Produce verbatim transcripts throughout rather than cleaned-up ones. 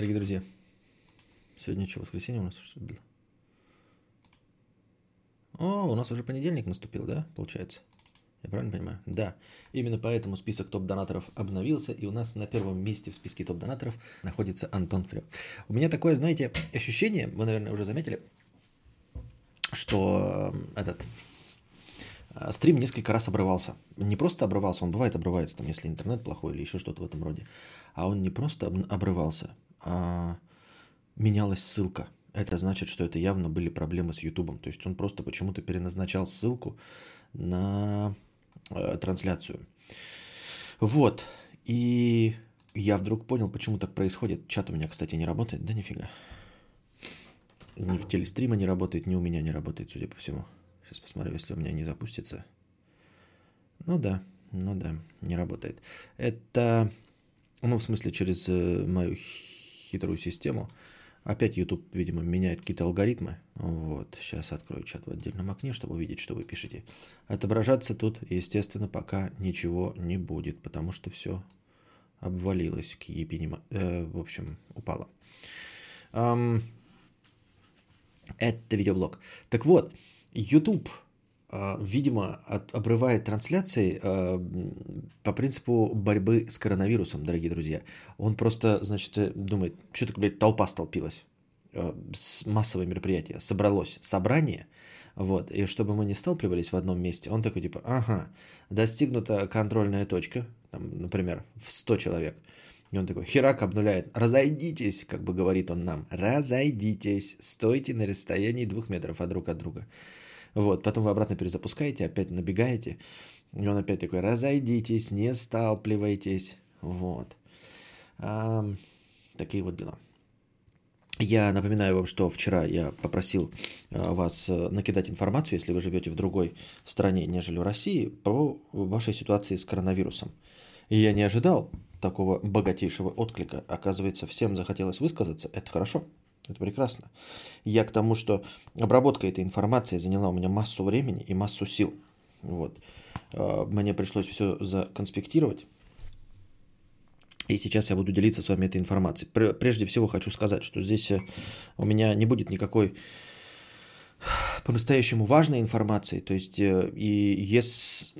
дорогие друзья. Сегодня что, воскресенье у нас что было? О, у нас уже понедельник наступил, да, получается? Я правильно понимаю? Да. Именно поэтому список топ-донаторов обновился, и у нас на первом месте в списке топ-донаторов находится Антон Фрё. У меня такое, знаете, ощущение, вы, наверное, уже заметили, что этот стрим несколько раз обрывался. Не просто обрывался, он бывает обрывается, там, если интернет плохой или еще что-то в этом роде. А он не просто обрывался, а менялась ссылка. Это значит, что это явно были проблемы с Ютубом. То есть он просто почему-то переназначал ссылку на э, трансляцию. Вот. И я вдруг понял, почему так происходит. Чат у меня, кстати, не работает. Да нифига. Ни в телестрима не работает, ни у меня не работает, судя по всему. Сейчас посмотрю, если у меня не запустится. Ну да, ну да, не работает. Это, ну в смысле, через мою хитрую систему. Опять YouTube, видимо, меняет какие-то алгоритмы. Вот, сейчас открою чат в отдельном окне, чтобы увидеть, что вы пишете. Отображаться тут, естественно, пока ничего не будет, потому что все обвалилось, к епинема... э, в общем, упало. Эм... Это видеоблог. Так вот, YouTube, э, видимо, от... обрывает трансляции э, по принципу борьбы с коронавирусом, дорогие друзья. Он просто, значит, думает, что так, блядь, толпа столпилась. Э, массовое мероприятие. Собралось собрание. Вот. И чтобы мы не сталкивались в одном месте, он такой, типа, ага, достигнута контрольная точка, там, например, в сто человек. И он такой, херак, обнуляет. Разойдитесь, как бы говорит он нам. Разойдитесь. Стойте на расстоянии двух метров от друг от друга. Вот. Потом вы обратно перезапускаете, опять набегаете. И он опять такой, разойдитесь, не сталкивайтесь. Вот. А, такие вот дела. Я напоминаю вам, что вчера я попросил вас накидать информацию, если вы живете в другой стране, нежели в России, по вашей ситуации с коронавирусом. И я не ожидал такого богатейшего отклика. Оказывается, всем захотелось высказаться. Это хорошо, это прекрасно. Я к тому, что обработка этой информации заняла у меня массу времени и массу сил. Вот. Мне пришлось все законспектировать. И сейчас я буду делиться с вами этой информацией. Прежде всего хочу сказать, что здесь у меня не будет никакой по-настоящему важной информации. То есть, и ес...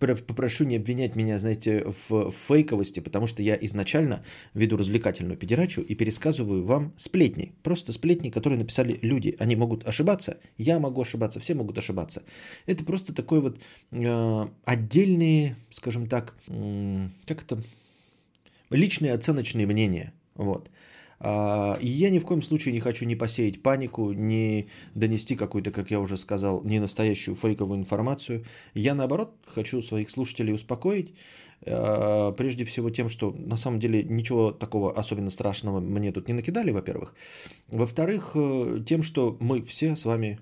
попрошу не обвинять меня, знаете, в фейковости, потому что я изначально веду развлекательную педерачу и пересказываю вам сплетни. Просто сплетни, которые написали люди. Они могут ошибаться, я могу ошибаться, все могут ошибаться. Это просто такой вот э, отдельные, скажем так, э, как это... личные оценочные мнения. Вот. И я ни в коем случае не хочу ни посеять панику, ни донести какую-то, как я уже сказал, не настоящую фейковую информацию. Я, наоборот, хочу своих слушателей успокоить, прежде всего тем, что на самом деле ничего такого особенно страшного мне тут не накидали, во-первых. Во-вторых, тем, что мы все с вами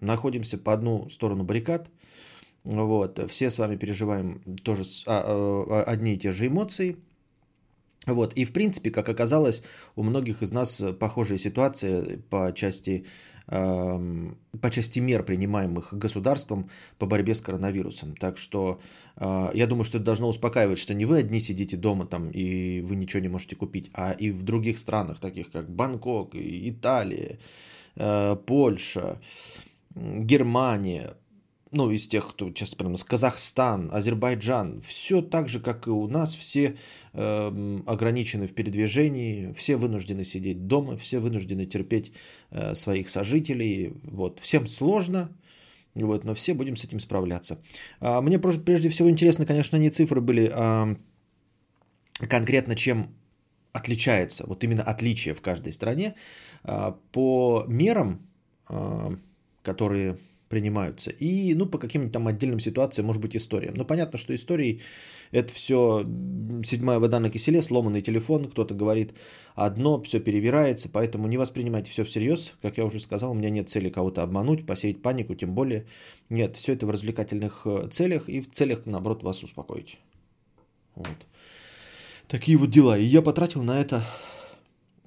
находимся по одну сторону баррикад. Вот. Все с вами переживаем тоже одни и те же эмоции. Вот. И в принципе, как оказалось, у многих из нас похожие ситуации по части, э, по части мер, принимаемых государством по борьбе с коронавирусом. Так что э, я думаю, что это должно успокаивать, что не вы одни сидите дома там, и вы ничего не можете купить, а и в других странах, таких как Бангкок, Италия, э, Польша, Германия. Ну, из тех, кто часто прямо с Казахстан, Азербайджан, все так же, как и у нас, все э, ограничены в передвижении, все вынуждены сидеть дома, все вынуждены терпеть э, своих сожителей. Вот. Всем сложно, вот, но все будем с этим справляться. А мне прежде всего интересно, конечно, не цифры были, а конкретно чем отличается, вот именно отличие в каждой стране а, по мерам, а, которые... принимаются. И, ну, по каким-нибудь там отдельным ситуациям, может быть, историям. Ну, понятно, что истории это все седьмая вода на киселе, сломанный телефон, кто-то говорит одно, все перевирается, поэтому не воспринимайте все всерьез. Как я уже сказал, у меня нет цели кого-то обмануть, посеять панику, тем более. Нет, все это в развлекательных целях и в целях, наоборот, вас успокоить. Вот. Такие вот дела. И я потратил на это,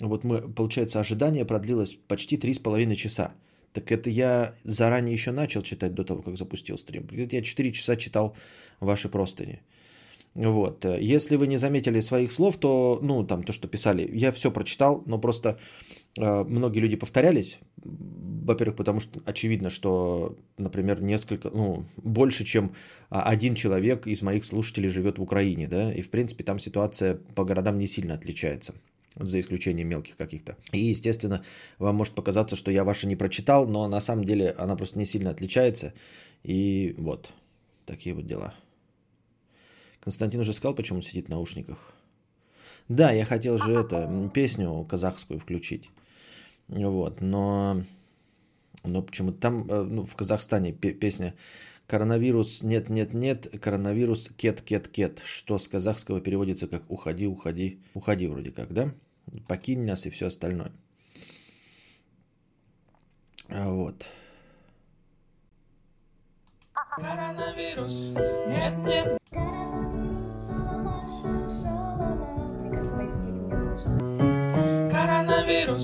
вот мы, получается, ожидание продлилось почти три с половиной часа. Так это я заранее еще начал читать до того, как запустил стрим. Я четыре часа читал ваши простыни. Вот. Если вы не заметили своих слов, то, ну, там, то, что писали, я все прочитал, но просто э, многие люди повторялись, во-первых, потому что очевидно, что, например, несколько, ну, больше, чем один человек из моих слушателей живет в Украине, да, и, в принципе, там ситуация по городам не сильно отличается, за исключением мелких каких-то. И, естественно, вам может показаться, что я ваши не прочитал, но на самом деле она просто не сильно отличается, и вот, такие вот дела. Константин уже сказал, почему сидит в наушниках. Да, я хотел же это, песню казахскую включить. Вот, но, но почему-то там, ну, в Казахстане песня «Коронавирус, нет-нет-нет, коронавирус, кет-кет-кет», что с казахского переводится как «уходи, уходи, уходи» вроде как, да? «Покинь нас» и все остальное. Вот. Коронавирус, нет-нет. Коронавирус,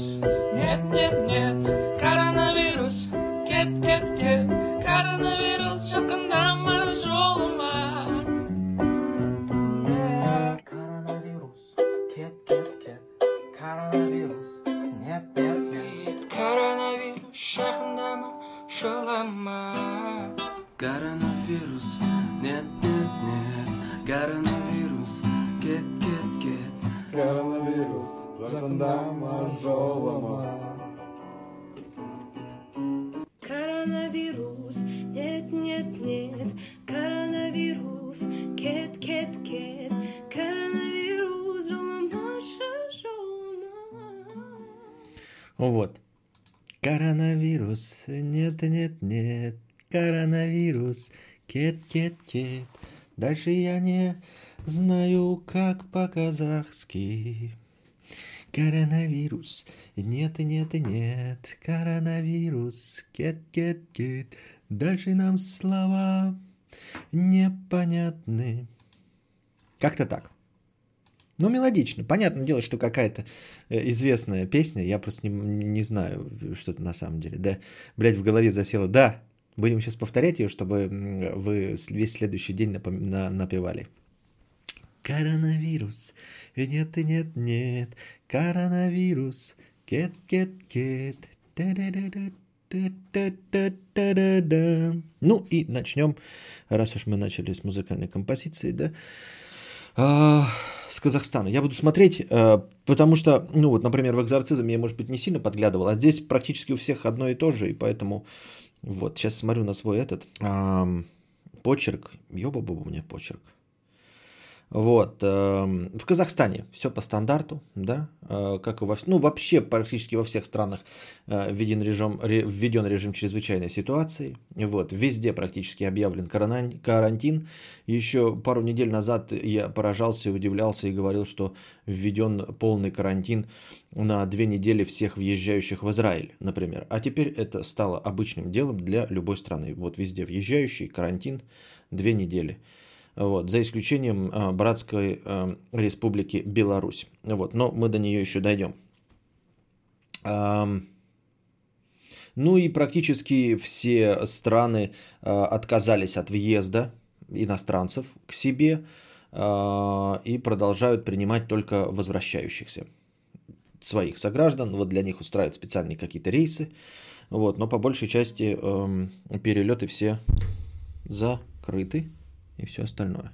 нет, нет, нет, коронавирус, кет, кет, кет, коронавирус, шоконда мажолома. Коронавирус, кет, кет, кет, коронавирус, нет, нет, нет, коронавирус, шоконда мажолома. Коронавирус, нет, нет, нет, коронавирус, кет, кет, кет, коронавирус. Коронавирус, нет, нет, нет, коронавирус, кет, кет, кет, коронавирус, жолома. Вот. Коронавирус, нет, нет, нет, коронавирус, кет, кет, кет. Дальше я не знаю, как по-казахски. Коронавирус, нет, нет, нет, коронавирус, кет, кет, кет, дальше нам слова непонятны. Как-то так. Ну, мелодично. Понятное дело, что какая-то известная песня, я просто не, не знаю, что это на самом деле. Да, блядь, в голове засела. Да, будем сейчас повторять ее, чтобы вы весь следующий день напом... на... напевали. Коронавирус, нет, нет, нет, коронавирус, кет, кет, кет, да-да-да-да-да-да-да-да. Ну и начнем, раз уж мы начали с музыкальной композиции, да, а, с Казахстана. Я буду смотреть, а, потому что, ну вот, например, в «Экзорцизме» я, может быть, не сильно подглядывал, а здесь практически у всех одно и то же, и поэтому, вот, сейчас смотрю на свой этот а, почерк, ёба-боба у меня почерк. Вот, в Казахстане все по стандарту, да, как и во, ну, вообще практически во всех странах введен режим, введен режим чрезвычайной ситуации, вот, везде практически объявлен карантин, еще пару недель назад я поражался, удивлялся и говорил, что введен полный карантин на две недели всех въезжающих в Израиль, например, а теперь это стало обычным делом для любой страны, вот, везде въезжающий, карантин, две недели. Вот, за исключением э, братской э, республики Беларусь. Вот, но мы до нее еще дойдем. Эм, ну и практически все страны э, отказались от въезда иностранцев к себе э, и продолжают принимать только возвращающихся своих сограждан. Вот для них устраивают специальные какие-то рейсы. Вот, но по большей части э, перелеты все закрыты. И все остальное.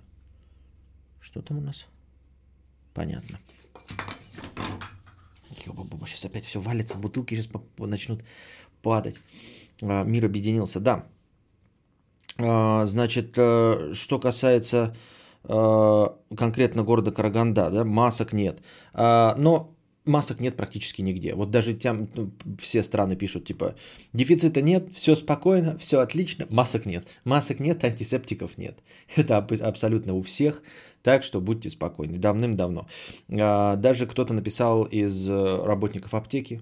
Что там у нас? Понятно. Ёба-боба, сейчас опять все валится. Бутылки сейчас начнут падать. Мир объединился. Да. Значит, что касается конкретно города Караганда, да, масок нет. Но масок нет практически нигде. Вот даже там, ну, все страны пишут, типа, дефицита нет, все спокойно, все отлично, масок нет. Масок нет, антисептиков нет. Это аб- абсолютно у всех, так что будьте спокойны. Давным-давно. А, даже кто-то написал из работников аптеки,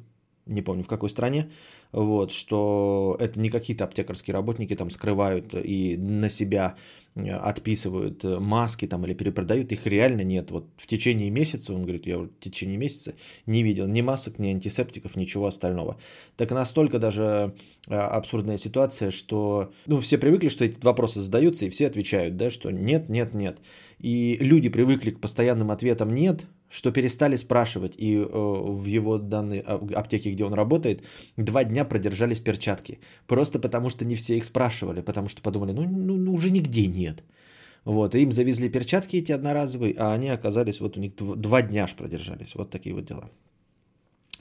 не помню в какой стране, вот, что это не какие-то аптекарские работники там скрывают и на себя отписывают маски там или перепродают, их реально нет. Вот в течение месяца, он говорит, я уже в течение месяца не видел ни масок, ни антисептиков, ничего остального. Так настолько даже абсурдная ситуация, что ну, все привыкли, что эти вопросы задаются, и все отвечают, да, что нет, нет, нет. И люди привыкли к постоянным ответам «нет», что перестали спрашивать, и в его данной аптеке, где он работает, два дня продержались перчатки. Просто потому, что не все их спрашивали, потому что подумали, ну, ну уже нигде нет. Вот, и им завезли перчатки эти одноразовые, а они оказались, вот у них два дня аж продержались. Вот такие вот дела.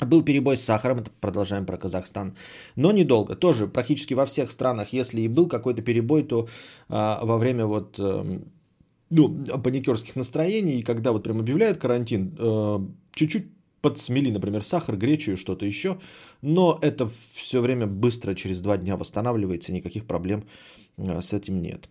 Был перебой с сахаром, это продолжаем про Казахстан, но недолго. Тоже практически во всех странах, если и был какой-то перебой, то а, во время вот... ну, паникерских настроений, и когда вот прям объявляют карантин, э, чуть-чуть подсмели, например, сахар, гречу и что-то еще, но это все время быстро, через два дня восстанавливается, никаких проблем э, с этим нет.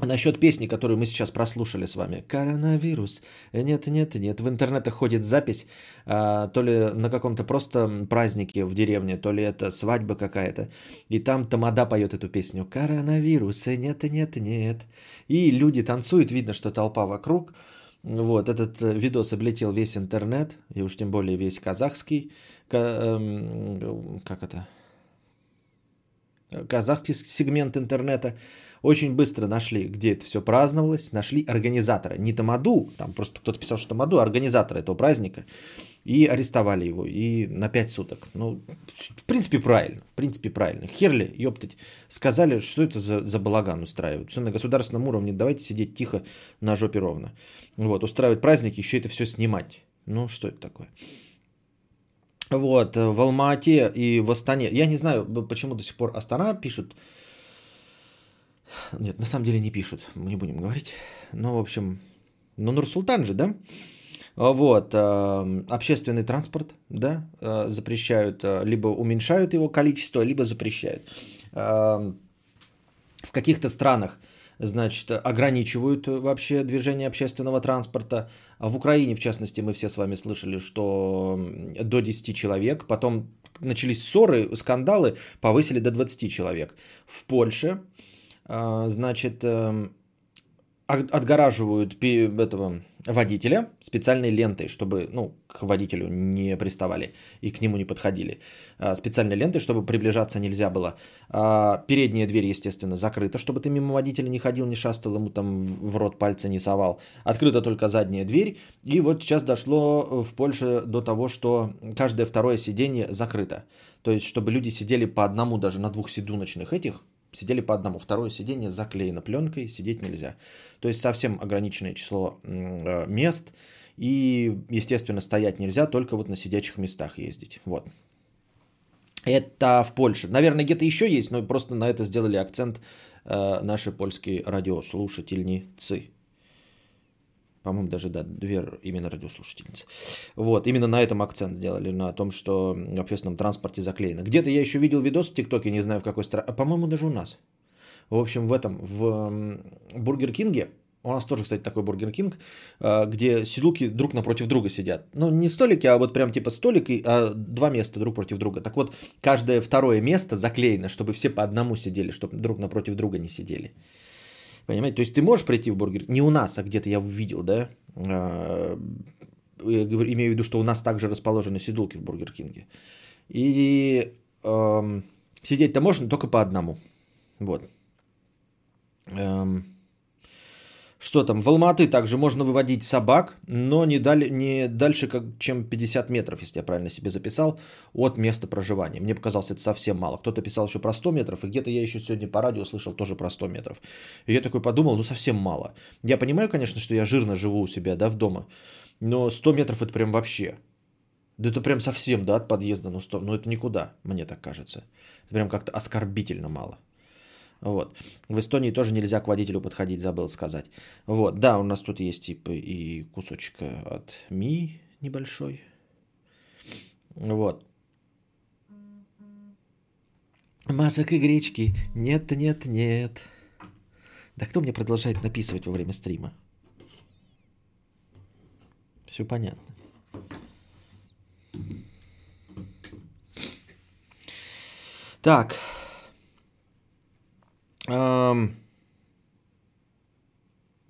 Насчет песни, которую мы сейчас прослушали с вами. Коронавирус. Нет, нет, нет. В интернетах ходит запись, а, то ли на каком-то просто празднике в деревне, то ли это свадьба какая-то. И там тамада поет эту песню. Коронавирус. Нет, нет, нет. И люди танцуют, видно, что толпа вокруг. Вот, этот видос облетел весь интернет, и уж тем более весь казахский. Как это? Казахский сегмент интернета. Очень быстро нашли, где это все праздновалось, нашли организатора. Не тамаду, там просто кто-то писал, что тамаду, а организатора этого праздника. И арестовали его, и на пять суток. Ну, в принципе, правильно, в принципе, правильно. Херли, ёптать, сказали, что это за, за балаган устраивают. Все на государственном уровне, давайте сидеть тихо, на жопе ровно. Вот, устраивать праздники, еще это все снимать. Ну, что это такое? Вот, в Алма-Ате и в Астане. Я не знаю, почему до сих пор Астана пишут. Нет, на самом деле не пишут, мы не будем говорить. Ну, в общем, ну, Нур-Султан же, да? Вот, общественный транспорт, да, запрещают, либо уменьшают его количество, либо запрещают. В каких-то странах, значит, ограничивают вообще движение общественного транспорта. В Украине, в частности, мы все с вами слышали, что до десяти человек, потом начались ссоры, скандалы, повысили до двадцати человек. В Польше... значит, отгораживают этого водителя специальной лентой, чтобы, ну, к водителю не приставали и к нему не подходили. Специальной лентой, чтобы приближаться нельзя было. Передняя дверь, естественно, закрыта, чтобы ты мимо водителя не ходил, не шастал, ему там в рот пальцы не совал. Открыта только задняя дверь. И вот сейчас дошло в Польше до того, что каждое второе сиденье закрыто. То есть, чтобы люди сидели по одному, даже на двух сидуночных этих, сидели по одному. Второе сиденье заклеено пленкой, сидеть нельзя. То есть совсем ограниченное число мест. И, естественно, стоять нельзя, только вот на сидячих местах ездить. Вот. Это в Польше. Наверное, где-то еще есть, но просто на это сделали акцент наши польские радиослушательницы. По-моему, даже, да, две именно радиослушательницы. Вот, именно на этом акцент сделали, на том, что в общественном транспорте заклеено. Где-то я еще видел видос в ТикТоке, не знаю в какой стране, а по-моему, даже у нас. В общем, в этом, в Бургер Кинге, у нас тоже, кстати, такой Бургер Кинг, где сидулки друг напротив друга сидят. Ну, не столики, а вот прям типа столик, и а два места друг против друга. Так вот, каждое второе место заклеено, чтобы все по одному сидели, чтобы друг напротив друга не сидели. Понимаете, то есть ты можешь прийти в бургер, не у нас, а где-то я увидел, да, я имею в виду, что у нас также расположены сидулки в Бургер Кинге, и э, сидеть-то можно только по одному, вот. Э, что там, в Алматы также можно выводить собак, но не, дали, не дальше, как, чем пятьдесят метров, если я правильно себе записал, от места проживания. Мне показалось, это совсем мало. Кто-то писал еще про сто метров, и где-то я еще сегодня по радио слышал тоже про сто метров. И я такой подумал, ну совсем мало. Я понимаю, конечно, что я жирно живу у себя, да, в дома, но сто метров это прям вообще. Да это прям совсем, да, от подъезда, ну сто, ну это никуда, мне так кажется. Это прям как-то оскорбительно мало. Вот. В Эстонии тоже нельзя к водителю подходить, забыл сказать. Вот, да, у нас тут есть типа и кусочек от Ми небольшой. Вот. Масок и гречки. Нет, нет, нет. Да кто мне продолжает написывать во время стрима? Все понятно. Так.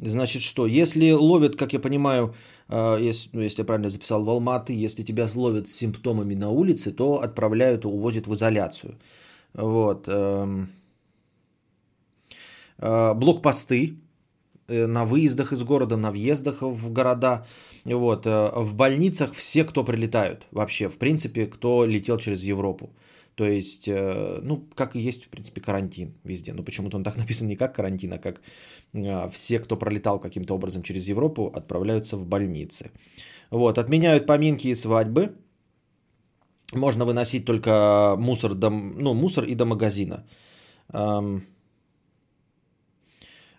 Значит, что? Если ловят, как я понимаю, если, ну, если я правильно записал, в Алматы, если тебя ловят с симптомами на улице, то отправляют, увозят в изоляцию. Вот. Блокпосты на выездах из города, на въездах в города. Вот. В больницах все, кто прилетают вообще, в принципе, кто летел через Европу. То есть, ну, как и есть, в принципе, карантин везде. Но почему-то он так написан не как карантин, а как все, кто пролетал каким-то образом через Европу, отправляются в больницы. Вот, отменяют поминки и свадьбы. Можно выносить только мусор, до, ну, мусор и до магазина.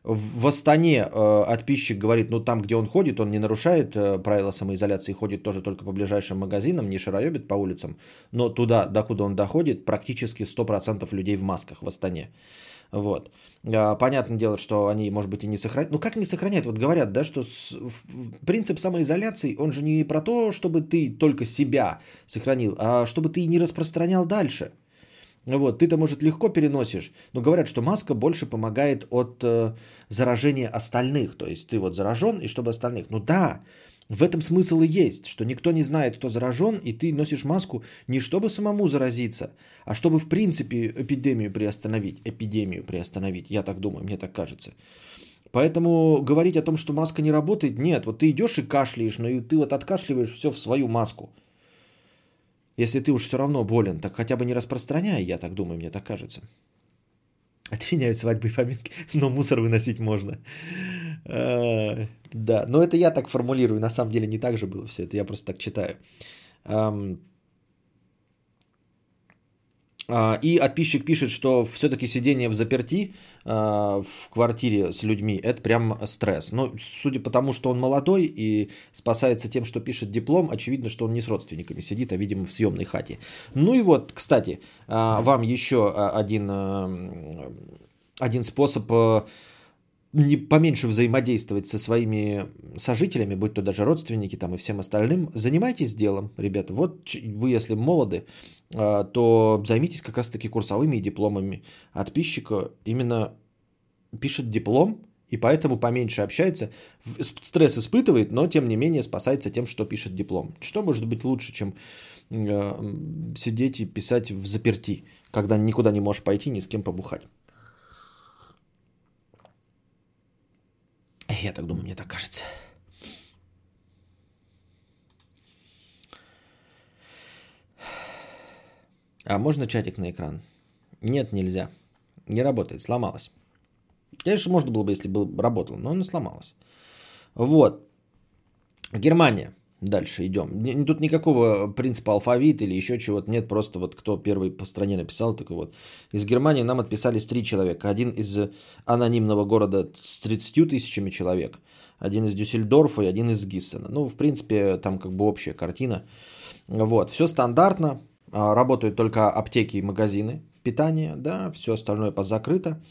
В Астане отписчик говорит, ну, там, где он ходит, он не нарушает правила самоизоляции, ходит тоже только по ближайшим магазинам, не шароебит по улицам, но туда, докуда он доходит, практически сто процентов людей в масках в Астане. Вот. Понятное дело, что они, может быть, и не сохраняют. Ну, как не сохраняют? Вот говорят, да, что принцип самоизоляции, он же не про то, чтобы ты только себя сохранил, а чтобы ты не распространял дальше. Вот, ты-то, может, легко переносишь, но говорят, что маска больше помогает от э, заражения остальных, то есть ты вот заражен, и чтобы остальных. Ну да, в этом смысл и есть, что никто не знает, кто заражен, и ты носишь маску не чтобы самому заразиться, а чтобы, в принципе, эпидемию приостановить, эпидемию приостановить, я так думаю, мне так кажется. Поэтому говорить о том, что маска не работает, нет, вот ты идешь и кашляешь, но и ты вот откашливаешь все в свою маску. Если ты уж все равно болен, так хотя бы не распространяй, я так думаю, мне так кажется. Отменяют свадьбы и поминки, но мусор выносить можно. А, да, но это я так формулирую, на самом деле не так же было все это, я просто так читаю. А, и подписчик пишет, что все-таки сидение в заперти а, в квартире с людьми, это прям стресс. Но судя по тому, что он молодой и спасается тем, что пишет диплом, очевидно, что он не с родственниками сидит, а, видимо, в съемной хате. Ну и вот, кстати, а, вам еще один, один способ не поменьше взаимодействовать со своими сожителями, будь то даже родственники там и всем остальным. Занимайтесь делом, ребята. Вот вы, если молоды, то займитесь как раз-таки курсовыми и дипломами. Отписчика именно пишет диплом, и поэтому поменьше общается. Стресс испытывает, но тем не менее спасается тем, что пишет диплом. Что может быть лучше, чем сидеть и писать в заперти, когда никуда не можешь пойти, ни с кем побухать. Я так думаю, мне так кажется. А можно чатик на экран? Нет, нельзя. Не работает, сломалось. Конечно, можно было бы, если бы работало, но оно сломалось. Вот. Германия. Дальше идем. Тут никакого принципа алфавита или еще чего-то нет. Просто вот кто первый по стране написал, так вот. Из Германии нам отписались три человека. Один из анонимного города с тридцатью тысячами человек. Один из Дюссельдорфа и один из Гиссена. Ну, в принципе, там как бы общая картина. Вот. Все стандартно. Работают только аптеки и магазины питания. Да, все остальное позакрыто.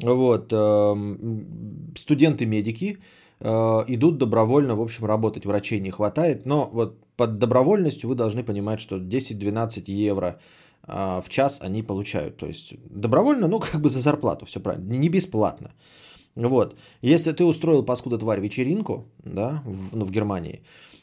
Вот. Студенты-медики идут добровольно, в общем, работать. Врачей не хватает, но вот под добровольностью вы должны понимать, что десять-двенадцать евро в час они получают. То есть добровольно, ну как бы за зарплату, все правильно, не бесплатно. Вот. Если ты устроил, паскуда тварь, вечеринку, да, в, ну, в Германии,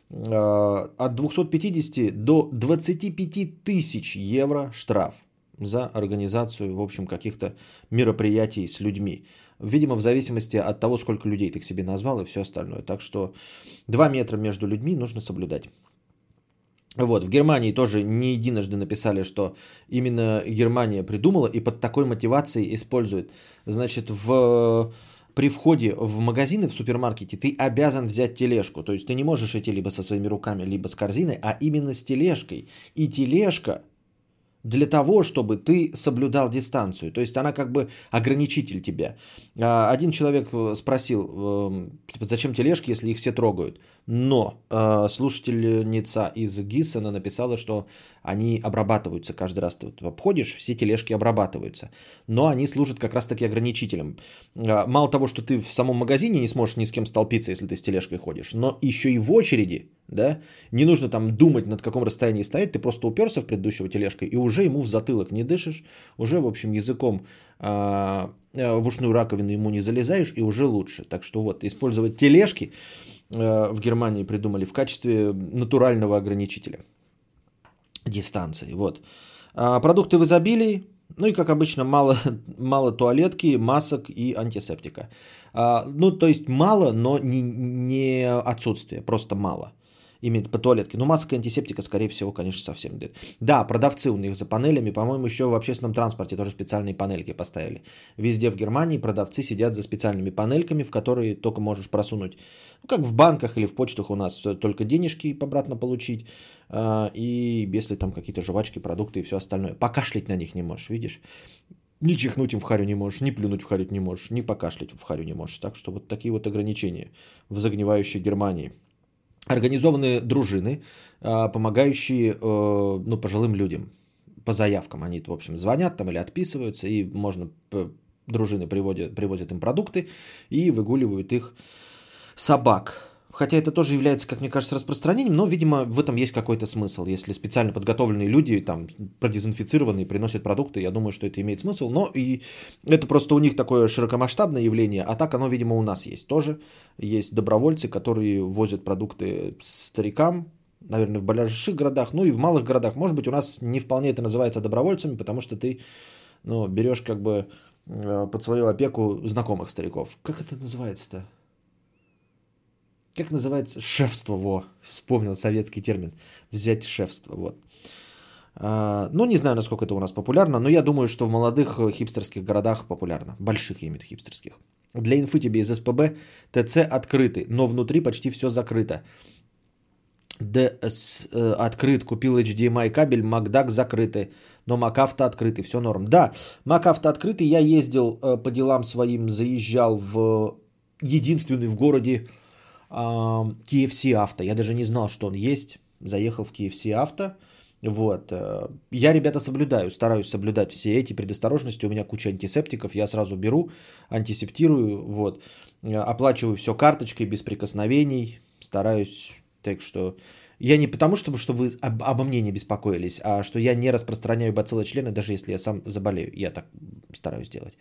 от двухсот пятидесяти до двадцати пяти тысяч евро штраф за организацию, в общем, каких-то мероприятий с людьми. Видимо, в зависимости от того, сколько людей ты к себе назвал и все остальное. Так что два метра между людьми нужно соблюдать. Вот, в Германии тоже не единожды написали, что именно Германия придумала и под такой мотивацией использует. Значит, в... при входе в магазины, в супермаркете ты обязан взять тележку. То есть ты не можешь идти либо со своими руками, либо с корзиной, а именно с тележкой. И тележка... для того, чтобы ты соблюдал дистанцию. То есть она как бы ограничитель тебя. Один человек спросил, зачем тележки, если их все трогают. Но слушательница из Гиссена написала, что они обрабатываются каждый раз. Ты обходишь, все тележки обрабатываются. Но они служат как раз-таки ограничителем. Мало того, что ты в самом магазине не сможешь ни с кем столпиться, если ты с тележкой ходишь, но еще и в очереди да, не нужно там думать, над каком расстоянии стоять, ты просто уперся в предыдущего тележкой и уже ему в затылок не дышишь, уже, в общем, языком э, в ушную раковину ему не залезаешь и уже лучше. Так что вот, использовать тележки э, в Германии придумали в качестве натурального ограничителя дистанции, вот. А, продукты в изобилии, ну и, как обычно, мало, мало туалетки, масок и антисептика. А, ну, то есть мало, но не, не отсутствие, просто мало. Именно по туалетке. Но маска и антисептика, скорее всего, конечно, совсем нет. Да, продавцы у них за панелями, по-моему, еще в общественном транспорте тоже специальные панельки поставили. Везде в Германии продавцы сидят за специальными панельками, в которые только можешь просунуть, ну, как в банках или в почтах у нас, только денежки обратно получить. И если там какие-то жвачки, продукты и все остальное. Покашлять на них не можешь, видишь? Ни чихнуть им в харю не можешь, ни плюнуть в харю не можешь, ни покашлять в харю не можешь. Так что вот такие вот ограничения в загнивающей Германии. Организованные дружины, помогающие, ну, пожилым людям по заявкам. Они, в общем, звонят там или отписываются, и можно, дружины приводят, привозят им продукты и выгуливают их собак. Хотя это тоже является, как мне кажется, распространением, но, видимо, в этом есть какой-то смысл. Если специально подготовленные люди, там, продезинфицированные, приносят продукты, я думаю, что это имеет смысл. Но и это просто у них такое широкомасштабное явление, а так оно, видимо, у нас есть тоже. Есть добровольцы, которые возят продукты старикам, наверное, в больших городах, ну и в малых городах. Может быть, у нас не вполне это называется добровольцами, потому что ты, ну, берешь как бы под свою опеку знакомых стариков. Как это называется-то? Как называется? Шефство, во, вспомнил советский термин, взять шефство, вот. А, ну, не знаю, насколько это у нас популярно, но я думаю, что в молодых хипстерских городах популярно, больших, я имею в виду, хипстерских. Для инфы тебе из СПБ ТЦ открыты, но внутри почти все закрыто. ДС э, открыт, купил эйч ди эм ай кабель, Макдак закрыты, но МакАвто открыты, все норм. Да, МакАвто открыты, я ездил э, по делам своим, заезжал в единственный в городе кей эф си авто. Я даже не знал, что он есть. Заехал в кей эф си авто. Вот. Я, ребята, соблюдаю. Стараюсь соблюдать все эти предосторожности. У меня куча антисептиков. Я сразу беру, антисептирую. Вот. Оплачиваю все карточкой, без прикосновений. Стараюсь. Так что... Я не потому, чтобы, чтобы вы об, обо мне не беспокоились, а что я не распространяю бациллы члена, даже если я сам заболею. Я так стараюсь делать.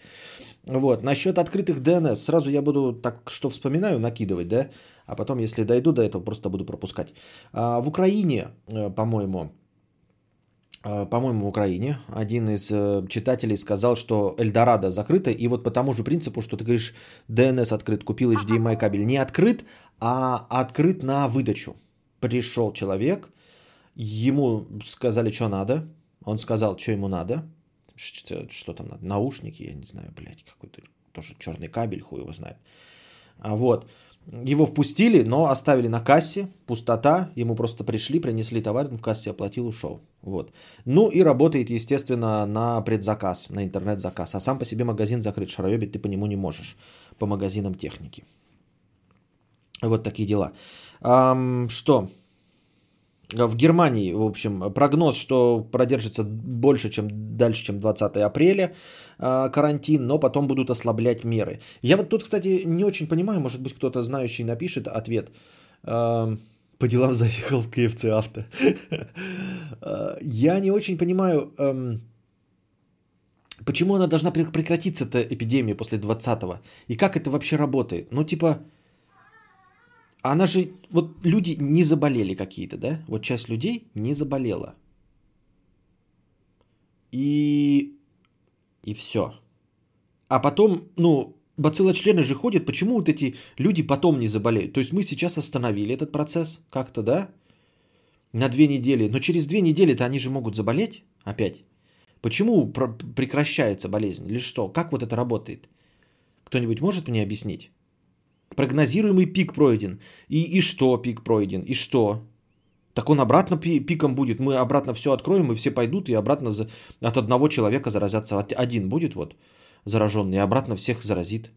Вот. Насчет открытых ди эн эс. Сразу я буду так, что вспоминаю, накидывать, да? А потом, если дойду до этого, просто буду пропускать. А в Украине, по-моему, по-моему, в Украине один из читателей сказал, что Эльдорадо закрыто. И вот по тому же принципу, что ты говоришь, ди эн эс открыт, купил эйч ди эм ай кабель. Не открыт, а открыт на выдачу. Пришел человек, ему сказали, что надо. Он сказал, что ему надо. Что, что там надо? Наушники, я не знаю, блядь, какой-то тоже черный кабель, хуй его знает. Вот. Его впустили, но оставили на кассе. Пустота. Ему просто пришли, принесли товар, в кассе оплатил, ушел. Вот. Ну и работает, естественно, на предзаказ, на интернет-заказ. А сам по себе магазин закрыт. Шароебить ты по нему не можешь. По магазинам техники. Вот такие дела. Что? В Германии, в общем, прогноз, что продержится больше, чем дальше, чем двадцатого апреля карантин, но потом будут ослаблять меры. Я вот тут, кстати, не очень понимаю, может быть, кто-то знающий напишет ответ. По делам заехал в кей эф си авто. Я не очень понимаю, почему она должна прекратиться-то, эпидемия, после двадцатого? И как это вообще работает? Ну, типа... Она же, вот люди не заболели какие-то, да? Вот часть людей не заболела. И, и все. А потом, ну, бациллочлены же ходят, почему вот эти люди потом не заболеют? То есть мы сейчас остановили этот процесс как-то, да? На две недели. Но через две недели-то они же могут заболеть опять. Почему прекращается болезнь? Или что? Как вот это работает? Кто-нибудь может мне объяснить? Прогнозируемый пик пройден. И, и что пик пройден? И что? Так он обратно пиком будет. Мы обратно все откроем, и все пойдут, и обратно за... от одного человека заразятся. Один будет вот зараженный, и обратно всех заразит.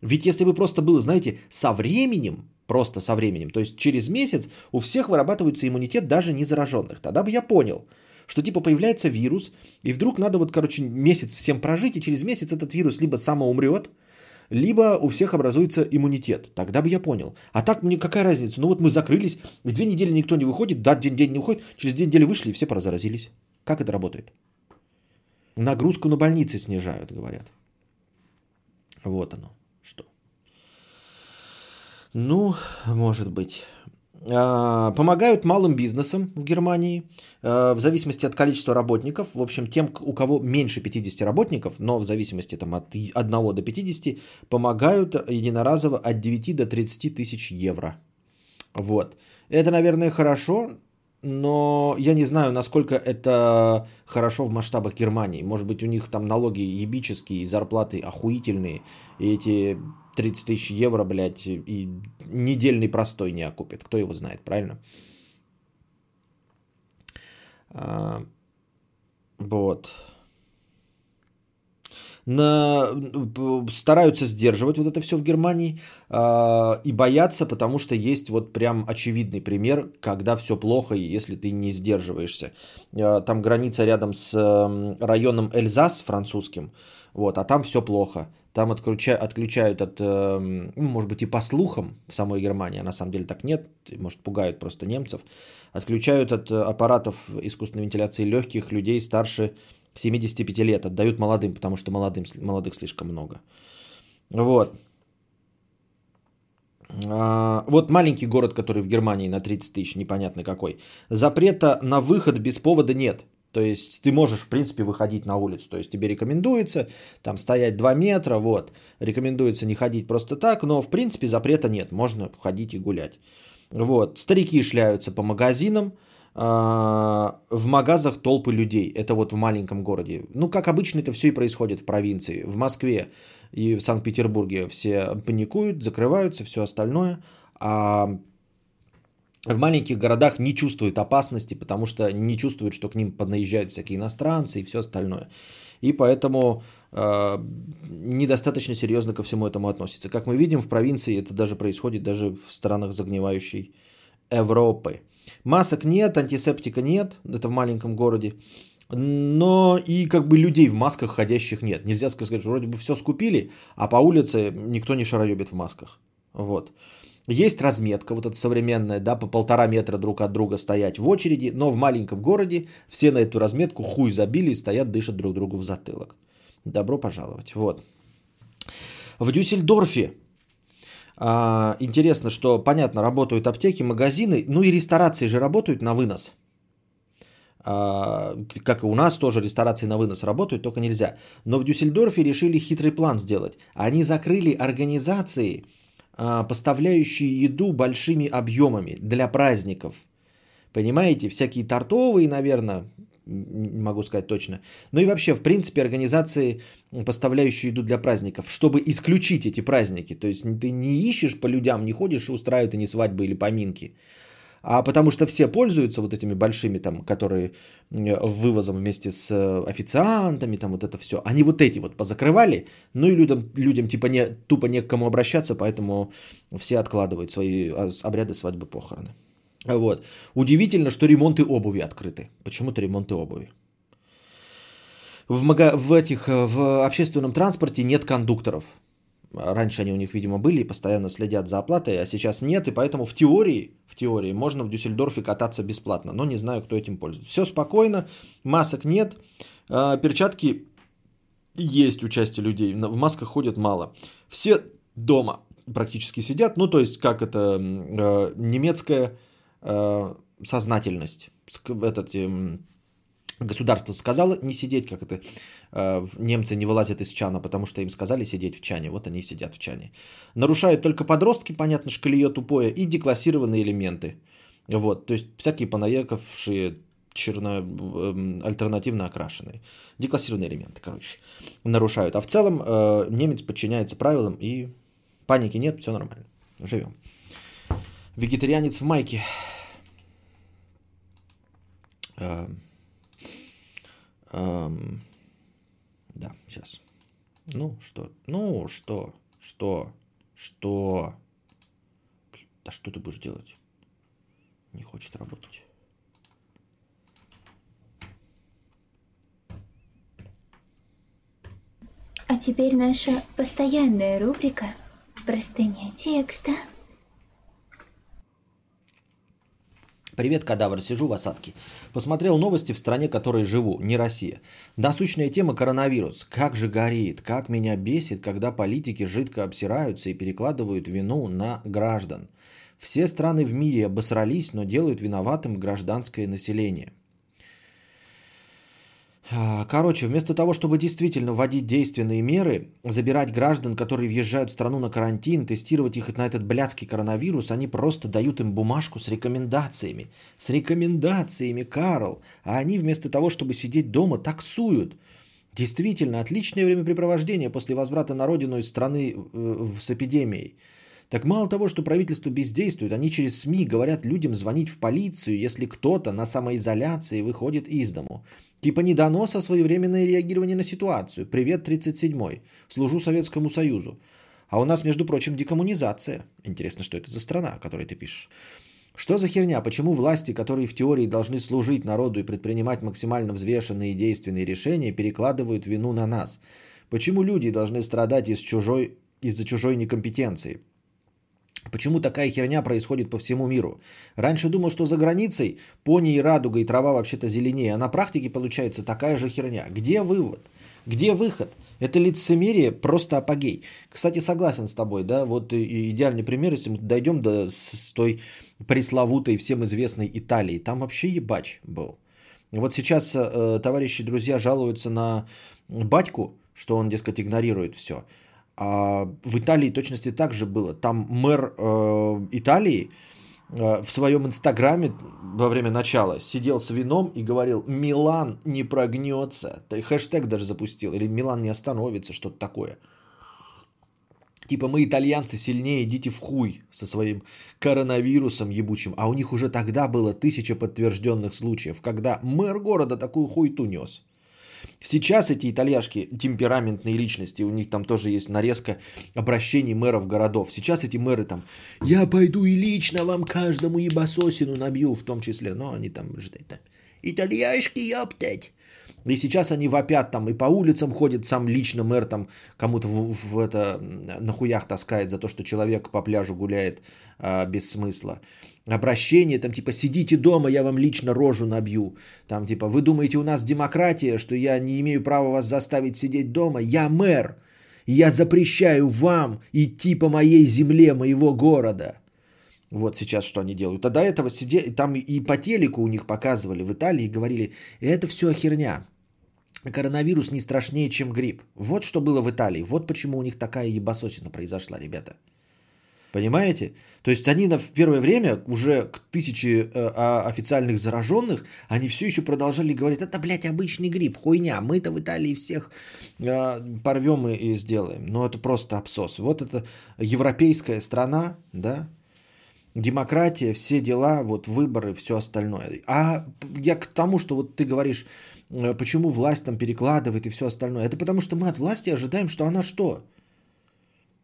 Ведь если бы просто было, знаете, со временем, просто со временем, то есть через месяц у всех вырабатывается иммунитет даже не зараженных. Тогда бы я понял, что типа появляется вирус, и вдруг надо вот, короче, месяц всем прожить, и через месяц этот вирус либо самоумрет, либо у всех образуется иммунитет. Тогда бы я понял. А так мне какая разница? Ну вот мы закрылись, и две недели никто не выходит, да, день-день не выходит, через две недели вышли и все поразразились. Как это работает? Нагрузку на больницы снижают, говорят. Вот оно. Что? Ну, может быть. Помогают малым бизнесам в Германии, в зависимости от количества работников. В общем, тем, у кого меньше пятидесяти работников, но в зависимости там, от одного до пятидесяти, помогают единоразово от девяти до тридцати тысяч евро. Вот. Это, наверное, хорошо, но я не знаю, насколько это хорошо в масштабах Германии. Может быть, у них там налоги ебические, зарплаты охуительные, и эти... тридцать тысяч евро, блядь, и недельный простой не окупит. Кто его знает, правильно? А, вот. На, стараются сдерживать вот это все в Германии а, и боятся, потому что есть вот прям очевидный пример, когда все плохо, если ты не сдерживаешься. А, там граница рядом с районом Эльзас французским, вот, а там все плохо. Там отключают, отключают от, ну, может быть, и по слухам в самой Германии, а на самом деле так нет, может, пугают просто немцев, отключают от аппаратов искусственной вентиляции легких людей старше семидесяти пяти лет, отдают молодым, потому что молодым, молодых слишком много. Вот. Вот маленький город, который в Германии на тридцать тысяч, непонятно какой. Запрета на выход без повода нет. То есть ты можешь, в принципе, выходить на улицу. То есть тебе рекомендуется там стоять два метра, вот. Рекомендуется не ходить просто так, но, в принципе, запрета нет. Можно ходить и гулять. Вот. Старики шляются по магазинам. В магазах толпы людей. Это вот в маленьком городе. Ну, как обычно, это все и происходит в провинции. В Москве и в Санкт-Петербурге все паникуют, закрываются, все остальное. А... В маленьких городах не чувствуют опасности, потому что не чувствуют, что к ним поднаезжают всякие иностранцы и все остальное. И поэтому э, недостаточно серьезно ко всему этому относятся. Как мы видим, в провинции это даже происходит даже в странах загнивающей Европы. Масок нет, антисептика нет, это в маленьком городе. Но и как бы людей в масках ходящих нет. Нельзя сказать, что вроде бы все скупили, а по улице никто не шароебит в масках. Вот. Есть разметка, вот эта современная, да, по полтора метра друг от друга стоять в очереди, но в маленьком городе все на эту разметку хуй забили и стоят, дышат друг другу в затылок. Добро пожаловать. Вот. В Дюссельдорфе а, интересно, что, понятно, работают аптеки, магазины, ну и ресторации же работают на вынос. А, как и у нас тоже ресторации на вынос работают, только нельзя. Но в Дюссельдорфе решили хитрый план сделать. Они закрыли организации, поставляющие еду большими объемами для праздников. Понимаете, всякие тортовые, наверное, не могу сказать точно. Ну и вообще, в принципе, организации, поставляющие еду для праздников, чтобы исключить эти праздники. То есть ты не ищешь по людям, не ходишь и устраивают они свадьбы или поминки. А потому что все пользуются вот этими большими, там, которые вывозом вместе с официантами, там вот это все. Они вот эти вот позакрывали, ну и людям, людям типа не, тупо не к кому обращаться, поэтому все откладывают свои обряды, свадьбы, похороны. Вот. Удивительно, что ремонты обуви открыты. Почему-то ремонты обуви. В, мага... в, этих... в общественном транспорте нет кондукторов. Раньше они у них, видимо, были и постоянно следят за оплатой, а сейчас нет, и поэтому в теории, в теории можно в Дюссельдорфе кататься бесплатно, но не знаю, кто этим пользуется. Все спокойно, масок нет, перчатки есть у части людей, в масках ходят мало. Все дома практически сидят, ну то есть как это немецкая сознательность, этот... Государство сказало не сидеть, как это немцы не вылазят из чана, потому что им сказали сидеть в чане, вот они и сидят в чане. Нарушают только подростки, понятно, шкалье тупое, и деклассированные элементы. Вот, то есть всякие понаехавшие черно, альтернативно окрашенные. Деклассированные элементы, короче, нарушают. А в целом немец подчиняется правилам, и паники нет, все нормально, живем. Вегетарианец в майке. Эм, да, сейчас. Ну, что? Ну, что? Что? Что? Блин, да что ты будешь делать? Не хочет работать. А А теперь наша постоянная рубрика «Простыня текста». Привет, кадавр, сижу в осадке. Посмотрел новости, в стране которой живу, не Россия. Насущная тема — коронавирус. Как же горит, как меня бесит, когда политики жидко обсираются и перекладывают вину на граждан. Все страны в мире обосрались, но делают виноватым гражданское население. Короче, вместо того, чтобы действительно вводить действенные меры, забирать граждан, которые въезжают в страну на карантин, тестировать их на этот блядский коронавирус, они просто дают им бумажку с рекомендациями. С рекомендациями, Карл. А они вместо того, чтобы сидеть дома, таксуют. Действительно, отличное времяпрепровождение после возврата на родину из страны с эпидемией. Так мало того, что правительство бездействует, они через СМИ говорят людям звонить в полицию, если кто-то на самоизоляции выходит из дому. Типа недоноса своевременное реагирование на ситуацию. Привет, тридцать седьмой. Служу Советскому Союзу. А у нас, между прочим, декоммунизация. Интересно, что это за страна, о которой ты пишешь. Что за херня? Почему власти, которые в теории должны служить народу и предпринимать максимально взвешенные и действенные решения, перекладывают вину на нас? Почему люди должны страдать из чужой, из-за чужой некомпетенции? Почему такая херня происходит по всему миру? Раньше думал, что за границей пони и радуга и трава вообще-то зеленее, а на практике получается такая же херня. Где вывод? Где выход? Это лицемерие просто апогей. Кстати, согласен с тобой, да, вот идеальный пример, если мы дойдем до с той пресловутой всем известной Италии, там вообще ебач был. Вот сейчас э, товарищи, друзья жалуются на батьку, что он, дескать, игнорирует все. А в Италии точности так же было. Там мэр э, Италии э, в своем инстаграме во время начала сидел с вином и говорил: «Милан не прогнется». Хэштег даже запустил. Или «Милан не остановится», что-то такое. Типа мы, итальянцы, сильнее, идите в хуй со своим коронавирусом ебучим. А у них уже тогда было тысяча подтвержденных случаев, когда мэр города такую хуйту нес. Сейчас эти итальяшки темпераментные личности, у них там тоже есть нарезка обращений мэров городов. Сейчас эти мэры там: «Я пойду и лично вам каждому ебасосину набью», в том числе, но они там, там итальяшки, ёптать. И сейчас они вопят там и по улицам ходят, сам лично мэр там кому-то в, в это, на хуях таскает за то, что человек по пляжу гуляет а, без смысла. Обращение там типа: «Сидите дома, я вам лично рожу набью». Там типа: «Вы думаете, у нас демократия, что я не имею права вас заставить сидеть дома? Я мэр, я запрещаю вам идти по моей земле, моего города». Вот сейчас что они делают. А до этого сидели, там и по телеку у них показывали в Италии, говорили: «Это все херня. Коронавирус не страшнее, чем грипп». Вот что было в Италии. Вот почему у них такая ебасосина произошла, ребята. Понимаете? То есть они в первое время, уже к тысяче официальных зараженных, они все еще продолжали говорить: «Это, блядь, обычный грипп, хуйня. Мы-то в Италии всех порвем и сделаем». Но это просто абсос. Вот это европейская страна, да? Демократия, все дела, вот выборы, все остальное. А я к тому, что вот ты говоришь, почему власть там перекладывает и все остальное. Это потому, что мы от власти ожидаем, что она что?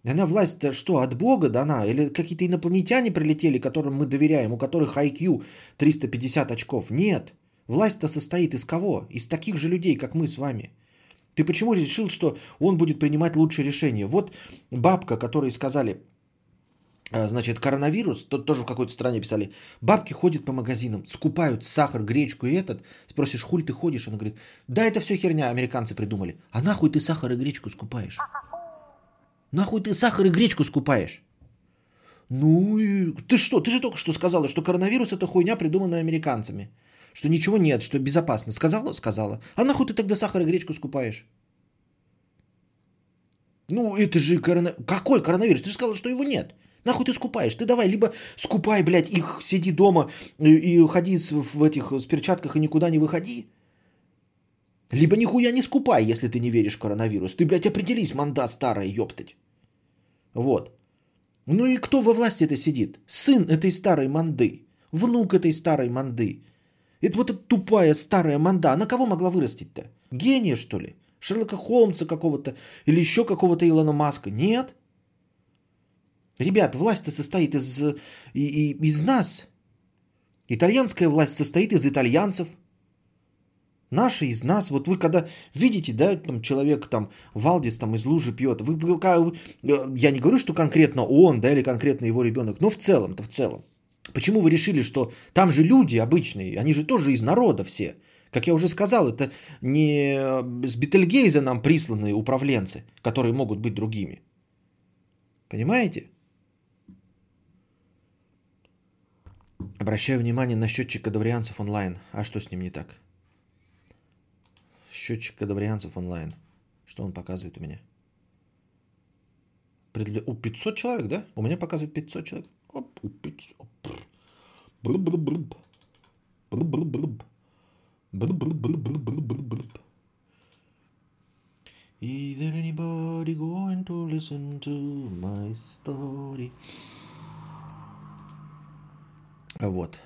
Она власть-то что, от Бога дана? Или какие-то инопланетяне прилетели, которым мы доверяем, у которых ай кью триста пятьдесят очков? Нет. Власть-то состоит из кого? Из таких же людей, как мы с вами. Ты почему решил, что он будет принимать лучшие решения? Вот бабка, которой сказали... Значит, коронавирус, тут тоже в какой-то стране писали, бабки ходят по магазинам, скупают сахар, гречку и этот. Спросишь: «Хуль ты ходишь?» Она говорит: «Да это все херня, американцы придумали». А нахуй ты сахар и гречку скупаешь? Нахуй ты сахар и гречку скупаешь? Ну, ты что, ты же только что сказала, что коронавирус — это хуйня, придуманная американцами. Что ничего нет, что безопасно. Сказала? Сказала. А нахуй ты тогда сахар и гречку скупаешь? Ну, это же коронавирус. Какой коронавирус? Ты же сказала, что его нет. Нахуй ты скупаешь? Ты давай, либо скупай, блядь, их, сиди дома и, и ходи в этих с перчатках и никуда не выходи. Либо нихуя не скупай, если ты не веришь в коронавирус. Ты, блядь, определись, манда старая, ёптать. Вот. Ну и кто во власти это сидит? Сын этой старой манды. Внук этой старой манды. Это вот эта тупая старая манда. Она кого могла вырастить-то? Гения, что ли? Шерлока Холмса какого-то? Или еще какого-то Илона Маска? Нет. Ребят, власть-то состоит из, из, из нас. Итальянская власть состоит из итальянцев. Наши из нас, вот вы когда видите, да, там человек там Валдис там из лужи пьет, вы, я не говорю, что конкретно он, да, или конкретно его ребенок, но в целом-то в целом. Почему вы решили, что там же люди обычные, они же тоже из народа все. Как я уже сказал, это не с Бетельгейза нам присланные управленцы, которые могут быть другими. Понимаете? Обращаю внимание на счетчик кадаврианцев онлайн. А что с ним не так? Счетчик кадаврианцев онлайн. Что он показывает у меня? Предл... У пятьсот человек, да? У меня показывает пятьсот человек. Оп, у пятьсот. Бруб-бруб-бруб. Бруб-бруб-бруб. Бруб-бруб-бруб-бруб-бруб-бруб. Is there anybody going to listen to my story? Вот.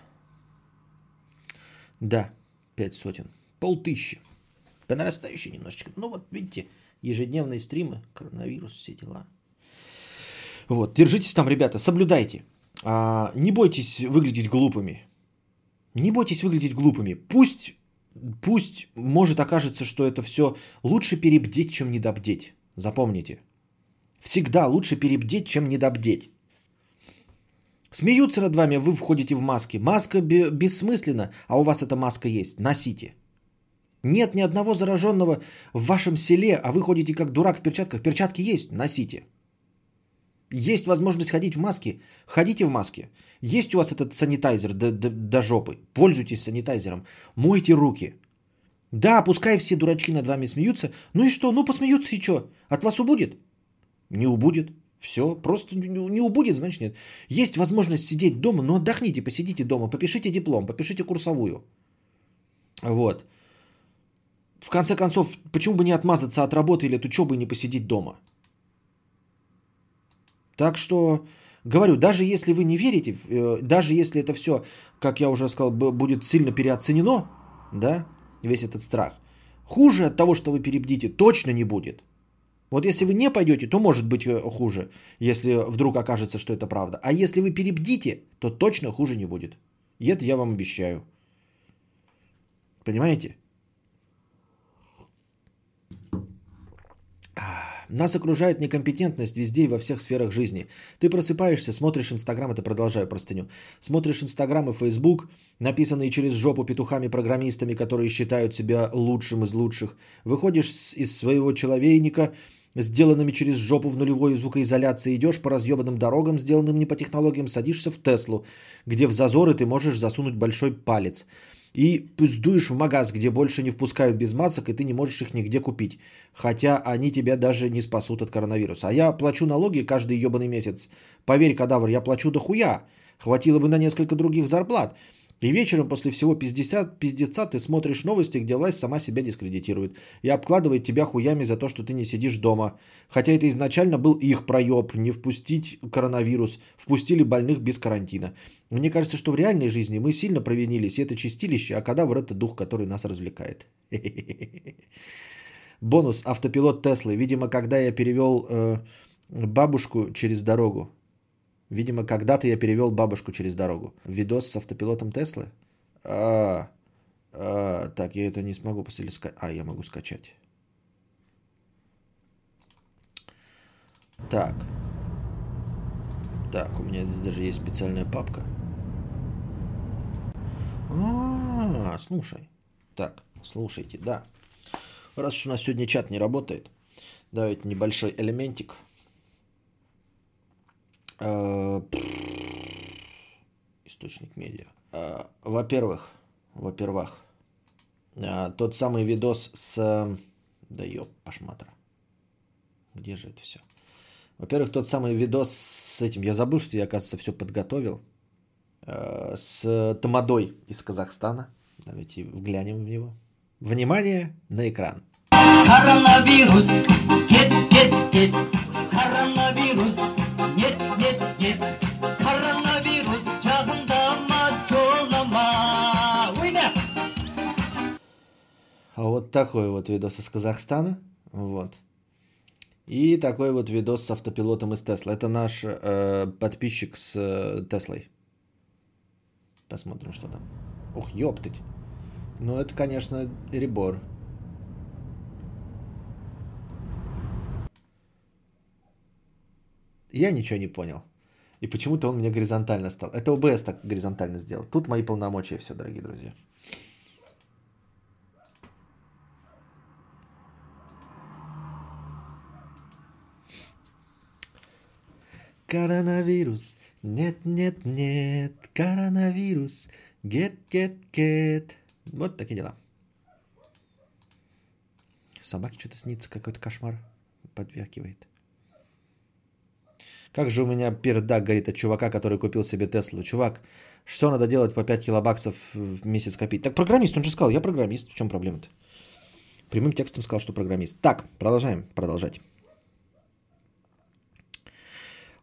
Да, пять сотен. Полтыщи. По нарастающей немножечко. Ну вот, видите, ежедневные стримы, коронавирус, все дела. Вот, держитесь там, ребята, соблюдайте. А, не бойтесь выглядеть глупыми. Не бойтесь выглядеть глупыми. Пусть, пусть, может, окажется, что это все лучше перебдеть, чем недобдеть. Запомните. Всегда лучше перебдеть, чем недобдеть. Смеются над вами, вы входите в маски. Маска б- бессмысленна, а у вас эта маска есть. Носите. Нет ни одного зараженного в вашем селе, а вы ходите как дурак в перчатках. Перчатки есть? Носите. Есть возможность ходить в маске? Ходите в маске. Есть у вас этот санитайзер до, до, до жопы? Пользуйтесь санитайзером. Мойте руки. Да, пускай все дурачки над вами смеются. Ну и что? Ну посмеются и что? От вас убудет? Не убудет. Все, просто не убудет, значит нет. Есть возможность сидеть дома, но отдохните, посидите дома, попишите диплом, попишите курсовую. Вот. В конце концов, почему бы не отмазаться от работы или от учебы и не посидеть дома? Так что, говорю, даже если вы не верите, даже если это все, как я уже сказал, будет сильно переоценено, да, весь этот страх, хуже от того, что вы перебдите, точно не будет. Вот если вы не пойдете, то может быть хуже, если вдруг окажется, что это правда. А если вы перебдите, то точно хуже не будет. И это я вам обещаю. Понимаете? Нас окружает некомпетентность везде и во всех сферах жизни. Ты просыпаешься, смотришь Инстаграм, это продолжаю простыню. Смотришь Инстаграм и Фейсбук, написанные через жопу петухами-программистами, которые считают себя лучшим из лучших. Выходишь из своего человейника, сделанными через жопу в нулевой звукоизоляции, идешь по разъебанным дорогам, сделанным не по технологиям, садишься в Теслу, где в зазоры ты можешь засунуть большой палец. И пиздуешь в магаз, где больше не впускают без масок, и ты не можешь их нигде купить. Хотя они тебя даже не спасут от коронавируса. А я плачу налоги каждый ебаный месяц. Поверь, кадавр, я плачу до хуя. Хватило бы на несколько других зарплат. И вечером после всего пиздеца ты смотришь новости, где власть сама себя дискредитирует. И обкладывает тебя хуями за то, что ты не сидишь дома. Хотя это изначально был их проеб, не впустить коронавирус. Впустили больных без карантина. Мне кажется, что в реальной жизни мы сильно провинились. И это чистилище, а кадавр – это дух, который нас развлекает. Бонус. Автопилот Теслы. Видимо, когда я перевел бабушку через дорогу. Видимо, когда-то я перевел бабушку через дорогу. Видос с автопилотом Теслы? А, а, так, я это не смогу после скачать. А, я могу скачать. Так. Так, у меня здесь даже есть специальная папка. А, слушай. Так, слушайте, да. Раз уж у нас сегодня чат не работает, давайте небольшой элементик. Источник медиа. Во-первых, во-первых, тот самый видос с... Да ёб, пошматра. Где же это все? Во-первых, тот самый видос с этим. Я забыл, что я, оказывается, все подготовил. С Тамадой из Казахстана. Давайте глянем в него. Внимание на экран. Коронавирус. Кет, кет, кет. Коронавирус. Нет, нет, нет, коронавирус, жағындама, жолдама, уйда! А вот такой вот видос из Казахстана, вот. И такой вот видос с автопилотом из Теслы. Это наш э, подписчик с э, Теслой. Посмотрим, что там. Ух, ёптыть. Ну, это, конечно, ребор. Я ничего не понял. И почему-то он мне горизонтально стал. Это ОБС так горизонтально сделал. Тут мои полномочия все, дорогие друзья. Коронавирус. Нет, нет, нет. Коронавирус. Get, get, get. Вот такие дела. Собаке что-то снится. Какой-то кошмар подвякивает. Как же у меня пердак горит от чувака, который купил себе Теслу. Чувак, что надо делать по пять килобаксов в месяц копить? Так программист, он же сказал, я программист. В чем проблема-то? Прямым текстом сказал, что программист. Так, продолжаем продолжать.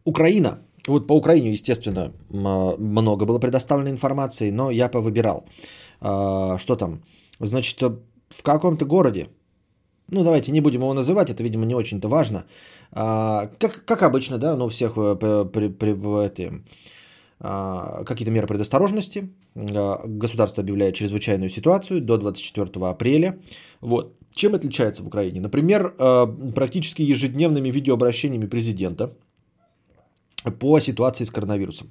Украина. Вот по Украине, естественно, много было предоставлено информации, но я повыбирал. Что там? Значит, в каком-то городе, ну давайте не будем его называть, это, видимо, не очень-то важно. Как, как обычно, да, ну у всех при, при, эти, какие-то меры предосторожности. Государство объявляет чрезвычайную ситуацию до двадцать четвёртого апреля. Вот. Чем отличается в Украине? Например, практически ежедневными видеообращениями президента по ситуации с коронавирусом.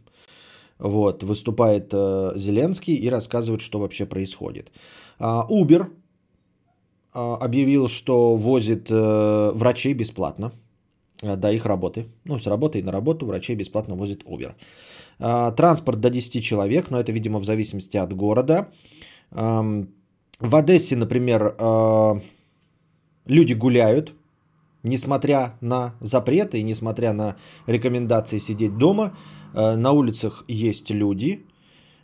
Вот, выступает э, Зеленский и рассказывает, что вообще происходит. А, Uber а, объявил, что возит э, врачей бесплатно а, до их работы. Ну, с работы и на работу врачей бесплатно возит Uber. А, транспорт до десяти человек, но это, видимо, в зависимости от города. А, в Одессе, например, а, люди гуляют. Несмотря на запреты и несмотря на рекомендации сидеть дома, на улицах есть люди,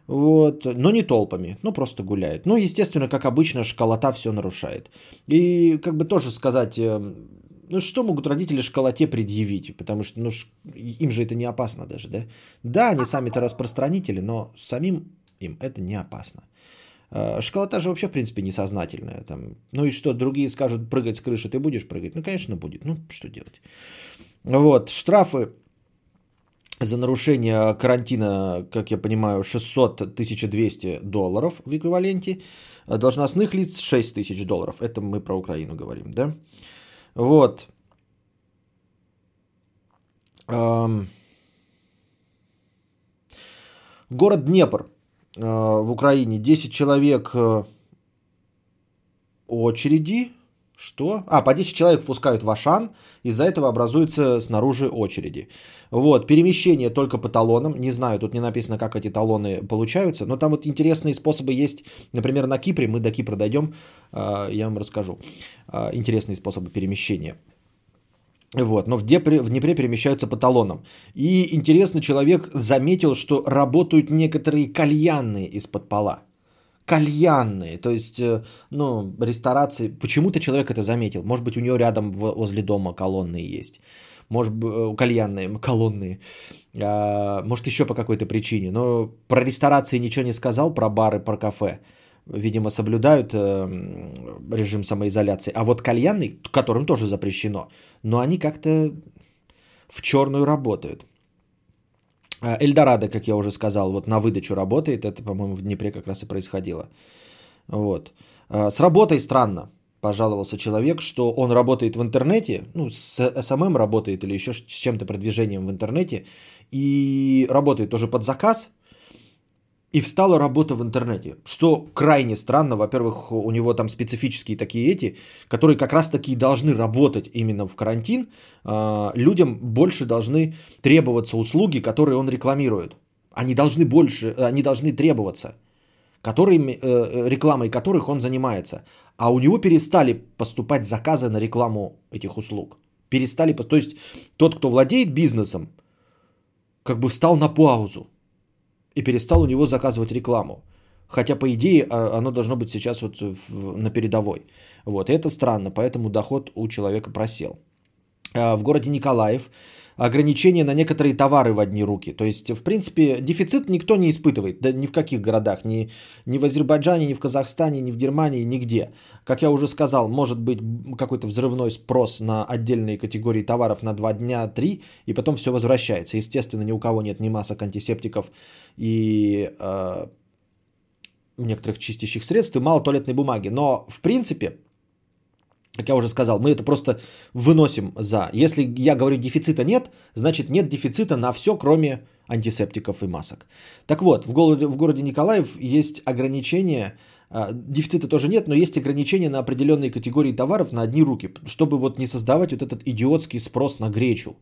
вот, но не толпами, ну просто гуляют. Ну, естественно, как обычно, школота все нарушает. И как бы тоже сказать, ну что могут родители школоте предъявить, потому что ну, им же это не опасно даже, да? Да, они сами-то распространители, но самим им это не опасно. Школота же вообще, в принципе, несознательная. Там, ну и что, другие скажут, прыгать с крыши ты будешь прыгать? Ну, конечно, будет. Ну, что делать? Вот, штрафы за нарушение карантина, как я понимаю, шестьсот тысяч двести долларов в эквиваленте. Должностных лиц шесть тысяч долларов. Это мы про Украину говорим, да? Вот. Эм. Город Днепр. В Украине десять человек очереди. Что? А, по десять человек впускают в Ашан. Из-за этого образуются снаружи очереди. Вот, перемещение только по талонам. Не знаю, тут не написано, как эти талоны получаются. Но там вот интересные способы есть. Например, на Кипре. Мы до Кипра дойдем. Я вам расскажу. Интересные способы перемещения. Вот, но в Днепре, в Днепре перемещаются по талонам. И интересно, человек заметил, что работают некоторые кальянные из-под пола. Кальянные, то есть, ну, ресторации. Почему-то человек это заметил. Может быть, у него рядом возле дома колонные есть. Может быть, кальянные, колонные. Может, еще по какой-то причине. Но про ресторации ничего не сказал, про бары, про кафе. Видимо, соблюдают режим самоизоляции. А вот кальянный, которым тоже запрещено, но они как-то в черную работают. Эльдорадо, как я уже сказал, вот на выдачу работает. Это, по-моему, в Днепре как раз и происходило. Вот. С работой странно, пожаловался человек, что он работает в интернете, ну, с эс эм эм работает или еще с чем-то продвижением в интернете, и работает тоже под заказ. И встала работа в интернете, что крайне странно. Во-первых, у него там специфические такие эти, которые как раз-таки должны работать именно в карантин. Людям больше должны требоваться услуги, которые он рекламирует. Они должны больше, они должны требоваться, которыми, рекламой которых он занимается. А у него перестали поступать заказы на рекламу этих услуг. Перестали, то есть тот, кто владеет бизнесом, как бы встал на паузу. И перестал у него заказывать рекламу. Хотя, по идее, оно должно быть сейчас вот на передовой. Вот. И это странно, поэтому доход у человека просел. В городе Николаев ограничения на некоторые товары в одни руки. То есть, в принципе, дефицит никто не испытывает. Да ни в каких городах. Ни, ни в Азербайджане, ни в Казахстане, ни в Германии, нигде. Как я уже сказал, может быть какой-то взрывной спрос на отдельные категории товаров на два дня, три. И потом все возвращается. Естественно, ни у кого нет ни масок, антисептиков и э, некоторых чистящих средств и мало туалетной бумаги. Но в принципе, как я уже сказал, мы это просто выносим за. Если я говорю дефицита нет, значит нет дефицита на все, кроме антисептиков и масок. Так вот, в городе, в городе Николаев есть ограничения, дефицита тоже нет, но есть ограничения на определенные категории товаров на одни руки, чтобы вот не создавать вот этот идиотский спрос на гречу.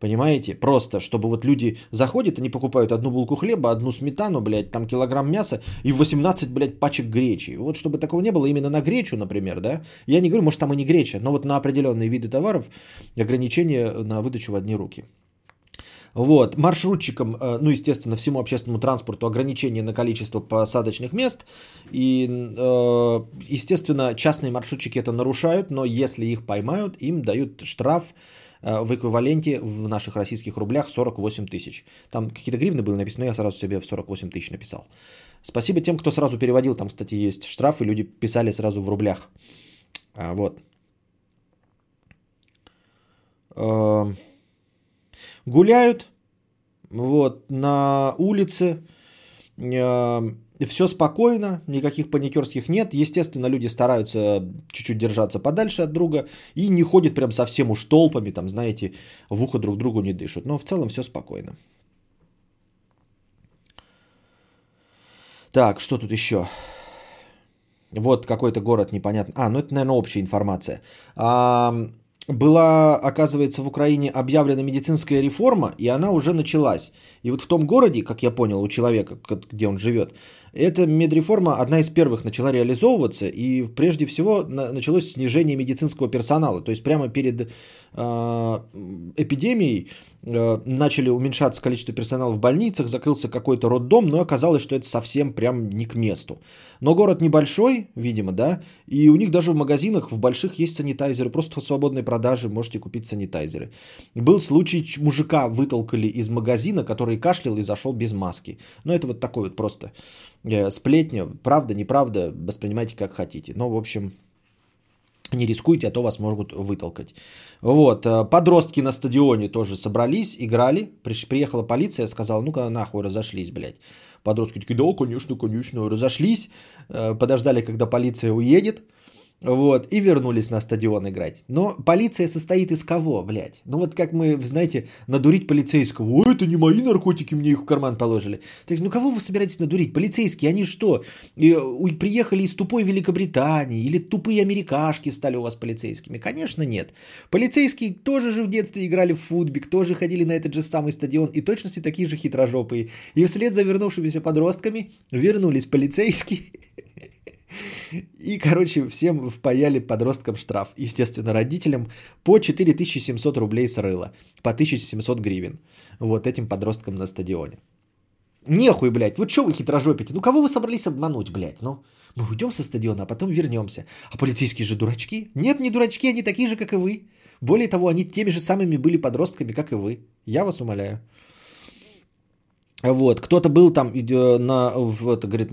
Понимаете? Просто, чтобы вот люди заходят, они покупают одну булку хлеба, одну сметану, блядь, там килограмм мяса и восемнадцать, блядь, пачек гречи. Вот чтобы такого не было именно на гречу, например, да? Я не говорю, может, там и не греча, но вот на определенные виды товаров ограничения на выдачу в одни руки. Вот, маршрутчикам, ну, естественно, всему общественному транспорту ограничения на количество посадочных мест. И, естественно, частные маршрутчики это нарушают, но если их поймают, им дают штраф в эквиваленте в наших российских рублях сорок восемь тысяч. Там какие-то гривны были написаны, но я сразу себе в сорок восемь тысяч написал. Спасибо тем, кто сразу переводил, там, кстати, есть штрафы, люди писали сразу в рублях. Вот. Гуляют, вот, на улице, все спокойно, никаких паникерских нет. Естественно, люди стараются чуть-чуть держаться подальше от друга и не ходят прям совсем уж толпами, там, знаете, в ухо друг другу не дышат. Но в целом все спокойно. Так, что тут еще? Вот какой-то город непонятно. А, ну это, наверное, общая информация. А... Была, оказывается, в Украине объявлена медицинская реформа, и она уже началась. И вот в том городе, как я понял, у человека, где он живет, эта медреформа одна из первых начала реализовываться, и прежде всего началось снижение медицинского персонала. То есть прямо перед э, эпидемией э, начали уменьшаться количество персонала в больницах, закрылся какой-то роддом, но оказалось, что это совсем прям не к месту. Но город небольшой, видимо, да, и у них даже в магазинах в больших есть санитайзеры, просто в свободной продаже можете купить санитайзеры. Был случай, мужика вытолкали из магазина, который кашлял и зашел без маски. Но это вот такой вот просто... сплетня, правда, неправда, воспринимайте как хотите. Но, в общем, не рискуйте, а то вас могут вытолкать. Вот, подростки на стадионе тоже собрались, играли. Приехала полиция, сказала, ну-ка нахуй разошлись, блядь. Подростки такие, да, конечно, конечно, разошлись. Подождали, когда полиция уедет. Вот, и вернулись на стадион играть. Но полиция состоит из кого, блядь? Ну вот как мы, знаете, надурить полицейского. Ой, это не мои наркотики, мне их в карман положили. Так, ну кого вы собираетесь надурить? Полицейские, они что, приехали из тупой Великобритании? Или тупые америкашки стали у вас полицейскими? Конечно, нет. Полицейские тоже же в детстве играли в футбик, тоже ходили на этот же самый стадион. И точности такие же хитрожопые. И вслед за вернувшимися подростками вернулись полицейские. И, короче, всем впаяли подросткам штраф. Естественно, родителям по четыре тысячи семьсот рублей с рыла. По тысяча семьсот гривен. Вот этим подросткам на стадионе. Нехуй, блядь. Вот что вы хитрожопите? Ну, кого вы собрались обмануть, блядь? Ну, мы уйдем со стадиона, а потом вернемся. А полицейские же дурачки. Нет, не дурачки, они такие же, как и вы. Более того, они теми же самыми были подростками, как и вы. Я вас умоляю. Вот, кто-то был там, на, вот, говорит,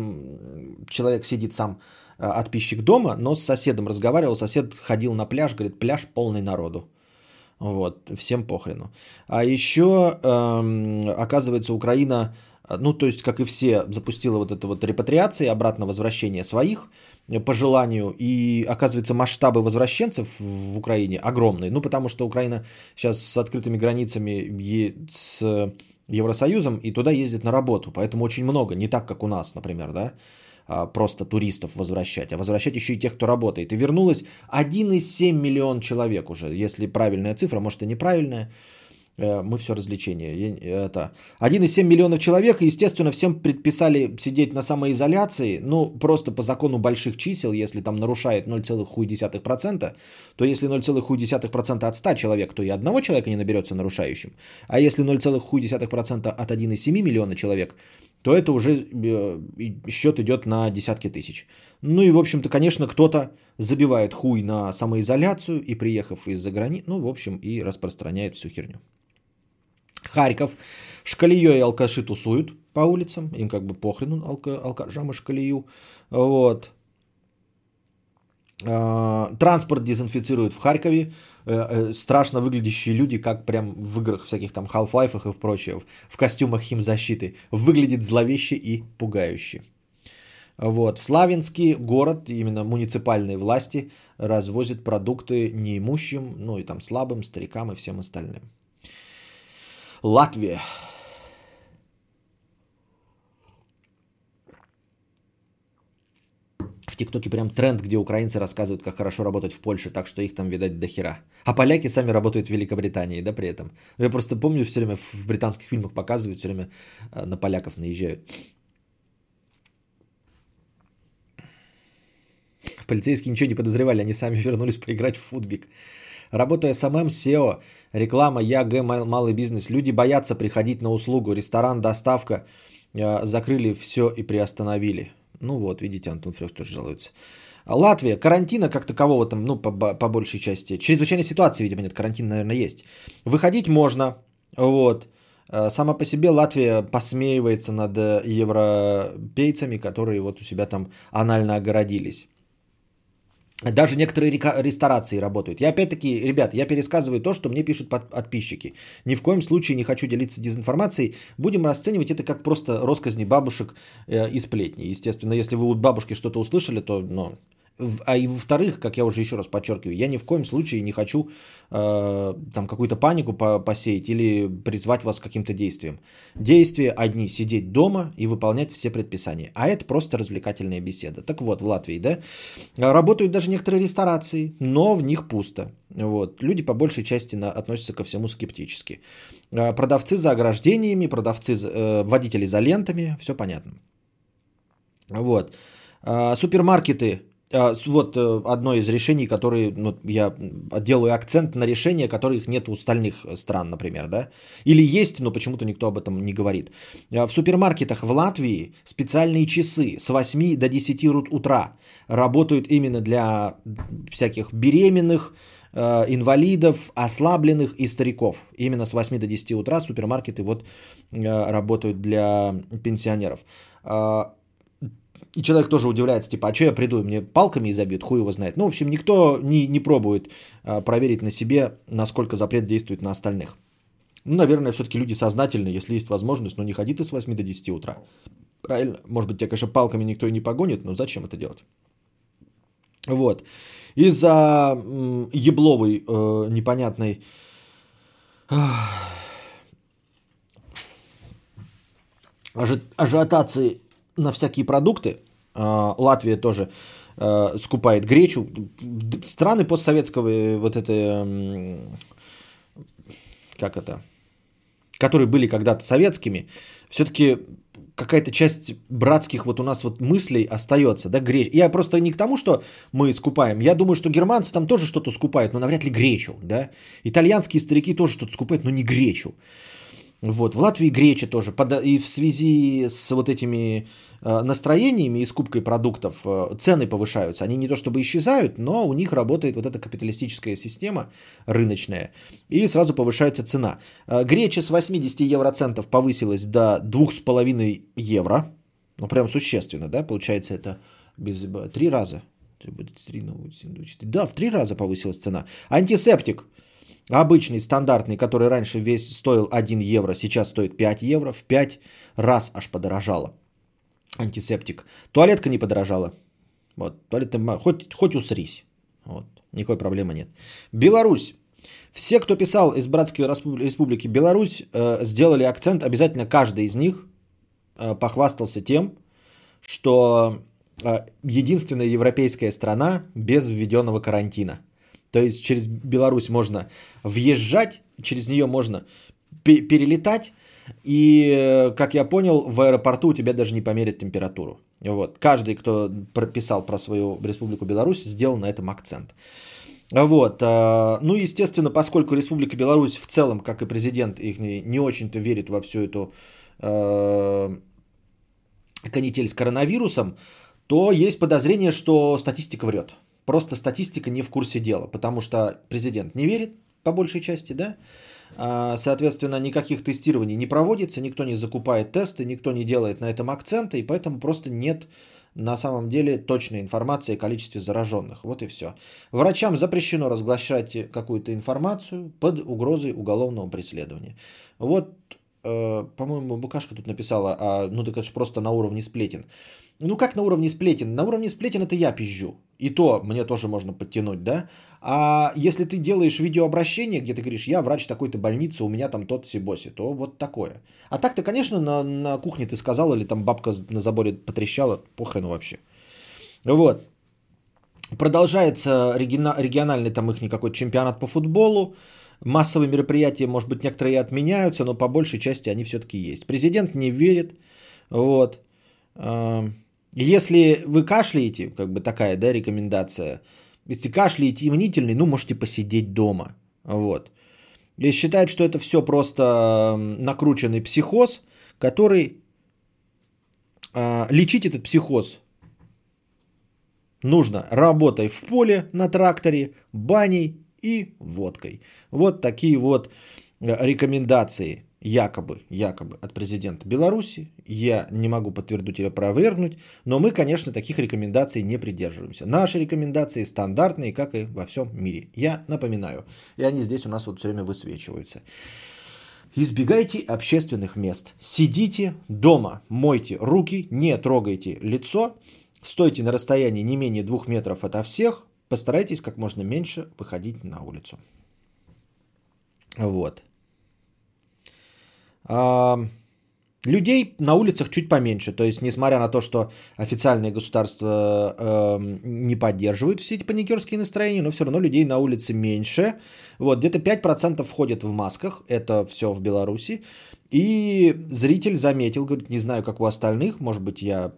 человек сидит сам, отписчик дома, но с соседом разговаривал, сосед ходил на пляж, говорит, пляж полный народу. Вот, всем похрену. А еще, эм, оказывается, Украина, ну, то есть, как и все, запустила вот эту вот репатриацию, обратно возвращение своих по желанию. И, оказывается, масштабы возвращенцев в Украине огромные. Ну, потому что Украина сейчас с открытыми границами, с... Евросоюзом, и туда ездят на работу. Поэтому очень много, не так, как у нас, например, да, просто туристов возвращать, а возвращать еще и тех, кто работает. И вернулось один целых семь десятых миллиона человек уже, если правильная цифра, может и неправильная, мы все развлечения. Это один целых семь десятых миллиона человек, и, естественно, всем предписали сидеть на самоизоляции, ну, просто по закону больших чисел, если там нарушает ноль целых одна десятая процента, то если ноль целых одна десятая процента от ста человек, то и одного человека не наберется нарушающим, а если ноль целых одна десятая процента от одного целых семи десятых миллиона человек, то это уже счет идет на десятки тысяч. Ну и, в общем-то, конечно, кто-то забивает хуй на самоизоляцию и, приехав из-за границы, ну, в общем, и распространяет всю херню. Харьков. Шкалеё и алкаши тусуют по улицам. Им как бы похрену алка- алкашам и шкалею. Вот. Транспорт дезинфицируют в Харькове. Страшно выглядящие люди, как прям в играх всяких там Half-Life и прочее, в костюмах химзащиты. Выглядит зловеще и пугающе. Вот. В Славянске город, именно муниципальные власти, развозят продукты неимущим, ну и там слабым, старикам и всем остальным. Латвия. В ТикТоке прям тренд, где украинцы рассказывают, как хорошо работать в Польше, так что их там, видать, до хера. А поляки сами работают в Великобритании, да, при этом. Я просто помню, все время в британских фильмах показывают, все время на поляков наезжают. Полицейские ничего не подозревали, они сами вернулись поиграть в футбик. Работая с эм эм, сео, реклама, Я Г, малый бизнес. Люди боятся приходить на услугу. Ресторан, доставка, закрыли все и приостановили. Ну вот, видите, Антон Фрё тоже жалуется. Латвия. Карантина как такового там, ну, по, по большей части. Чрезвычайной ситуации, видимо, нет. Карантин, наверное, есть. Выходить можно. Вот. Сама по себе Латвия посмеивается над европейцами, которые вот у себя там анально огородились. Даже некоторые река- ресторации работают. Я опять-таки, ребят, я пересказываю то, что мне пишут подписчики. Ни в коем случае не хочу делиться дезинформацией. Будем расценивать это как просто россказни бабушек э, и сплетни. Естественно, если вы у бабушки что-то услышали, то... Ну... А и во-вторых, как я уже еще раз подчеркиваю, я ни в коем случае не хочу э, там какую-то панику посеять или призвать вас к каким-то действиям. Действия одни – сидеть дома и выполнять все предписания. А это просто развлекательная беседа. Так вот, в Латвии, да, работают даже некоторые ресторации, но в них пусто. Вот. Люди по большей части на, относятся ко всему скептически. Продавцы за ограждениями, продавцы, э, водители за лентами, все понятно. Вот. Э, супермаркеты. Вот одно из решений, которые, ну, я делаю акцент на решения, которых нет у остальных стран, например, да, или есть, но почему-то никто об этом не говорит. В супермаркетах в Латвии специальные часы с восьми до десяти утра работают именно для всяких беременных, инвалидов, ослабленных и стариков. Именно с восьми до десяти утра супермаркеты вот работают для пенсионеров. И человек тоже удивляется, типа, а что я приду, мне палками изобьют, хуй его знает. Ну, в общем, никто не, не пробует а, проверить на себе, насколько запрет действует на остальных. Ну, наверное, все-таки люди сознательные, если есть возможность, но ну, не ходи ты с восьми до десяти утра. Правильно? Может быть, тебя, конечно, палками никто и не погонит, но зачем это делать? Вот. Из-за м- ебловой э, непонятной... Ажи- ажиотации... на всякие продукты. Латвия тоже скупает гречу. Страны постсоветского вот это, как это, которые были когда-то советскими, все-таки какая-то часть братских вот у нас вот мыслей остается, да, греч. Я просто не к тому, что мы скупаем. Я думаю, что германцы там тоже что-то скупают, но навряд ли гречу, да. Итальянские старики тоже что-то скупают, но не гречу. Вот, в Латвии греча тоже. И в связи с вот этими настроениями и скупкой продуктов цены повышаются. Они не то чтобы исчезают, но у них работает вот эта капиталистическая система рыночная. И сразу повышается цена. Греча с восемьдесят евроцентов повысилась до два с половиной евро. Ну, прям существенно, да? Получается, это без... три раза. Да, в три раза повысилась цена. Антисептик. Обычный, стандартный, который раньше весь стоил один евро, сейчас стоит пять евро. В пять раз аж подорожало. Антисептик. Туалетка не подорожала. Вот. Туалетная... Хоть, хоть усрись. Вот. Никакой проблемы нет. Беларусь. Все, кто писал из Братской Республики Беларусь, э, сделали акцент. Обязательно каждый из них э, похвастался тем, что э, единственная европейская страна без введенного карантина. То есть через Беларусь можно въезжать, через нее можно пе- перелетать. И, как я понял, в аэропорту у тебя даже не померят температуру. Вот. Каждый, кто прописал про свою Республику Беларусь, сделал на этом акцент. Вот. Ну, естественно, поскольку Республика Беларусь в целом, как и президент, их не очень-то верит во всю эту э- канитель с коронавирусом, то есть подозрение, что статистика врет. Просто статистика не в курсе дела, потому что президент не верит, по большей части, да? Соответственно, никаких тестирований не проводится, никто не закупает тесты, никто не делает на этом акцента, и поэтому просто нет на самом деле точной информации о количестве зараженных. Вот и все. Врачам запрещено разглашать какую-то информацию под угрозой уголовного преследования. Вот, э, по-моему, Букашка тут написала, а, ну так это же просто на уровне сплетен. Ну как на уровне сплетен? На уровне сплетен это я пизжу. И то мне тоже можно подтянуть, да? А если ты делаешь видеообращение, где ты говоришь, я врач такой-то больницы, у меня там тот сибоси, то вот такое. А так-то, конечно, на, на кухне ты сказал, или там бабка на заборе потрещала, похрену вообще. Вот. Продолжается региона, региональный там их никакой чемпионат по футболу. Массовые мероприятия, может быть, некоторые отменяются, но по большей части они все-таки есть. Президент не верит. Вот. Если вы кашляете, как бы такая, да, рекомендация, если кашляете и мнительный, ну, можете посидеть дома, вот. И считают, что это все просто накрученный психоз, который, а, лечить этот психоз нужно работой в поле, на тракторе, баней и водкой. Вот такие вот рекомендации. Якобы, якобы от президента Беларуси, я не могу подтвердить или опровергнуть, но мы, конечно, таких рекомендаций не придерживаемся. Наши рекомендации стандартные, как и во всем мире. Я напоминаю, и они здесь у нас вот все время высвечиваются. Избегайте общественных мест, сидите дома, мойте руки, не трогайте лицо, стойте на расстоянии не менее двух метров ото всех, постарайтесь как можно меньше выходить на улицу. Вот. Людей на улицах чуть поменьше, то есть несмотря на то, что официальные государства э, не поддерживают все эти паникерские настроения, но все равно людей на улице меньше, вот, где-то пять процентов входят в масках, это все в Беларуси, и зритель заметил, говорит, не знаю, как у остальных, может быть, я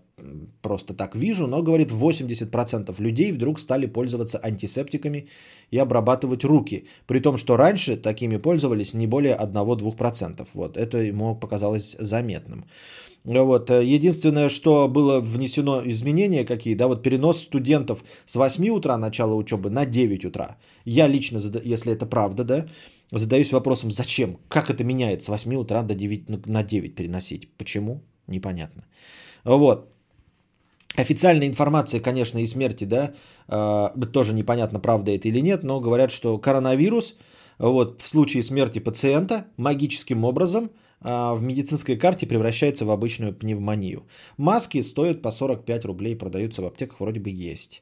просто так вижу, но, говорит, восемьдесят процентов людей вдруг стали пользоваться антисептиками и обрабатывать руки, при том, что раньше такими пользовались не более одного-двух процентов, вот, это ему показалось заметным. Вот, единственное, что было внесено изменения какие, да, вот перенос студентов с восьми утра начала учебы на девять утра, я лично, если это правда, да, задаюсь вопросом, зачем, как это меняет с восьми утра до девяти, на девять переносить, почему, непонятно, вот. Официальная информация, конечно, и смерти, да, э, тоже непонятно, правда это или нет, но говорят, что коронавирус, вот, в случае смерти пациента магическим образом э, в медицинской карте превращается в обычную пневмонию. Маски стоят по сорок пять рублей, продаются в аптеках, вроде бы есть.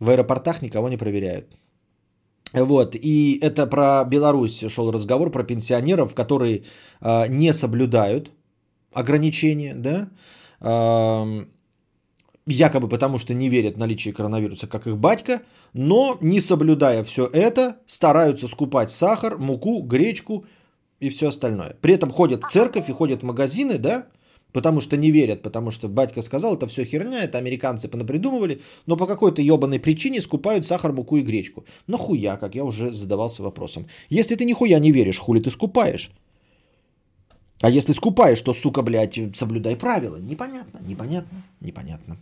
В аэропортах никого не проверяют. Вот, и это про Беларусь шел разговор, про пенсионеров, которые э, не соблюдают ограничения, да, э, якобы потому, что не верят в наличие коронавируса, как их батька, но, не соблюдая все это, стараются скупать сахар, муку, гречку и все остальное. При этом ходят в церковь и ходят в магазины, да, потому что не верят, потому что батька сказал, это все херня, это американцы понапридумывали, но по какой-то ебаной причине скупают сахар, муку и гречку. Нахуя, как я уже задавался вопросом. Если ты нихуя не веришь, хули ты скупаешь? А если скупаешь, то, сука, блядь, соблюдай правила. Непонятно, непонятно, непонятно.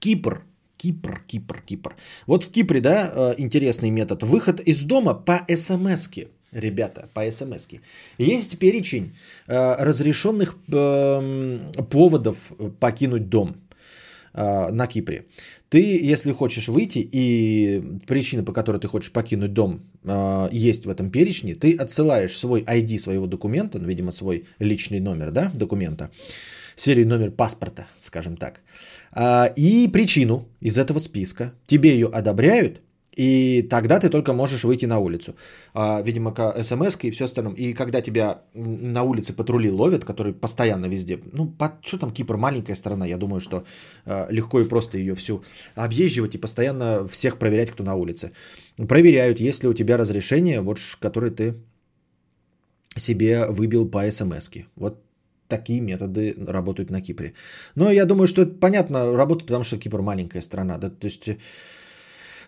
Кипр, Кипр, Кипр, Кипр. Вот в Кипре, да, интересный метод. Выход из дома по смс-ке, ребята, по смс-ке. Есть перечень разрешенных поводов покинуть дом на Кипре. Ты, если хочешь выйти, и причина, по которой ты хочешь покинуть дом, есть в этом перечне, ты отсылаешь свой ай ди своего документа, ну, видимо, свой личный номер, да, документа, серию номер паспорта, скажем так, и причину из этого списка. Тебе ее одобряют, и тогда ты только можешь выйти на улицу. Видимо, смс-ка и все остальное. И когда тебя на улице патрули ловят, которые постоянно везде, ну, под, что там Кипр, маленькая страна, я думаю, что легко и просто ее всю объезживать и постоянно всех проверять, кто на улице. Проверяют, есть ли у тебя разрешение, вот, которое ты себе выбил по смс-ке. Вот. Такие методы работают на Кипре. Но я думаю, что это понятно работает, потому что Кипр маленькая страна. Да? То есть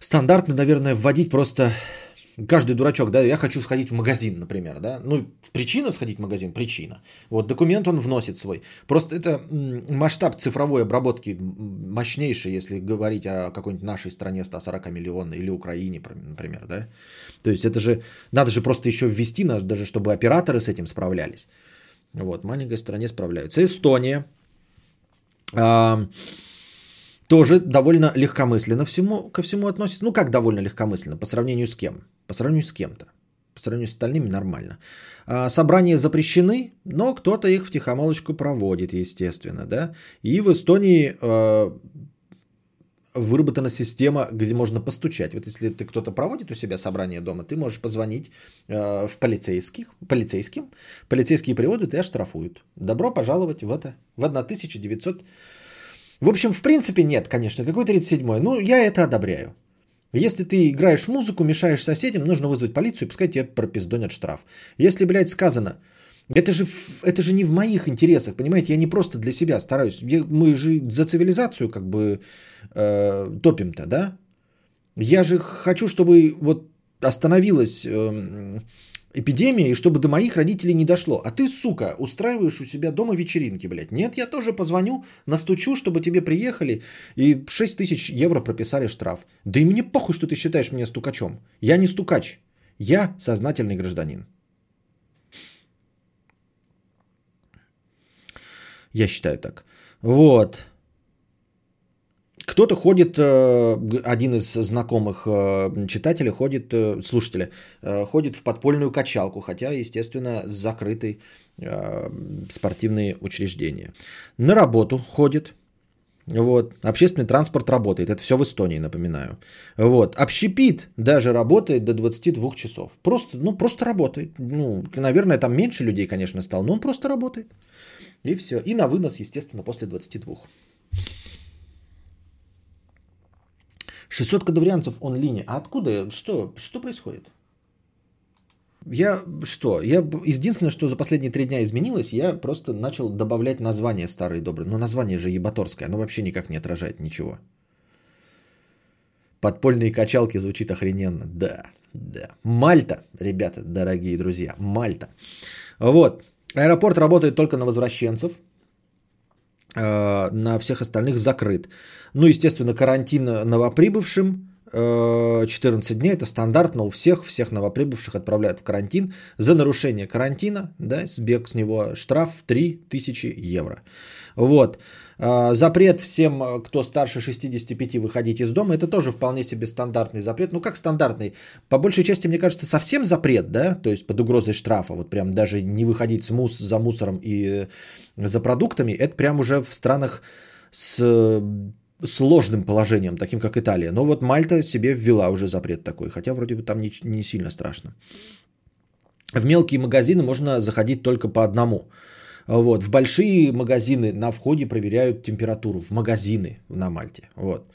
стандартно, наверное, вводить просто каждый дурачок. Да, я хочу сходить в магазин, например. Да? Ну, причина сходить в магазин – причина. Вот документ он вносит свой. Просто это масштаб цифровой обработки мощнейший, если говорить о какой-нибудь нашей стране сто сорок миллионов или Украине, например. Да? То есть это же надо же просто еще ввести, даже чтобы операторы с этим справлялись. Вот, в маленькой стране справляются. Эстония а, тоже довольно легкомысленно всему, ко всему относится. Ну, как довольно легкомысленно? По сравнению с кем? По сравнению с кем-то. По по сравнению с остальными нормально. Собрания запрещены, но кто-то их втихомолочку проводит, естественно, да. И в Эстонии э, выработана система, где можно постучать. Вот если ты кто-то проводит у себя собрание дома, ты можешь позвонить э, в полицейских, полицейским. Полицейские приводят и оштрафуют. Добро пожаловать в это, в тысяча девятьсот. В общем, в принципе, нет, конечно, какой тридцать седьмой. Ну, я это одобряю. Если ты играешь музыку, мешаешь соседям, нужно вызвать полицию, пускай тебе пропиздонят штраф. Если, блядь, сказано, это же, это же не в моих интересах, понимаете, я не просто для себя стараюсь. Я, мы же за цивилизацию как бы э, топим-то, да? Я же хочу, чтобы вот остановилась э, эпидемия, и чтобы до моих родителей не дошло. А ты, сука, устраиваешь у себя дома вечеринки, блядь. Нет, я тоже позвоню, настучу, чтобы тебе приехали и шесть тысяч евро прописали штраф. Да и мне похуй, что ты считаешь меня стукачом. Я не стукач. Я сознательный гражданин. Я считаю так. Вот. Кто-то ходит, один из знакомых читателей ходит, слушателя, ходит в подпольную качалку, хотя, естественно, закрыты спортивные учреждения. На работу ходит. Вот. Общественный транспорт работает. Это все в Эстонии, напоминаю. Вот. Общепит даже работает до двадцати двух часов. Просто, ну, просто работает. Ну, наверное, там меньше людей, конечно, стало, но он просто работает. И все. И на вынос, естественно, после двадцати двух. шестьсот кадаврианцев онлине. А откуда? Что? Что происходит? Я что? Я единственное, что за последние три дня изменилось, я просто начал добавлять название старые добрые. Но название же ебаторское, оно вообще никак не отражает ничего. Подпольные качалки звучит охрененно. Да, да. Мальта, ребята, дорогие друзья, Мальта. Вот. Аэропорт работает только на возвращенцев. На всех остальных закрыт. Ну, естественно, карантин новоприбывшим четырнадцать дней. Это стандартно у всех. Всех новоприбывших отправляют в карантин. За нарушение карантина, да, сбег с него, штраф в три тысячи евро. Вот. Запрет всем, кто старше шестидесяти пяти, выходить из дома. Это тоже вполне себе стандартный запрет. Ну, как стандартный? По большей части, мне кажется, совсем запрет, да? То есть, под угрозой штрафа. Вот прям даже не выходить с мус- за мусором и за продуктами. Это прям уже в странах с сложным положением, таким как Италия. Но вот Мальта себе ввела уже запрет такой. Хотя вроде бы там не, не сильно страшно. В мелкие магазины можно заходить только по одному. Вот. В большие магазины на входе проверяют температуру. В магазины на Мальте. Вот.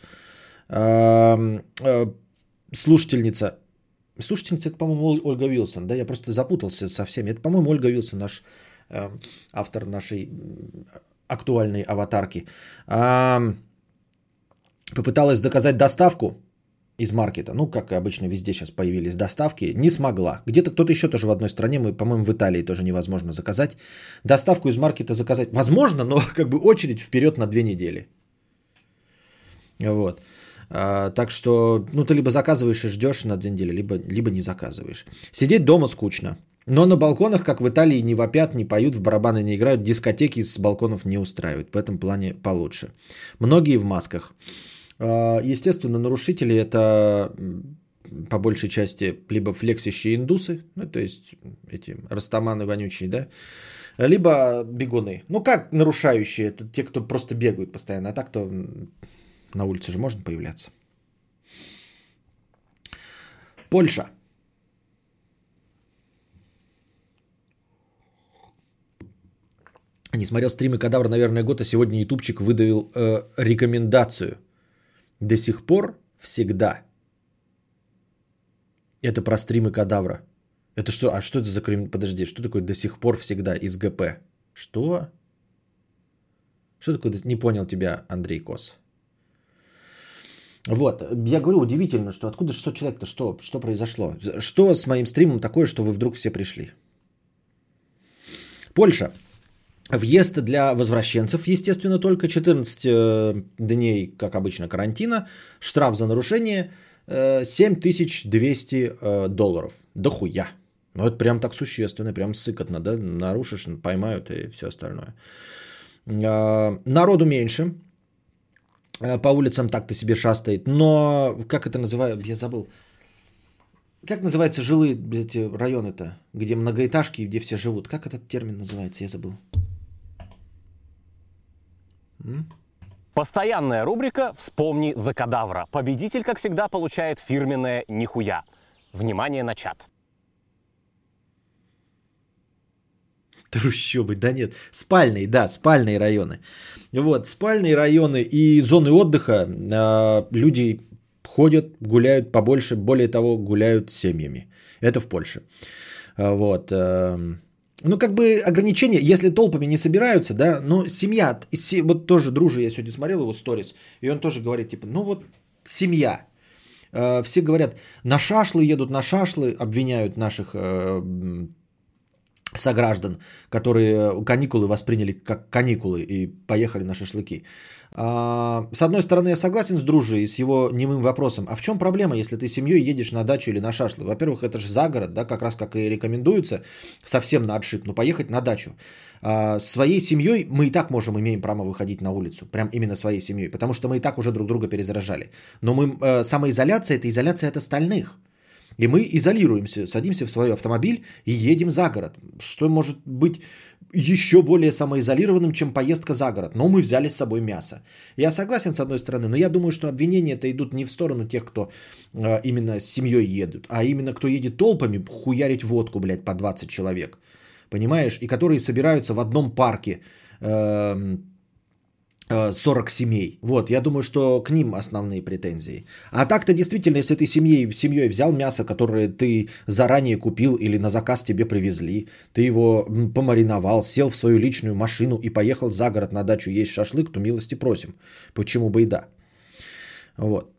Слушательница. Слушательница, это, по-моему, Ольга Уилсон. Да, я просто запутался со всеми. Это, по-моему, Ольга Уилсон, наш автор нашей актуальной аватарки. Попыталась заказать доставку из маркета. Ну, как обычно, везде сейчас появились доставки. Не смогла. Где-то кто-то еще тоже в одной стране. Мы, по-моему, в Италии тоже невозможно заказать. Доставку из маркета заказать возможно, но как бы очередь вперед на две недели. Вот. А, так что, ну, ты либо заказываешь и ждешь на две недели, либо, либо не заказываешь. Сидеть дома скучно. Но на балконах, как в Италии, не вопят, не поют, в барабаны не играют, дискотеки с балконов не устраивают. В этом плане получше. Многие в масках. Естественно, нарушители это по большей части либо флексящие индусы, ну, то есть эти растаманы вонючие, да, либо бегуны. Ну как нарушающие, это те, кто просто бегают постоянно, а так-то на улице же можно появляться. Польша. Не смотрел стримы Кадавра, наверное, год, а сегодня ютубчик выдавил э, рекомендацию. До сих пор всегда. Это про стримы Кадавра. Это что? А что это за крем... Подожди, что такое до сих пор всегда из ГП? Что? Что такое? Не понял тебя, Андрей Кос. Вот. Я говорю, удивительно, что откуда шестьсот человек-то? Что, что произошло? Что с моим стримом такое, что вы вдруг все пришли? Польша. Въезд для возвращенцев, естественно, только четырнадцать дней, как обычно, карантина, штраф за нарушение семь тысяч двести долларов. Да хуя. Ну, это прям так существенно, прям сыкотно, да, нарушишь, поймают и все остальное. Народу меньше, по улицам так-то себе шастает, но, как это называют, я забыл. Как называются жилые эти районы-то, где многоэтажки и где все живут? Как этот термин называется? Я забыл. М? Постоянная рубрика «Вспомни за кадавра». Победитель, как всегда, получает фирменное нихуя. Внимание на чат. Трущобы, да нет. Спальные, да, спальные районы. Вот, спальные районы и зоны отдыха. Э, люди ходят, гуляют побольше, более того, гуляют с семьями. Это в Польше. Вот. Э, ну, как бы ограничения, если толпами не собираются, да, но семья, вот тоже дружи, я сегодня смотрел его сторис, и он тоже говорит, типа, ну вот семья. Э, все говорят, на шашлы едут, на шашлы, обвиняют наших э, сограждан, которые каникулы восприняли как каникулы и поехали на шашлыки. С одной стороны, я согласен с дружей и с его немым вопросом. А в чем проблема, если ты с семьей едешь на дачу или на шашлык? Во-первых, это же загород, да, как раз как и рекомендуется, совсем на отшиб, но поехать на дачу. С своей семьей мы и так можем, имеем право выходить на улицу, прям именно своей семьей, потому что мы и так уже друг друга перезаражали. Но мы, самоизоляция – это изоляция от остальных. И мы изолируемся, садимся в свой автомобиль и едем за город. Что может быть еще более самоизолированным, чем поездка за город? Но мы взяли с собой мясо. Я согласен с одной стороны, но я думаю, что обвинения-то идут не в сторону тех, кто э, именно с семьей едут, а именно кто едет толпами хуярить водку, блядь, по двадцать человек. Понимаешь? И которые собираются в одном парке э, сорок семей. Вот, я думаю, что к ним основные претензии. А так-то действительно, если ты семьей, семьей взял мясо, которое ты заранее купил или на заказ тебе привезли, ты его помариновал, сел в свою личную машину и поехал за город на дачу есть шашлык, то милости просим. Почему бы и да. Вот.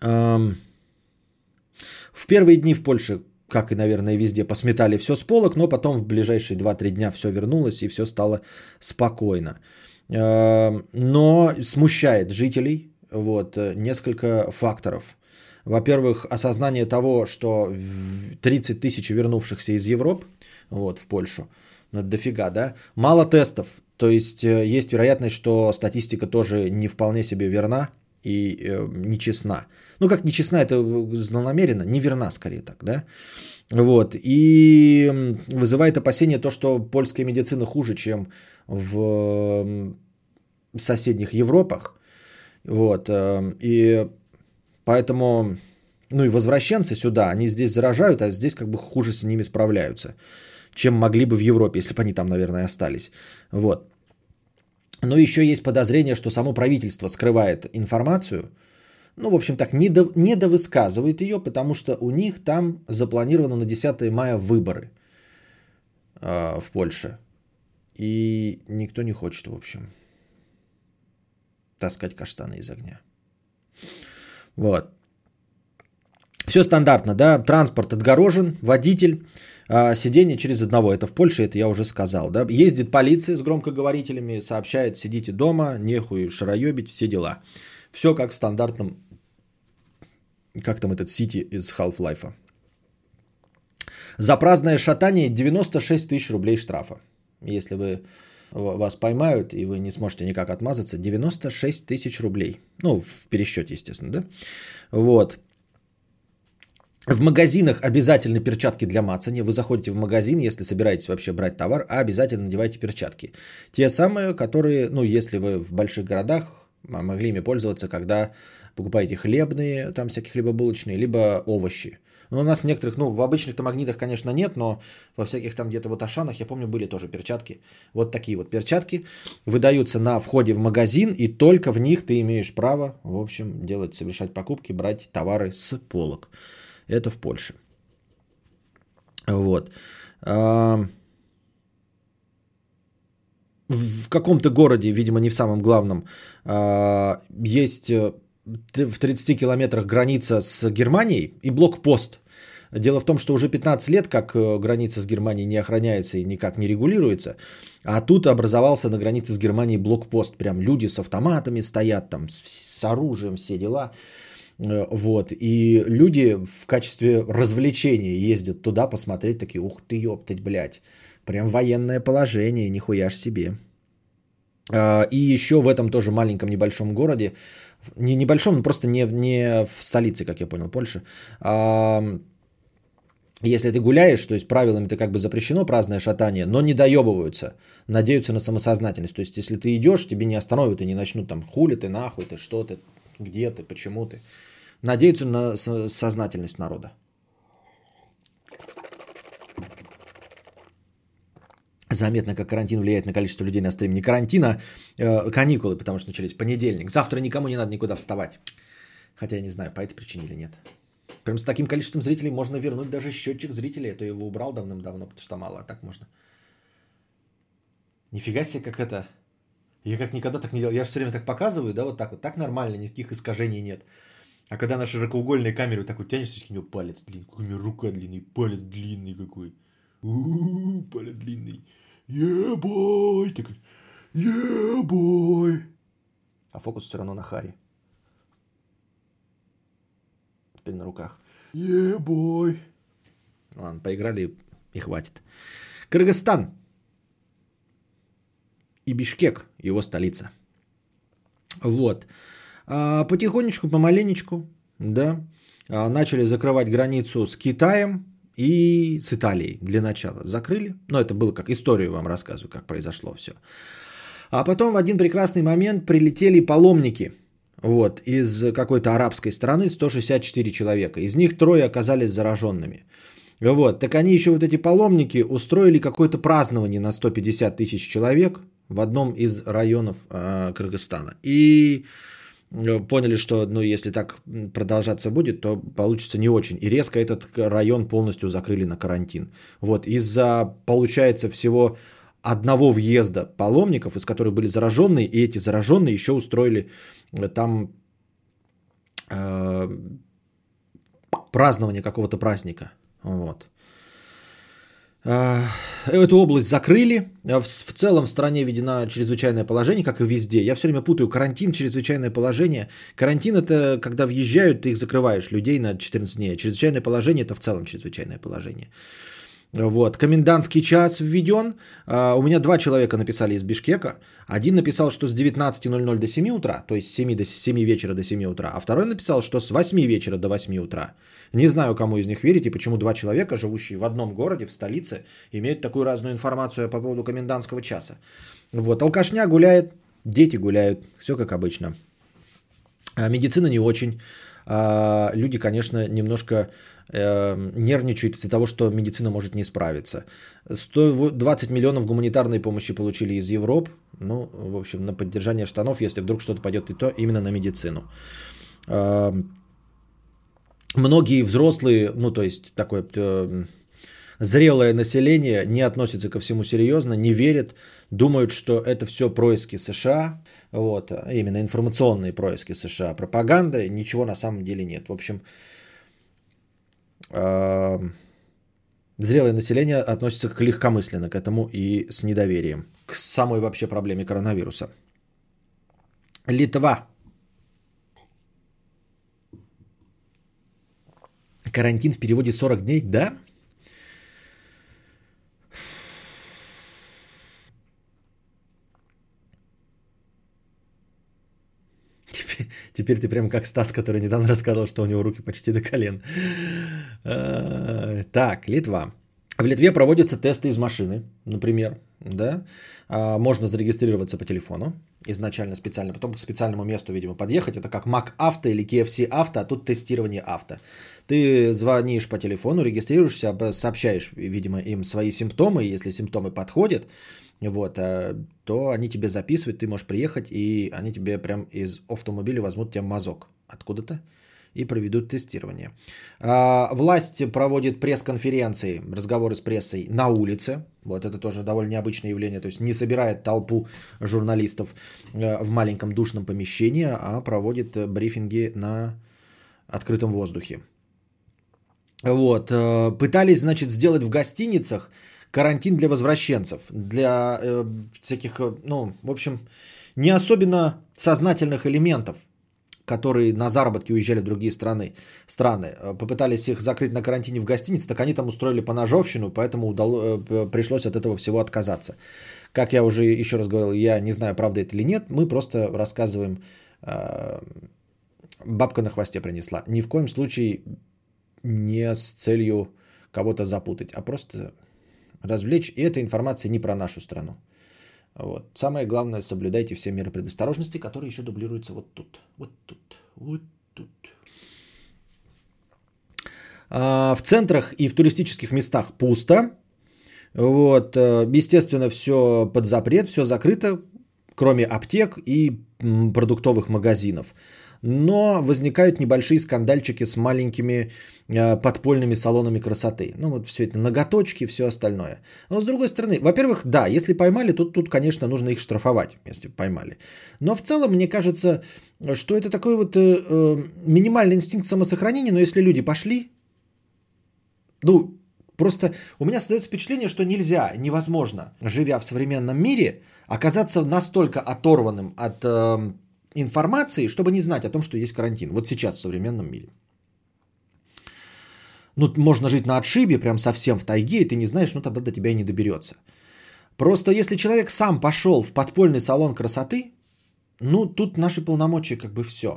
В первые дни в Польше, как и, наверное, везде, посметали все с полок, но потом в ближайшие два-три дня все вернулось и все стало спокойно. Но смущает жителей вот, несколько факторов. Во-первых, осознание того, что тридцать тысяч вернувшихся из Европы вот, в Польшу, ну дофига, да, мало тестов, то есть есть вероятность, что статистика тоже не вполне себе верна и э, нечестна. Ну, как нечестна, это злонамеренно, неверна, скорее так, да? Вот, и вызывает опасение то, что польская медицина хуже, чем в соседних Европах, вот, и поэтому, ну, и возвращенцы сюда, они здесь заражают, а здесь как бы хуже с ними справляются, чем могли бы в Европе, если бы они там, наверное, остались, вот. Но еще есть подозрение, что само правительство скрывает информацию. Ну, в общем так, недо, недовысказывает ее, потому что у них там запланировано на десятое мая выборы э, в Польше. И никто не хочет, в общем, таскать каштаны из огня. Вот. Все стандартно, да? Транспорт отгорожен, водитель... Сидение через одного, это в Польше, это я уже сказал, да, ездит полиция с громкоговорителями, сообщает, сидите дома, нехуй шароебить, все дела. Все как в стандартном, как там этот Сити из Half-Life. За праздное шатание девяносто шесть тысяч рублей штрафа. Если вы, вас поймают и вы не сможете никак отмазаться, девяносто шесть тысяч рублей. Ну, в пересчете, естественно, да. Вот. В магазинах обязательно перчатки для мацания. Вы заходите в магазин, если собираетесь вообще брать товар, а обязательно надевайте перчатки. Те самые, которые, ну, если вы в больших городах, могли ими пользоваться, когда покупаете хлебные, там всяких либо булочные, либо овощи. Но у нас в некоторых, ну, в обычных-то магнитах, конечно, нет, но во всяких там где-то вот Ашанах, я помню, были тоже перчатки. Вот такие вот перчатки выдаются на входе в магазин, и только в них ты имеешь право, в общем, делать, совершать покупки, брать товары с полок. Это в Польше. Вот. В каком-то городе, видимо, не в самом главном, есть в тридцати километрах граница с Германией и блокпост. Дело в том, что уже пятнадцать лет, как граница с Германией не охраняется и никак не регулируется, а тут образовался на границе с Германией блокпост. Прям люди с автоматами стоят, там, с оружием, все дела. Вот, и люди в качестве развлечения ездят туда посмотреть, такие, ух ты, ёптать, блядь, прям военное положение, нихуя ж себе. И еще в этом тоже маленьком небольшом городе, не небольшом, но просто не, не в столице, как я понял, Польши. Если ты гуляешь, то есть правилами это как бы запрещено праздное шатание, но не доебываются, надеются на самосознательность. То есть если ты идешь, тебе не остановят и не начнут там хули ты, нахуй ты, что ты, где ты, почему ты. Надеются на сознательность народа. Заметно, как карантин влияет на количество людей на стриме. Не карантин, а э, каникулы, потому что начались понедельник. Завтра никому не надо никуда вставать. Хотя я не знаю, по этой причине или нет. Прям с таким количеством зрителей можно вернуть даже счетчик зрителей. Я то его убрал давным-давно, потому что мало, а так можно. Нифига себе, как это. Я как никогда так не делал. Я же все время так показываю, да, вот так вот. Так нормально, никаких искажений нет. А когда на широкоугольные камеры так вот тянешься, у него палец длинный, у меня рука длинная, палец длинный какой. У-у-у, палец длинный. Ебой! Такой, ебой! А фокус все равно на Харе. Теперь на руках. Ебой! Ладно, поиграли и хватит. Кыргызстан. И Бишкек, его столица. Вот. А, потихонечку, помаленечку, да, а, начали закрывать границу с Китаем и с Италией для начала. Закрыли. Но это было как историю вам рассказываю, как произошло все. А потом в один прекрасный момент прилетели паломники. Вот, из какой-то арабской страны, сто шестьдесят четыре человека. Из них трое оказались зараженными. Вот, так они еще вот эти паломники устроили какое-то празднование на сто пятьдесят тысяч человек в одном из районов э, Кыргызстана. И поняли, что ну, если так продолжаться будет, то получится не очень. И резко этот район полностью закрыли на карантин. Вот, из-за, получается, всего одного въезда паломников, из которых были зараженные, и эти зараженные еще устроили там э, празднование какого-то праздника. Вот. Э, эту область закрыли. В, в целом в стране введено чрезвычайное положение, как и везде. Я все время путаю карантин, чрезвычайное положение. Карантин это когда въезжают, ты их закрываешь, людей на четырнадцать дней. Чрезвычайное положение это в целом чрезвычайное положение. Вот, комендантский час введен. Uh, у меня два человека написали из Бишкека. Один написал, что с девятнадцати ноль-ноль до семи утра, то есть с семи, до семи вечера до семи утра, а второй написал, что с восьми вечера до восьми утра. Не знаю, кому из них верить и почему два человека, живущие в одном городе, в столице, имеют такую разную информацию по поводу комендантского часа. Вот, алкашня гуляет, дети гуляют, все как обычно. А медицина не очень. Люди, конечно, немножко э, нервничают из-за того, что медицина может не справиться. сто двадцать миллионов гуманитарной помощи получили из Европы. Ну, в общем, на поддержание штанов, если вдруг что-то пойдет и то, именно на медицину. Э, многие взрослые, ну, то есть, такое э, зрелое население не относится ко всему серьезно, не верит, думают, что это все происки США. Вот, именно информационные происки США, пропаганда, ничего на самом деле нет. В общем, зрелое население относится к легкомысленно к этому и с недоверием к самой вообще проблеме коронавируса. Литва. Карантин в переводе сорок дней, да? Теперь ты прям как Стас, который недавно рассказывал, что у него руки почти до колен. Так, Литва. В Литве проводятся тесты из машины, например. Да? Можно зарегистрироваться по телефону изначально специально, потом к специальному месту, видимо, подъехать. Это как Макавто или кей эф си Авто, а тут тестирование авто. Ты звонишь по телефону, регистрируешься, сообщаешь, видимо, им свои симптомы. Если симптомы подходят, вот, то они тебе записывают, ты можешь приехать, и они тебе прям из автомобиля возьмут тебе мазок откуда-то и проведут тестирование. Власть проводит пресс-конференции, разговоры с прессой на улице. Вот это тоже довольно необычное явление. То есть не собирает толпу журналистов в маленьком душном помещении, а проводит брифинги на открытом воздухе. Вот. Пытались, значит, сделать в гостиницах карантин для возвращенцев, для э, всяких, ну, в общем, не особенно сознательных элементов. которые на заработки уезжали в другие страны, страны, попытались их закрыть на карантине в гостинице, так они там устроили поножовщину, поэтому удало, пришлось от этого всего отказаться. Как я уже еще раз говорил, я не знаю, правда это или нет, мы просто рассказываем, бабка на хвосте принесла. Ни в коем случае не с целью кого-то запутать, а просто развлечь. И эта информация не про нашу страну. Вот. Самое главное, соблюдайте все меры предосторожности, которые еще дублируются вот тут. Вот тут. Вот тут. А, в центрах и в туристических местах пусто. Вот. Естественно, все под запрет, все закрыто, кроме аптек и продуктовых магазинов. Но возникают небольшие скандальчики с маленькими э, подпольными салонами красоты. Ну, вот все это ноготочки, все остальное. Но с другой стороны, во-первых, да, если поймали, то тут, конечно, нужно их штрафовать, если поймали. Но в целом, мне кажется, что это такой вот э, э, минимальный инстинкт самосохранения, но если люди пошли, ну, просто у меня создается впечатление, что нельзя, невозможно, живя в современном мире, оказаться настолько оторванным от... Э, информации, чтобы не знать о том, что есть карантин. Вот сейчас в современном мире. Ну, можно жить на отшибе, прям совсем в тайге, и ты не знаешь, ну тогда до тебя и не доберется. Просто если человек сам пошел в подпольный салон красоты, ну тут наши полномочия как бы все.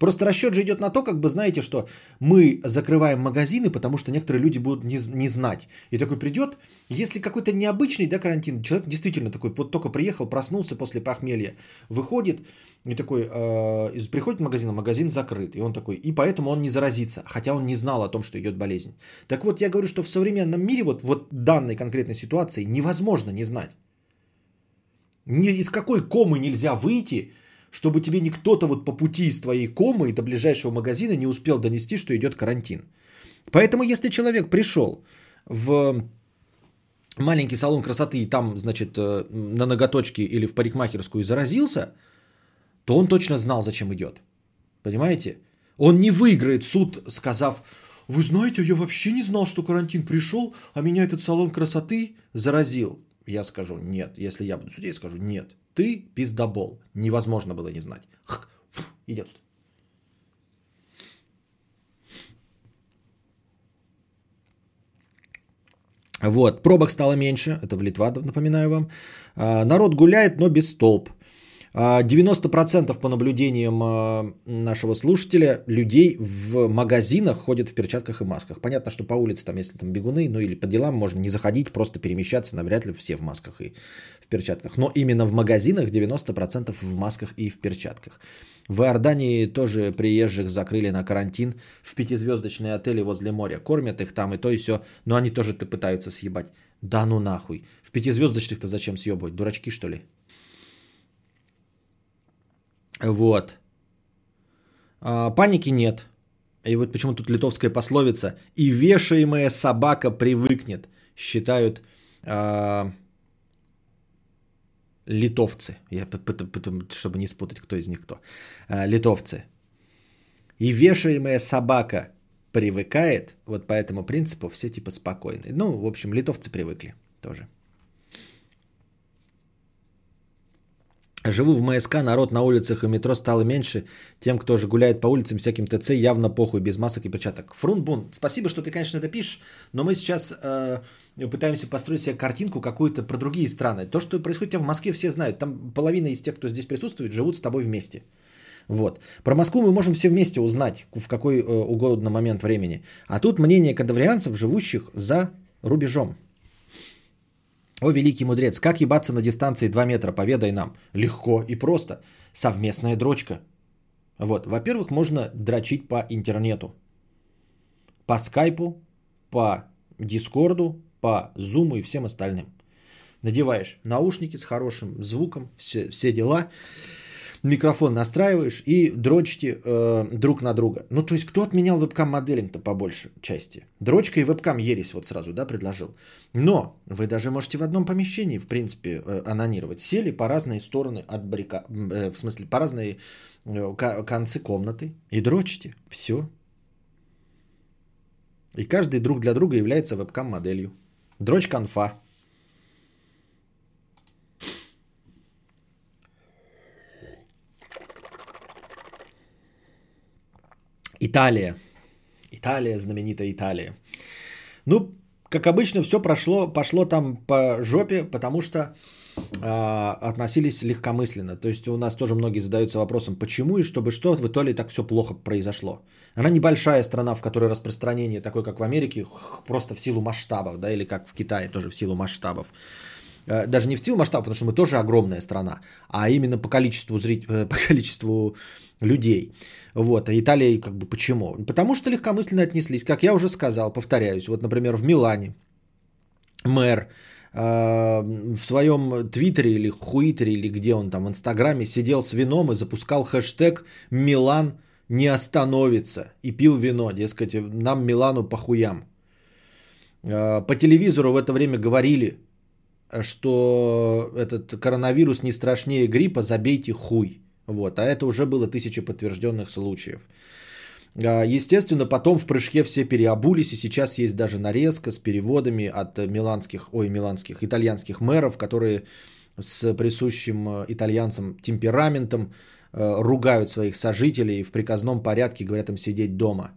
Просто расчет же идет на то, как бы знаете, что мы закрываем магазины, потому что некоторые люди будут не, не знать. И такой придет, если какой-то необычный, да, карантин, человек действительно такой, вот только приехал, проснулся после похмелья, выходит и такой, э, приходит в магазин, а магазин закрыт. И он такой, и поэтому он не заразится, хотя он не знал о том, что идет болезнь. Так вот, я говорю, что в современном мире вот, вот данной конкретной ситуации невозможно не знать. Ни, из какой комы нельзя выйти, чтобы тебе никто-то вот по пути из твоей комы и до ближайшего магазина не успел донести, что идет карантин. Поэтому если человек пришел в маленький салон красоты и там, значит, на ноготочки или в парикмахерскую заразился, то он точно знал, зачем идет. Понимаете? Он не выиграет суд, сказав, вы знаете, я вообще не знал, что карантин пришел, а меня этот салон красоты заразил. Я скажу, нет. Если я буду судить, я скажу, нет. Ты пиздобол. Невозможно было не знать. Хх, идет. Вот. Пробок стало меньше. Это в Литва, напоминаю вам. Народ гуляет, но без толп. девяносто процентов по наблюдениям нашего слушателя людей в магазинах ходят в перчатках и масках. Понятно, что по улице, там, если там бегуны, ну или по делам можно не заходить, просто перемещаться, навряд ли все в масках и в перчатках. Но именно в магазинах девяносто процентов в масках и в перчатках. В Иордании тоже приезжих закрыли на карантин в пятизвездочные отели возле моря. Кормят их там и то и все, но они тоже-то пытаются съебать. Да ну нахуй. В пятизвездочных-то зачем съебывать? Дурачки что ли? Вот. А, паники нет. И вот почему тут литовская пословица. И вешаемая собака привыкнет, считают а, литовцы. Я, чтобы не спутать, кто из них кто. А, литовцы. И вешаемая собака привыкает. Вот по этому принципу все типа спокойны. Ну, в общем, литовцы привыкли тоже. Живу в МСК, народ на улицах и метро стало меньше. Тем, кто же гуляет по улицам, всяким ТЦ, явно похуй, без масок и перчаток. Фрунбун, спасибо, что ты, конечно, это пишешь, но мы сейчас э, пытаемся построить себе картинку какую-то про другие страны. То, что происходит в Москве, все знают. Там половина из тех, кто здесь присутствует, живут с тобой вместе. Вот. Про Москву мы можем все вместе узнать в какой угодно момент времени. А тут мнение кадаврианцев, живущих за рубежом. О, великий мудрец, как ебаться на дистанции два метра, поведай нам. Легко и просто. Совместная дрочка. Вот, во-первых, можно дрочить по интернету. По скайпу, по дискорду, по зуму и всем остальным. Надеваешь наушники с хорошим звуком, все, все дела. Микрофон настраиваешь и дрочите э, друг на друга. Ну, то есть, кто отменял вебкам-моделинг-то по большей части? Дрочка и вебкам ересь вот сразу, да, предложил. Но вы даже можете в одном помещении, в принципе, э, анонировать. Сели по разные стороны от баррикад, э, в смысле, по разные э, к- концы комнаты и дрочите. Все. И каждый друг для друга является вебкам-моделью. Дрочь-конфа. Италия. Италия, знаменитая Италия. Ну, как обычно, все прошло, пошло там по жопе, потому что э, относились легкомысленно. То есть у нас тоже многие задаются вопросом, почему и чтобы что в Италии так все плохо произошло. Она небольшая страна, в которой распространение такое, как в Америке, просто в силу масштабов, да, или как в Китае тоже в силу масштабов. Даже не в силу масштаба, потому что мы тоже огромная страна, а именно по количеству, зрит... по количеству людей. Вот. А Италия как бы почему? Потому что легкомысленно отнеслись. Как я уже сказал, повторяюсь, вот, например, в Милане мэр э, в своем твиттере или хуиттере, или где он там, в Инстаграме, сидел с вином и запускал хэштег «Милан не остановится» и пил вино, дескать, нам Милану по хуям. Э, по телевизору в это время говорили, что этот коронавирус не страшнее гриппа, забейте хуй. Вот. А это уже было тысячи подтвержденных случаев. Естественно, потом в прыжке все переобулись, и сейчас есть даже нарезка с переводами от миланских, ой, миланских, итальянских мэров, которые с присущим итальянцам темпераментом ругают своих сожителей и в приказном порядке говорят им сидеть дома.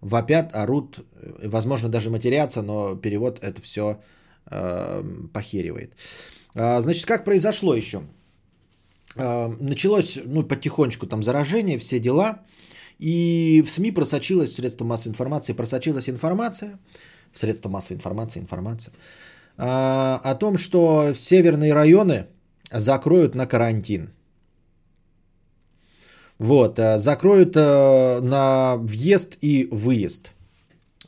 Вопят, орут, возможно, даже матерятся, но перевод это все похеривает. Значит, как произошло еще? Началось, ну, потихонечку там заражение, все дела. И в СМИ просочилась, в средства массовой информации просочилась информация, в средства массовой информации информация, о том, что северные районы закроют на карантин. Вот, закроют на въезд и выезд.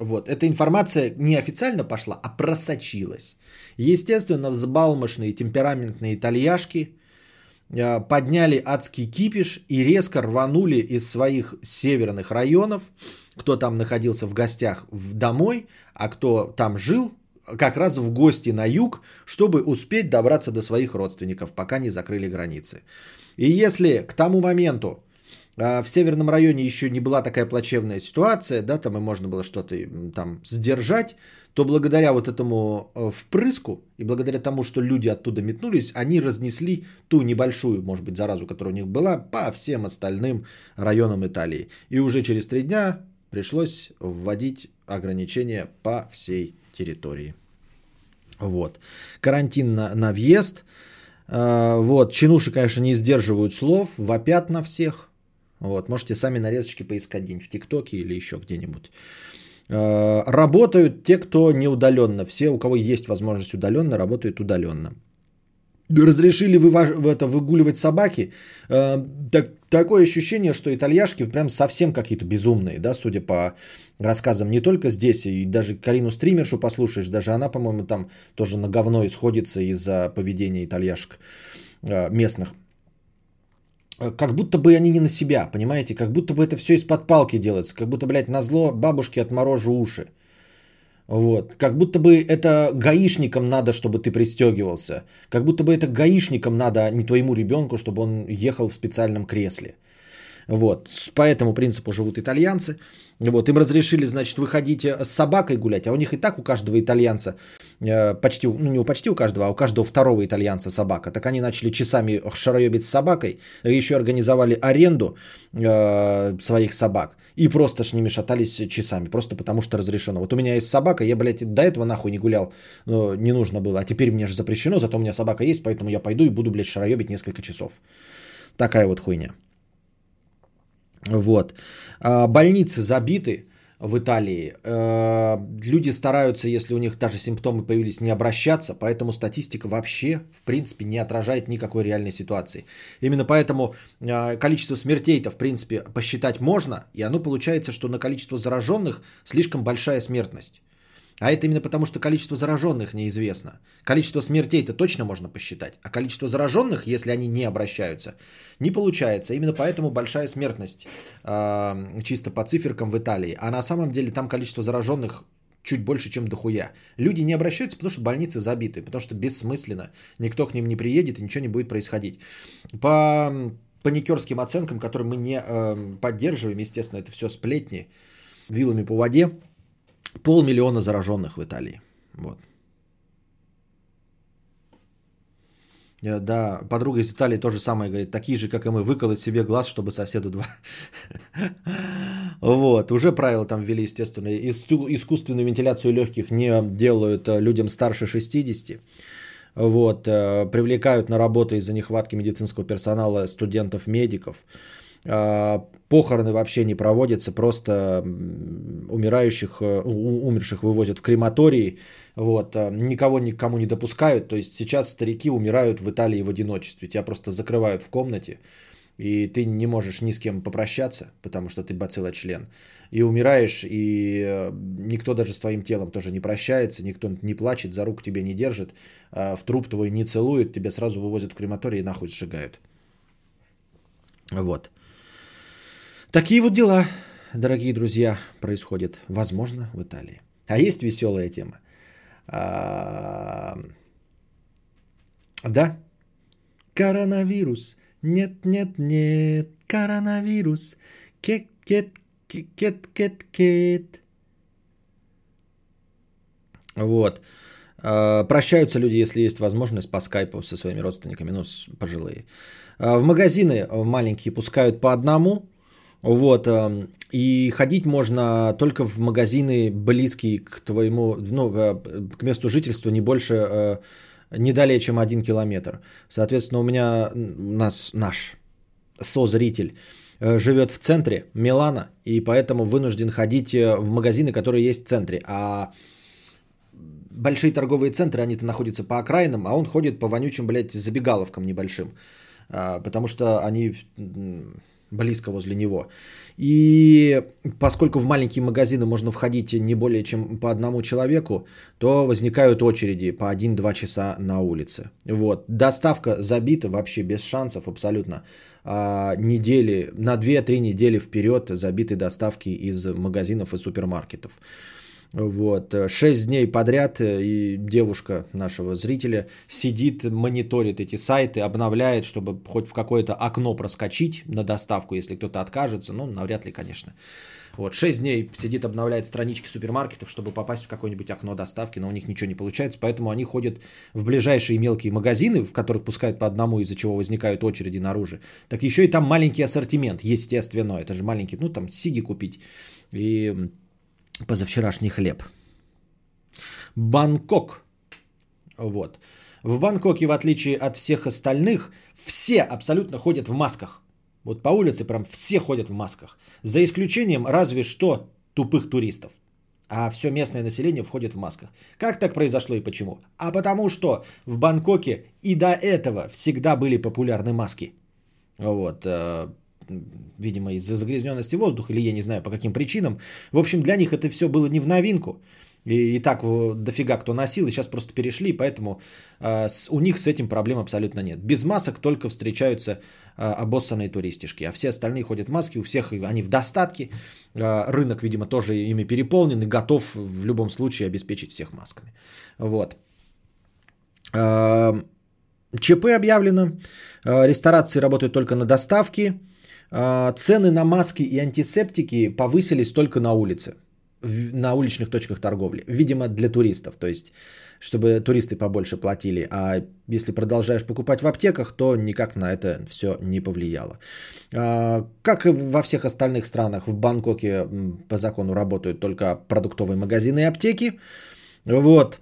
Вот, эта информация не официально пошла, а просочилась. Естественно, взбалмошные темпераментные итальяшки подняли адский кипиш и резко рванули из своих северных районов, кто там находился в гостях, домой, а кто там жил, как раз в гости на юг, чтобы успеть добраться до своих родственников, пока не закрыли границы. И если к тому моменту в северном районе еще не была такая плачевная ситуация, да, там и можно было что-то там сдержать, то благодаря вот этому впрыску и благодаря тому, что люди оттуда метнулись, они разнесли ту небольшую, может быть, заразу, которая у них была, по всем остальным районам Италии. И уже через три дня пришлось вводить ограничения по всей территории. Вот. Карантин на, на въезд. Вот. Чинуши, конечно, не сдерживают слов, вопят на всех. Вот, можете сами нарезочки поискать где-нибудь в ТикТоке или еще где-нибудь. Работают те, кто не удаленно. Все, у кого есть возможность удаленно, работают удаленно. Разрешили вываж... это, выгуливать собаки. Так, такое ощущение, что итальяшки прям совсем какие-то безумные, да, судя по рассказам не только здесь. И даже Карину Стримершу послушаешь, даже она, по-моему, там тоже на говно исходится из-за поведения итальяшек местных. Как будто бы они не на себя, понимаете? Как будто бы это все из-под палки делается. Как будто, блядь, назло бабушке отморожу уши. Вот. Как будто бы это гаишникам надо, чтобы ты пристегивался. Как будто бы это гаишникам надо, а не твоему ребенку, чтобы он ехал в специальном кресле. Вот. По этому принципу живут итальянцы. Вот. Им разрешили, значит, выходить с собакой гулять. А у них и так у каждого итальянца, почти, ну не у почти у каждого, а у каждого второго итальянца собака. Так они начали часами шароебить с собакой. Еще организовали аренду э, своих собак. И просто с ними шатались часами. Просто потому что разрешено. Вот у меня есть собака. Я, блядь, до этого нахуй не гулял. Но не нужно было. А теперь мне же запрещено. Зато у меня собака есть. Поэтому я пойду и буду, блядь, шароебить несколько часов. Такая вот хуйня. Вот. Больницы забиты в Италии. Люди стараются, если у них даже симптомы появились, не обращаться. Поэтому статистика вообще, в принципе, не отражает никакой реальной ситуации. Именно поэтому количество смертей-то, в принципе, посчитать можно. И оно получается, что на количество зараженных слишком большая смертность. А это именно потому, что количество зараженных неизвестно. Количество смертей-то точно можно посчитать. А количество зараженных, если они не обращаются, не получается. Именно поэтому большая смертность э, чисто по циферкам в Италии. А на самом деле там количество зараженных чуть больше, чем дохуя. Люди не обращаются, потому что больницы забиты. Потому что бессмысленно. Никто к ним не приедет и ничего не будет происходить. По паникерским оценкам, которые мы не э, поддерживаем, естественно, это все сплетни вилами по воде. Полмиллиона зараженных в Италии. Вот. Да, подруга из Италии тоже самое говорит. Такие же, как и мы, выколоть себе глаз, чтобы соседу два. Вот, уже правила там ввели, естественно. Искусственную вентиляцию легких не делают людям старше шестидесяти. Вот, привлекают на работу из-за нехватки медицинского персонала студентов-медиков. Похороны вообще не проводятся, просто умирающих, умерших вывозят в крематории, вот, никого никому не допускают, то есть сейчас старики умирают в Италии в одиночестве, тебя просто закрывают в комнате, и ты не можешь ни с кем попрощаться, потому что ты бациллочлен, и умираешь, и никто даже с твоим телом тоже не прощается, никто не плачет, за руку тебя не держит, в труп твой не целует, тебя сразу вывозят в крематорий и нахуй сжигают. Вот. Такие вот дела, дорогие друзья, происходят, возможно, в Италии. А есть веселая тема? А... Да? Коронавирус. Нет, нет, нет. Коронавирус. Кет, кет, кет, кет, кет. Вот. А, прощаются люди, если есть возможность, по скайпу со своими родственниками, ну, пожилые. А, в магазины маленькие пускают по одному. Вот, и ходить можно только в магазины, близкие к твоему, ну, к месту жительства, не больше, не далее, чем один километр. Соответственно, у меня, нас, наш созритель живет в центре Милана, и поэтому вынужден ходить в магазины, которые есть в центре. А большие торговые центры, они-то находятся по окраинам, а он ходит по вонючим, блядь, забегаловкам небольшим, потому что они... близко возле него. И поскольку в маленькие магазины можно входить не более чем по одному человеку, то возникают очереди по один-два часа на улице. Вот. Доставка забита вообще без шансов абсолютно. А, недели, на две-три недели вперед забиты доставки из магазинов и супермаркетов. Вот. шесть дней подряд и девушка нашего зрителя сидит, мониторит эти сайты, обновляет, чтобы хоть в какое-то окно проскочить на доставку, если кто-то откажется. Ну, навряд ли, конечно. Вот. шесть дней сидит, обновляет странички супермаркетов, чтобы попасть в какое-нибудь окно доставки, но у них ничего не получается. Поэтому они ходят в ближайшие мелкие магазины, в которых пускают по одному, из-за чего возникают очереди наружу. Так еще и там маленький ассортимент, естественно. Это же маленький, ну, там сиги купить и... позавчерашний хлеб. Бангкок. Вот. В Бангкоке, в отличие от всех остальных, все абсолютно ходят в масках. Вот по улице прям все ходят в масках. За исключением разве что тупых туристов. А все местное население входит в масках. Как так произошло и почему? А потому что в Бангкоке и до этого всегда были популярны маски. Вот. Видимо, из-за загрязненности воздуха, или я не знаю по каким причинам. В общем, для них это все было не в новинку. И, и так дофига кто носил, и сейчас просто перешли, поэтому э, с, у них с этим проблем абсолютно нет. Без масок только встречаются э, обоссанные туристишки, а все остальные ходят в маски, у всех они в достатке. Э, рынок, видимо, тоже ими переполнен и готов в любом случае обеспечить всех масками. Вот. Э, ЧП объявлено, э, ресторации работают только на доставке. Цены на маски и антисептики повысились только на улице, на уличных точках торговли. Видимо, для туристов, то есть, чтобы туристы побольше платили. А если продолжаешь покупать в аптеках, то никак на это все не повлияло. Как и во всех остальных странах, в Бангкоке по закону работают только продуктовые магазины и аптеки. Вот.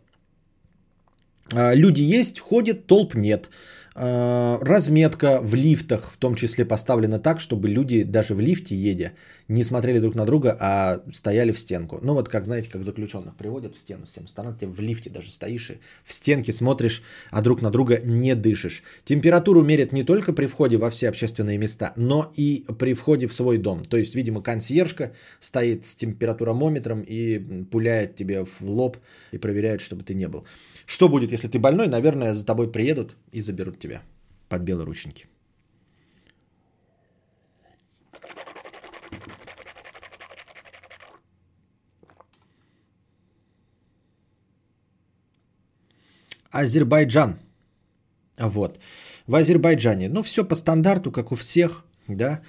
Люди есть, ходят, толп нет. Разметка в лифтах в том числе поставлена так, чтобы люди даже в лифте едя не смотрели друг на друга, а стояли в стенку. Ну вот как, знаете, как заключенных приводят в стену всем сторонам, ты в лифте даже стоишь и в стенке смотришь, а друг на друга не дышишь. Температуру мерят не только при входе во все общественные места, но и при входе в свой дом. То есть, видимо, консьержка стоит с температуромометром и пуляет тебе в лоб и проверяет, чтобы ты не был. Что будет, если ты больной? Наверное, за тобой приедут и заберут тебя под белые рученьки. Азербайджан. Вот. В Азербайджане. Ну, все по стандарту, как у всех. Да?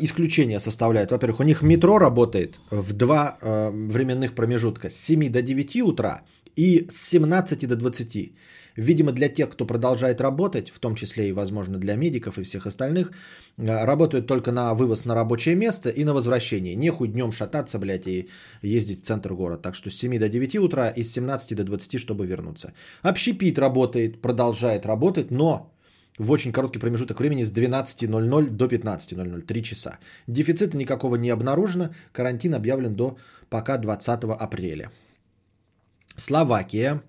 Исключения составляют. Во-первых, у них метро работает в два временных промежутка. С семи до девяти утра. И с семнадцати до двадцати. Видимо, для тех, кто продолжает работать, в том числе и, возможно, для медиков и всех остальных, работают только на вывоз на рабочее место и на возвращение. Нехуй днем шататься, блядь, и ездить в центр города. Так что с семи до девяти утра и с семнадцати до двадцати, чтобы вернуться. Общепит работает, продолжает работать, но в очень короткий промежуток времени с двенадцати ноль-ноль до пятнадцати ноль-ноль, три часа. Дефицита никакого не обнаружено, карантин объявлен до пока двадцатого апреля. Словакия.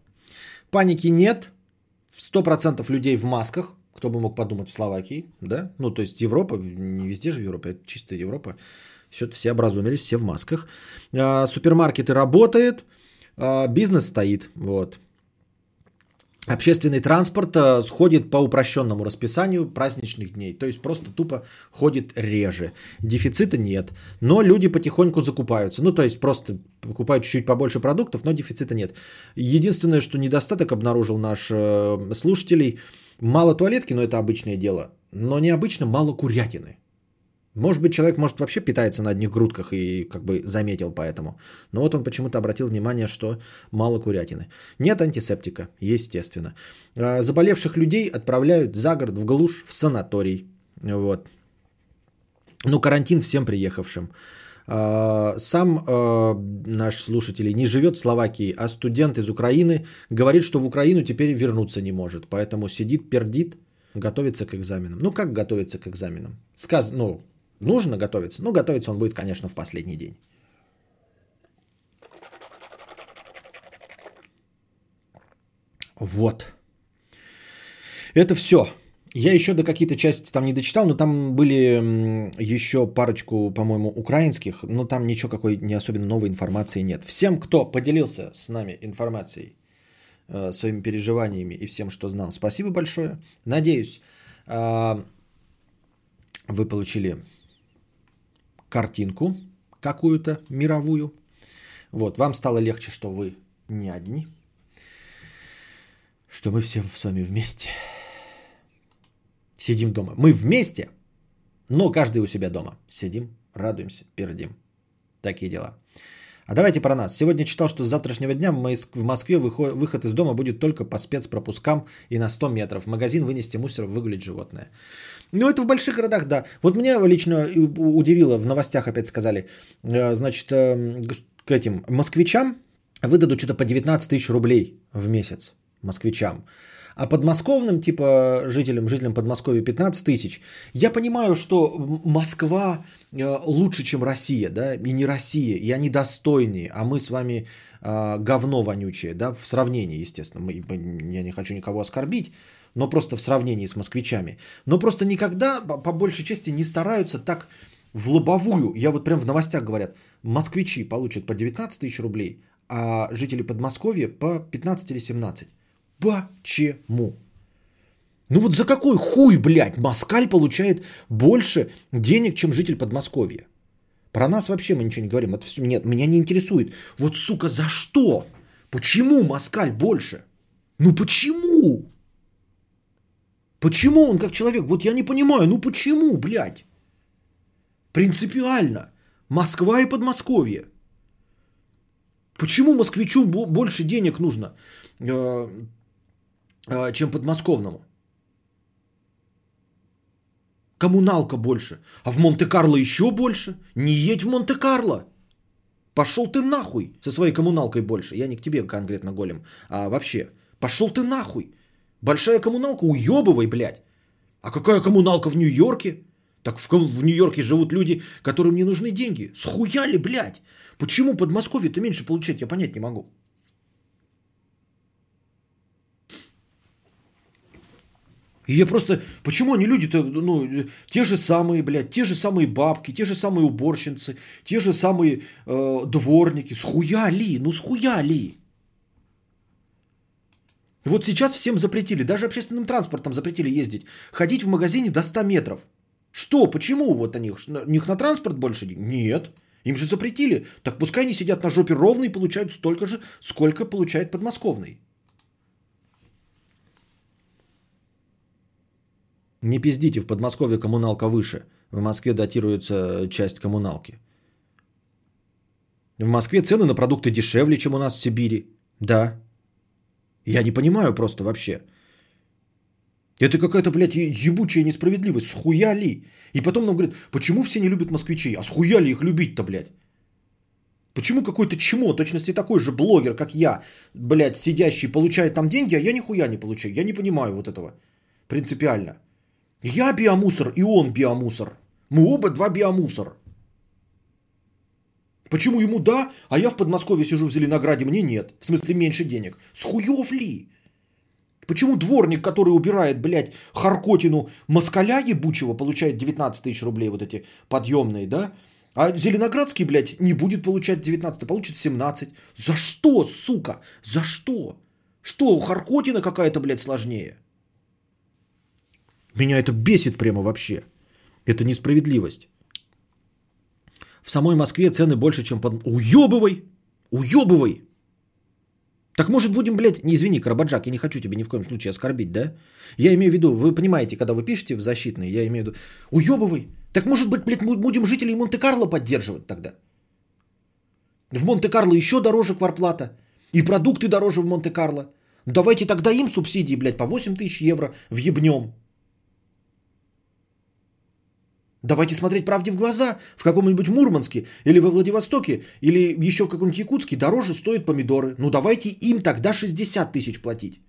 Паники нет, сто процентов людей в масках, кто бы мог подумать в Словакии, да? Ну, то есть Европа, не везде же в Европе, это чистая Европа, все, все образумились, все в масках. Супермаркеты работают, бизнес стоит, вот. Общественный транспорт ходит по упрощенному расписанию праздничных дней. То есть просто тупо ходит реже. Дефицита нет. Но люди потихоньку закупаются. Ну, то есть просто покупают чуть-чуть побольше продуктов, но дефицита нет. Единственное, что недостаток обнаружил наш э, слушателей, мало туалетки, но это обычное дело. Но необычно мало курятины. Может быть, человек может вообще питается на одних грудках и как бы заметил поэтому. Но вот он почему-то обратил внимание, что мало курятины. Нет антисептика, естественно. Заболевших людей отправляют за город, в глушь, в санаторий. Вот. Ну, карантин всем приехавшим. Сам наш слушатель не живет в Словакии, а студент из Украины говорит, что в Украину теперь вернуться не может. Поэтому сидит, пердит, готовится к экзаменам. Ну, как готовится к экзаменам? Сказ... Ну, нужно готовиться? Ну, готовиться он будет, конечно, в последний день. Вот. Это все. Я еще до какие-то части там не дочитал, но там были еще парочку, по-моему, украинских, но там ничего какой не особенно новой информации нет. Всем, кто поделился с нами информацией, своими переживаниями и всем, что знал, спасибо большое. Надеюсь, вы получили картинку какую-то мировую. Вот, вам стало легче, что вы не одни, что мы все с вами вместе сидим дома. Мы вместе, но каждый у себя дома. Сидим, радуемся, пердим. Такие дела. А давайте про нас. Сегодня читал, что с завтрашнего дня в Москве выход из дома будет только по спецпропускам и на сто метров. В магазин вынести мусор, выгулять животное. Ну, это в больших городах, да. Вот меня лично удивило, в новостях опять сказали, значит, к этим москвичам выдадут что-то по девятнадцать тысяч рублей в месяц. Москвичам. А подмосковным, типа, жителям, жителям Подмосковья пятнадцать тысяч. Я понимаю, что Москва лучше, чем Россия, да, и не Россия, и они достойнее, а мы с вами э, говно вонючее, да, в сравнении, естественно. Мы, я не хочу никого оскорбить, но просто в сравнении с москвичами. Но просто никогда, по большей части, не стараются так в лобовую. Я вот прям в новостях говорят, москвичи получат по девятнадцать тысяч рублей, а жители Подмосковья по пятнадцать или семнадцать. Почему? Ну вот за какой хуй, блядь, москаль получает больше денег, чем житель Подмосковья? Про нас вообще мы ничего не говорим. Это все, нет, меня не интересует. Вот, сука, за что? Почему москаль больше? Ну почему? Почему он как человек? Вот я не понимаю, ну почему, блядь? Принципиально. Москва и Подмосковье. Почему москвичу больше денег нужно, чем подмосковному? Коммуналка больше. А в Монте-Карло еще больше. Не едь в Монте-Карло. Пошел ты нахуй со своей коммуналкой больше. Я не к тебе конкретно голем, а вообще. Пошел ты нахуй. Большая коммуналка, уебывай, блядь. А какая коммуналка в Нью-Йорке? Так в, в Нью-Йорке живут люди, которым не нужны деньги. Схуяли, блядь. Почему Подмосковье-то меньше получать, я понять не могу. И я просто... Почему они люди-то, ну, те же самые, блядь, те же самые бабки, те же самые уборщицы, те же самые э, дворники. Схуяли, ну схуяли. Вот сейчас всем запретили, даже общественным транспортом запретили ездить. Ходить в магазине до ста метров. Что, почему вот у них, у них на транспорт больше? Нет, им же запретили. Так пускай они сидят на жопе ровно и получают столько же, сколько получает подмосковный. Не пиздите, в Подмосковье коммуналка выше. В Москве датируется часть коммуналки. В Москве цены на продукты дешевле, чем у нас в Сибири. Да. Я не понимаю просто вообще. Это какая-то, блядь, ебучая несправедливость. Схуя ли? И потом нам говорят, почему все не любят москвичей? А схуя ли их любить-то, блядь? Почему какой-то чмо, точности такой же блогер, как я, блядь, сидящий, получает там деньги, а я нихуя не получаю? Я не понимаю вот этого. Принципиально. Я биомусор, и он биомусор. Мы оба два биомусор. Почему ему да, а я в Подмосковье сижу в Зеленограде, мне нет. В смысле меньше денег. Схуев ли? Почему дворник, который убирает, блядь, Харкотину москаля ебучего, получает девятнадцать тысяч рублей, вот эти подъемные, да? А Зеленоградский, блядь, не будет получать девятнадцать, а получит семнадцать. За что, сука? За что? Что, у Харкотина какая-то, блядь, сложнее? Меня это бесит прямо вообще. Это несправедливость. В самой Москве цены больше, чем под... Уёбывай! Уёбывай! Так может будем, блядь... Не, извини, Карабаджак, я не хочу тебя ни в коем случае оскорбить, да? Я имею в виду, вы понимаете, когда вы пишете в защитные, я имею в виду... Уёбывай! Так может быть, блядь, мы будем жителей Монте-Карло поддерживать тогда? В Монте-Карло еще дороже квартплата. И продукты дороже в Монте-Карло. Давайте тогда им субсидии, блядь, по восемь тысяч евро въебнем. Давайте смотреть правде в глаза. В каком-нибудь Мурманске или во Владивостоке или еще в каком-нибудь Якутске дороже стоят помидоры. Ну давайте им тогда шестьдесят тысяч платить.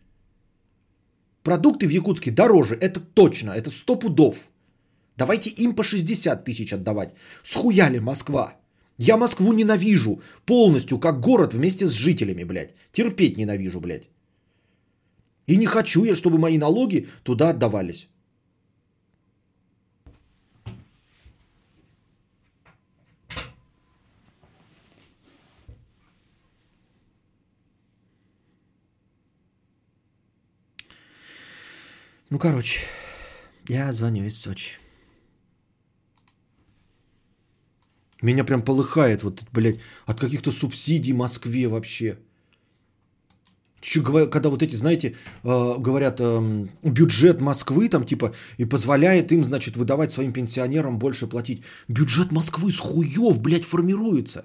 Продукты в Якутске дороже, это точно, это сто пудов. Давайте им по шестьдесят тысяч отдавать. Схуяли Москва. Я Москву ненавижу полностью, как город вместе с жителями, блядь. Терпеть ненавижу, блядь. И не хочу я, чтобы мои налоги туда отдавались. Ну, короче, я звоню из Сочи. Меня прям полыхает, вот, блядь, от каких-то субсидий Москве вообще. Еще, когда вот эти, знаете, говорят, бюджет Москвы там, типа, и позволяет им, значит, выдавать своим пенсионерам больше платить. Бюджет Москвы с хуев, блядь, формируется.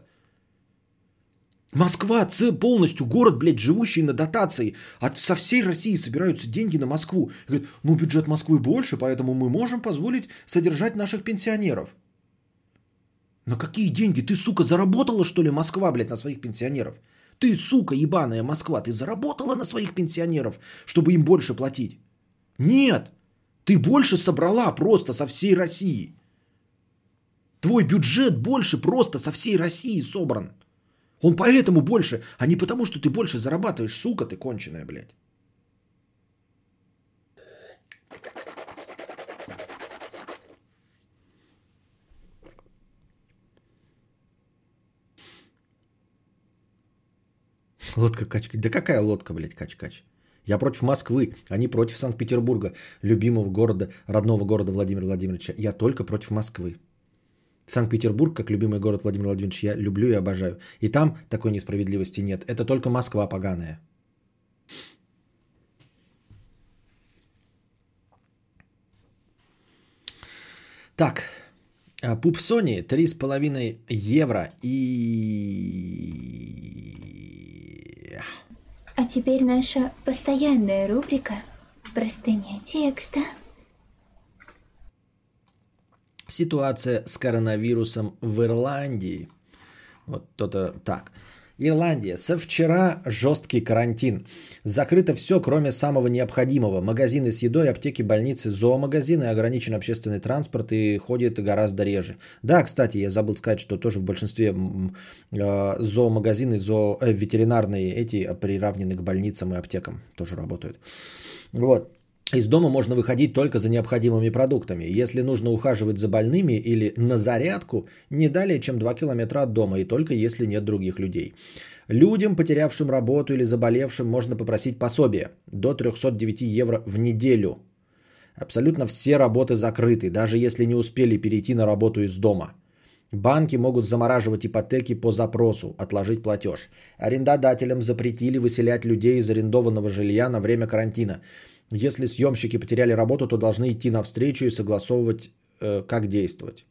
Москва, це полностью город, блядь, живущий на дотации. От со всей России собираются деньги на Москву. И говорят, ну бюджет Москвы больше, поэтому мы можем позволить содержать наших пенсионеров. Но какие деньги? Ты, сука, заработала, что ли, Москва, блядь, на своих пенсионеров? Ты, сука, ебаная Москва, ты заработала на своих пенсионеров, чтобы им больше платить? Нет, ты больше собрала просто со всей России. Твой бюджет больше просто со всей России собран. Он поэтому больше, а не потому, что ты больше зарабатываешь, сука, ты конченая, блядь. Лодка качка. Да какая лодка, блядь, кач-кач? Я против Москвы, а не против Санкт-Петербурга, любимого города, родного города Владимира Владимировича. Я только против Москвы. Санкт-Петербург, как любимый город Владимира Владимировича, я люблю и обожаю. И там такой несправедливости нет. Это только Москва поганая. Так. Пуп Сони три с половиной евро и... А теперь наша постоянная рубрика «Простыня текста». Ситуация с коронавирусом в Ирландии. Вот то-то так. Ирландия. Со вчера жесткий карантин. Закрыто все, кроме самого необходимого. Магазины с едой, аптеки, больницы, зоомагазины. Ограничен общественный транспорт и ходит гораздо реже. Да, кстати, я забыл сказать, что тоже в большинстве зоомагазины, зоо... ветеринарные эти приравнены к больницам и аптекам. Тоже работают. Вот. Из дома можно выходить только за необходимыми продуктами. Если нужно ухаживать за больными или на зарядку, не далее, чем два километра от дома, и только если нет других людей. Людям, потерявшим работу или заболевшим, можно попросить пособие до триста девять евро в неделю. Абсолютно все работы закрыты, даже если не успели перейти на работу из дома. Банки могут замораживать ипотеки по запросу, отложить платеж. Арендодателям запретили выселять людей из арендованного жилья на время карантина. Если съемщики потеряли работу, то должны идти навстречу и согласовывать, э, как действовать.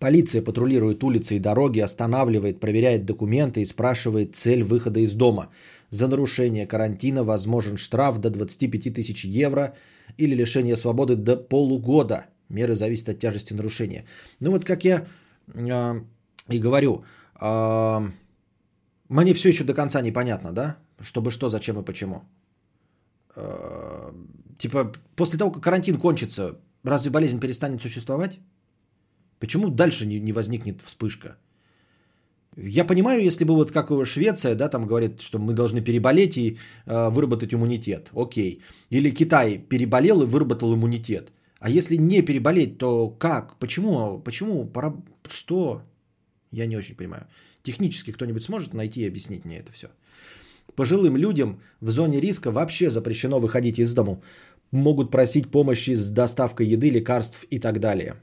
Полиция патрулирует улицы и дороги, останавливает, проверяет документы и спрашивает цель выхода из дома. За нарушение карантина возможен штраф до двадцать пять тысяч евро или лишение свободы до полугода. Меры зависят от тяжести нарушения. Ну вот как я э, и говорю, э, мне все еще до конца непонятно, да? Чтобы что, зачем и почему. Э, типа после того, как карантин кончится, разве болезнь перестанет существовать? Почему дальше не, не возникнет вспышка? Я понимаю, если бы вот как Швеция, да, там говорит, что мы должны переболеть и э, выработать иммунитет. Окей. Или Китай переболел и выработал иммунитет. А если не переболеть, то как? Почему? Почему? Что? Я не очень понимаю. Технически кто-нибудь сможет найти и объяснить мне это все? Пожилым людям в зоне риска вообще запрещено выходить из дому. Могут просить помощи с доставкой еды, лекарств и так далее.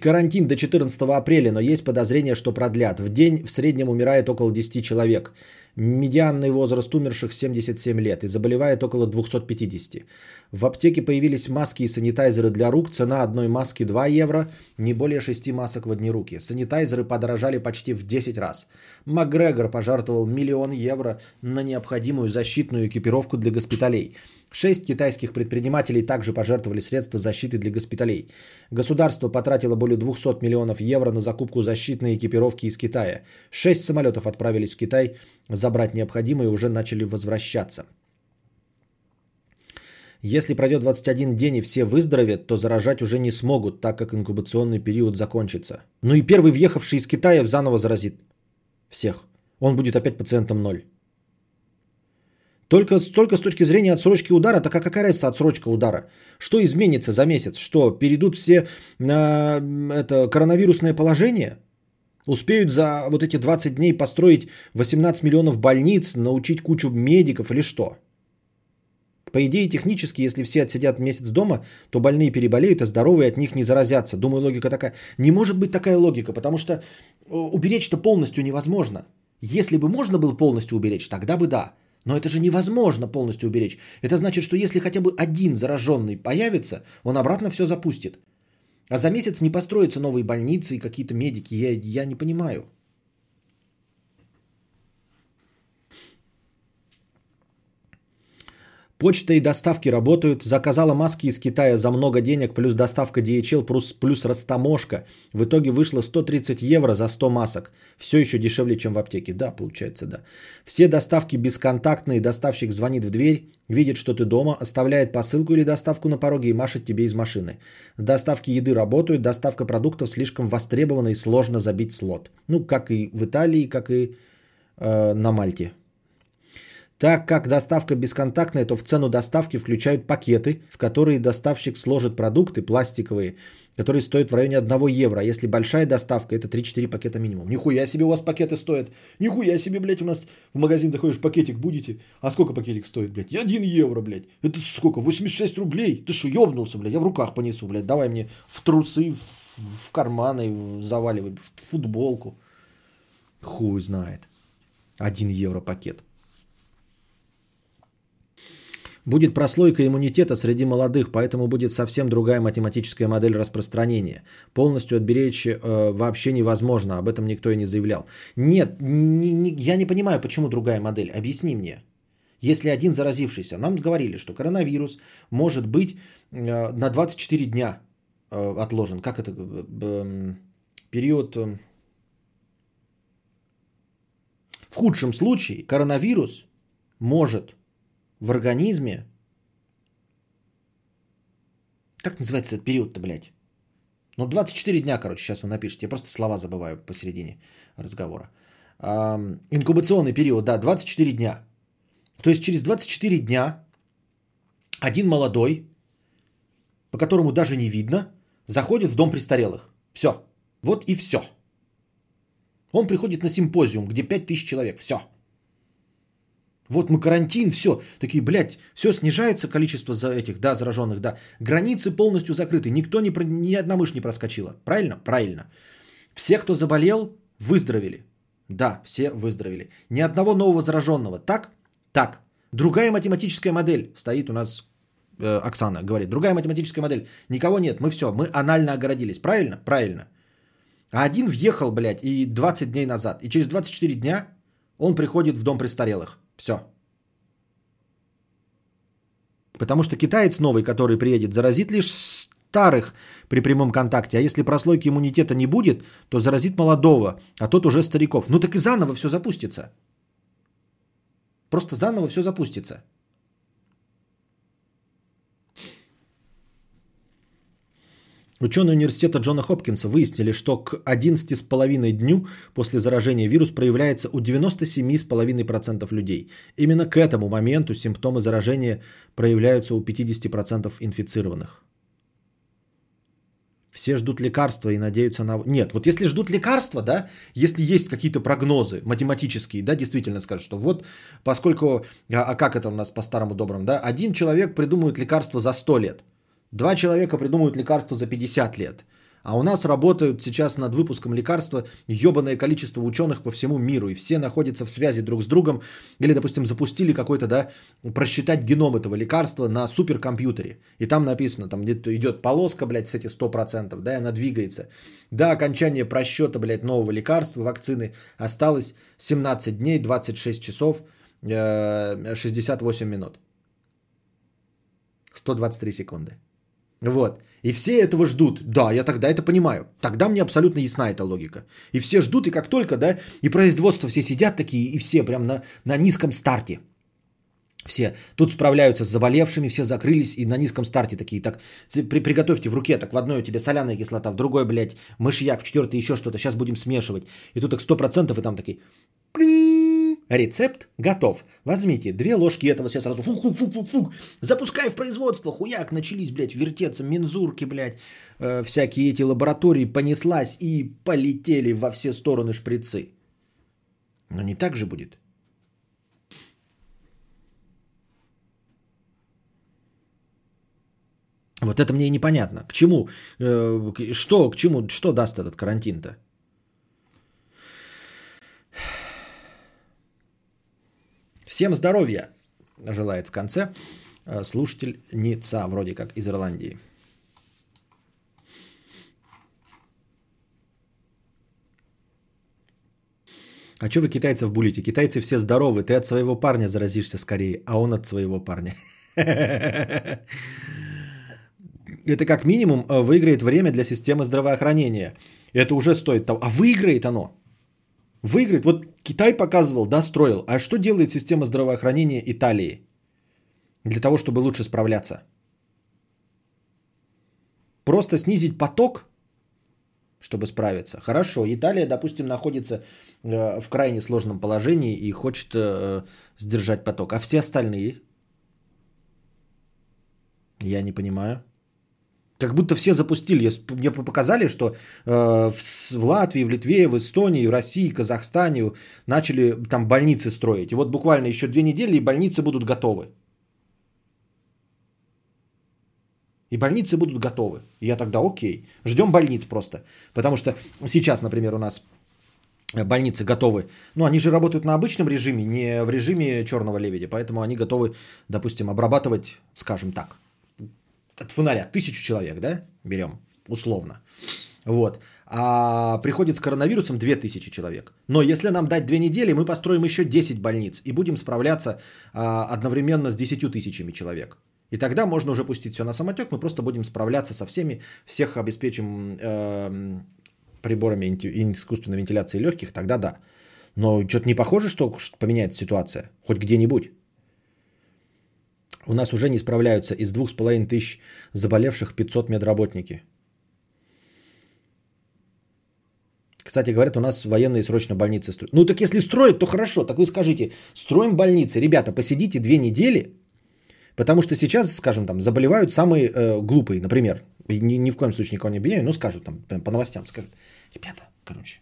Карантин до четырнадцатого апреля, но есть подозрение, что продлят. В день в среднем умирает около десять человек. Медианный возраст умерших семьдесят семь лет и заболевает около двести пятьдесят. В аптеке появились маски и санитайзеры для рук. Цена одной маски два евро, не более шести масок в одни руки. Санитайзеры подорожали почти в десять раз. Макгрегор пожертвовал миллион евро на необходимую защитную экипировку для госпиталей. Шесть китайских предпринимателей также пожертвовали средства защиты для госпиталей. Государство потратило более двухсот миллионов евро на закупку защитной экипировки из Китая. Шесть самолетов отправились в Китай забрать необходимое и уже начали возвращаться. Если пройдет двадцать один день и все выздоровят, то заражать уже не смогут, так как инкубационный период закончится. Ну и первый въехавший из Китая заново заразит всех. Он будет опять пациентом ноль. Только, только с точки зрения отсрочки удара, так а какая разница отсрочка удара? Что изменится за месяц? Что, перейдут все на это коронавирусное положение? Успеют за вот эти двадцать дней построить восемнадцать миллионов больниц, научить кучу медиков или что? По идее, технически, если все отсидят месяц дома, то больные переболеют, а здоровые от них не заразятся. Думаю, логика такая. Не может быть такая логика, потому что уберечь-то полностью невозможно. Если бы можно было полностью уберечь, тогда бы да. Но это же невозможно полностью уберечь. Это значит, что если хотя бы один зараженный появится, он обратно все запустит. А за месяц не построятся новые больницы и какие-то медики. Я, я не понимаю. Почта и доставки работают. Заказала маски из Китая за много денег, плюс доставка ди эйч эл, плюс, плюс растаможка. В итоге вышло сто тридцать евро за сто масок. Все еще дешевле, чем в аптеке. Да, получается, да. Все доставки бесконтактные. Доставщик звонит в дверь, видит, что ты дома, оставляет посылку или доставку на пороге и машет тебе из машины. Доставки еды работают. Доставка продуктов слишком востребована и сложно забить слот. Ну, как и в Италии, как и э, на Мальте. Так как доставка бесконтактная, то в цену доставки включают пакеты, в которые доставщик сложит продукты пластиковые, которые стоят в районе одного евро. А если большая доставка, это три-четыре пакета минимум. Нихуя себе у вас пакеты стоят. Нихуя себе, блядь, у нас в магазин заходишь, пакетик будете. А сколько пакетик стоит, блядь? один евро, блядь. Это сколько? восемьдесят шесть рублей? Ты что, ёбнулся, блядь? Я в руках понесу, блядь. Давай мне в трусы, в карманы заваливай, в футболку. Хуй знает. один евро пакет. Будет прослойка иммунитета среди молодых, поэтому будет совсем другая математическая модель распространения. Полностью отберечь э, вообще невозможно, об этом никто и не заявлял. Нет, не, не, я не понимаю, почему другая модель. Объясни мне. Если один заразившийся, нам говорили, что коронавирус может быть э, на двадцать четыре дня э, отложен. Как это? Э, период... Э, в худшем случае коронавирус может... В организме, как называется этот период-то, блядь? Ну, двадцать четыре дня, короче, сейчас вы напишите. Я просто слова забываю посередине разговора. Эм, инкубационный период, да, двадцать четыре дня. То есть через двадцать четыре дня один молодой, по которому даже не видно, заходит в дом престарелых. Все. Вот и все. Он приходит на симпозиум, где пять тысяч человек. Все. Вот мы карантин, все. Такие, блядь, все снижается количество за этих, да, зараженных, да. Границы полностью закрыты. Никто, не, ни одна мышь не проскочила. Правильно? Правильно. Все, кто заболел, выздоровели. Да, все выздоровели. Ни одного нового зараженного. Так? Так. Другая математическая модель стоит у нас Оксана говорит, другая математическая модель. Никого нет, мы все, мы анально огородились. Правильно? Правильно. А один въехал, блядь, и двадцать дней назад. И через двадцать четыре дня он приходит в дом престарелых. Все. Потому что китаец новый, который приедет, заразит лишь старых при прямом контакте. А если прослойки иммунитета не будет, то заразит молодого, а тот уже стариков. Ну так и заново все запустится. Просто заново все запустится. Ученые университета Джона Хопкинса выяснили, что к одиннадцати с половиной дню после заражения вирус проявляется у девяноста семи с половиной процентов людей. Именно к этому моменту симптомы заражения проявляются у пятидесяти процентов инфицированных. Все ждут лекарства и надеются на... Нет, вот если ждут лекарства, да, если есть какие-то прогнозы математические, да, действительно скажут, что вот поскольку... А как это у нас по-старому доброму, да? Один человек придумывает лекарство за сто лет. Два человека придумывают лекарство за пятьдесят лет. А у нас работают сейчас над выпуском лекарства ёбаное количество ученых по всему миру. И все находятся в связи друг с другом. Или, допустим, запустили какой-то, да, просчитать геном этого лекарства на суперкомпьютере. И там написано, там где-то идет полоска, блядь, с этих сто процентов, да, и она двигается. До окончания просчета, блядь, нового лекарства, вакцины осталось семнадцать дней, двадцать шесть часов, шестьдесят восемь минут. сто двадцать три секунды. Вот. И все этого ждут. Да, я тогда это понимаю. Тогда мне абсолютно ясна эта логика. И все ждут, и как только, да, и производство все сидят такие, и все прям на, на низком старте. Все тут справляются с заболевшими, все закрылись, и на низком старте такие, так, при, приготовьте в руке, так, в одной у тебя соляная кислота, в другой, блядь, мышьяк, в четвертой еще что-то, сейчас будем смешивать. И тут так сто процентов, и там такие, рецепт готов. Возьмите две ложки этого, сейчас сразу фук, фук, фук, фук, фук. Запускай в производство, хуяк, начались, блядь, вертеться, мензурки, блядь, э, всякие эти лаборатории, понеслась и полетели во все стороны шприцы. Но не так же будет. Вот это мне и непонятно. К чему? Э, что, к чему? Что даст этот карантин-то? Всем здоровья, желает в конце слушательница, вроде как из Ирландии. А что вы китайцев булите? Китайцы все здоровы, ты от своего парня заразишься скорее, а он от своего парня. Это как минимум выиграет время для системы здравоохранения. Это уже стоит того. А выиграет оно? Выиграет. Вот Китай показывал, да, строил. А что делает система здравоохранения Италии для того, чтобы лучше справляться? Просто снизить поток, чтобы справиться. Хорошо, Италия, допустим, находится в крайне сложном положении и хочет сдержать поток. А все остальные? Я не понимаю. Как будто все запустили. Мне показали, что в Латвии, в Литве, в Эстонии, в России, Казахстане начали там больницы строить. И вот буквально еще две недели, и больницы будут готовы. И больницы будут готовы. И я тогда окей. Ждем больниц просто. Потому что сейчас, например, у нас больницы готовы. Ну, они же работают на обычном режиме, не в режиме черного лебедя. Поэтому они готовы, допустим, обрабатывать, скажем так, от фонаря тысячу человек, да, берем условно, вот, а приходит с коронавирусом две тысячи человек, но если нам дать две недели, мы построим еще десять больниц и будем справляться а, одновременно с десятью тысячами человек, и тогда можно уже пустить все на самотек, мы просто будем справляться со всеми, всех обеспечим э, приборами искусственной вентиляции легких, тогда да, но что-то не похоже, что поменяется ситуация, хоть где-нибудь. У нас уже не справляются из двух с половиной тысяч заболевших пятьсот медработники. Кстати, говорят, у нас военные срочно больницы строят. Ну так если строят, то хорошо. Так вы скажите, строим больницы. Ребята, посидите две недели, потому что сейчас, скажем, там заболевают самые э, глупые, например. Ни, ни в коем случае никого не обвиняю, но скажут там по новостям. Скажут, ребята, короче,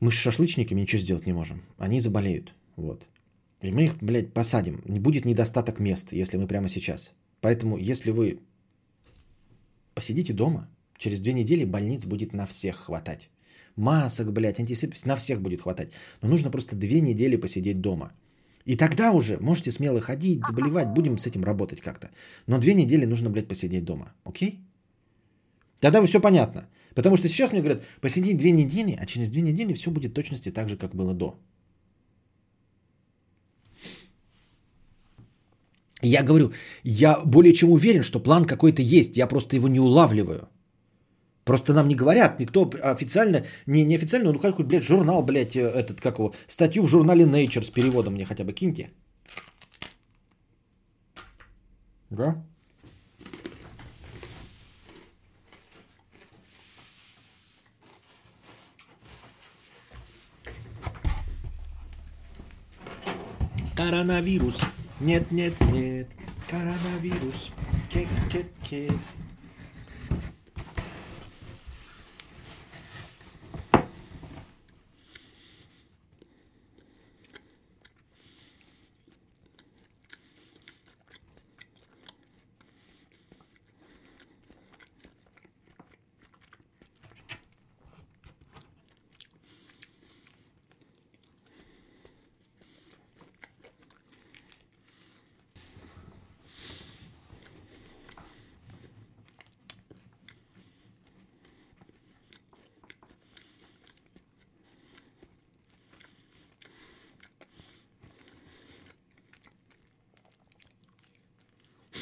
мы с шашлычниками ничего сделать не можем. Они заболеют, вот. И мы их, блядь, посадим. Будет недостаток мест, если мы прямо сейчас. Поэтому, если вы посидите дома, через две недели больниц будет на всех хватать. Масок, блядь, антисептиков на всех будет хватать. Но нужно просто две недели посидеть дома. И тогда уже можете смело ходить, заболевать, будем с этим работать как-то. Но две недели нужно, блядь, посидеть дома. Окей? Тогда все понятно. Потому что сейчас мне говорят, посиди две недели, а через две недели все будет в точности так же, как было до. Я говорю, я более чем уверен, что план какой-то есть, я просто его не улавливаю. Просто нам не говорят, никто официально, не, не официально, ну какой, блядь, журнал, блядь, этот, как его, статью в журнале Nature с переводом мне хотя бы киньте. Да? Коронавирус. Нет, нет, нет. Коронавирус. Кек, кек, кек.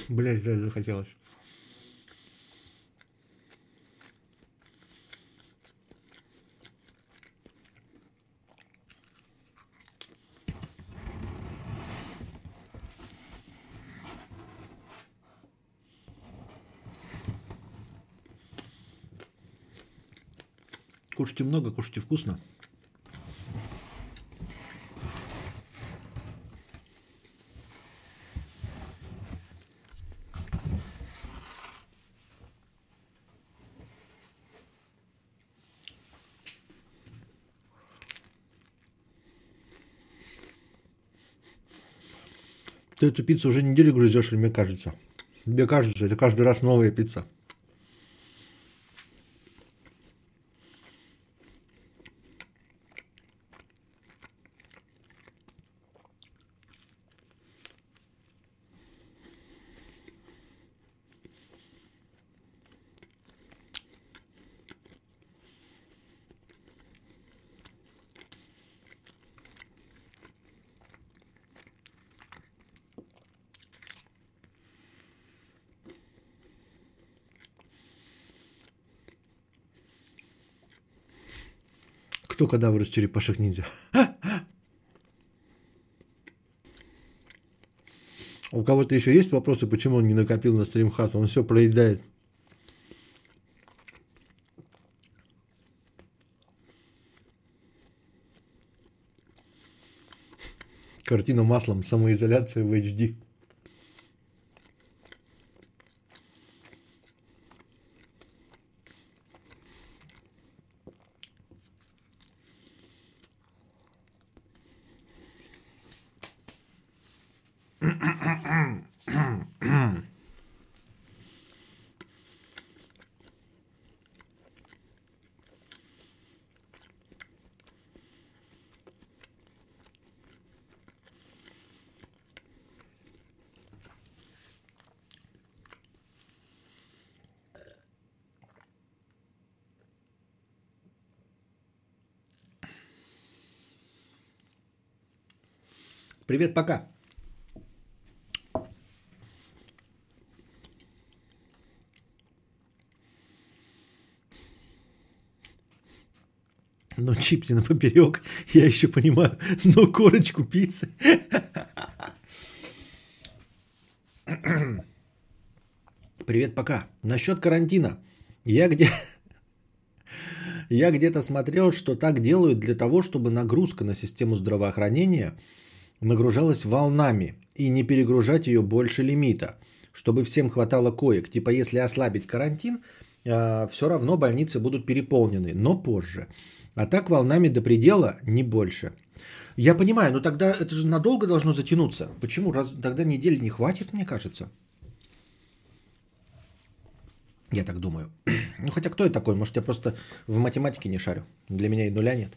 Блять, да, захотелось. Кушайте много, кушайте вкусно. Ты эту пиццу уже неделю грызешь, или мне кажется? Мне кажется, это каждый раз новая пицца. Кто когда вырос черепашек ниндзя? У кого-то еще есть вопросы, почему он не накопил на стримхат? Он все проедает. Картина маслом, самоизоляция в эйч ди. Привет, пока. Но чипсы на поперек, я еще понимаю, но корочку пиццы. Привет, пока. Насчет карантина. Я где... я где-то смотрел, что так делают для того, чтобы нагрузка на систему здравоохранения нагружалась волнами и не перегружать ее больше лимита, чтобы всем хватало коек. Типа если ослабить карантин, все равно больницы будут переполнены, но позже. А так волнами до предела не больше. Я понимаю, но тогда это же надолго должно затянуться. Почему? Раз, тогда недели не хватит, мне кажется. Я так думаю. Ну хотя кто я такой? Может я просто в математике не шарю. Для меня и нуля нет.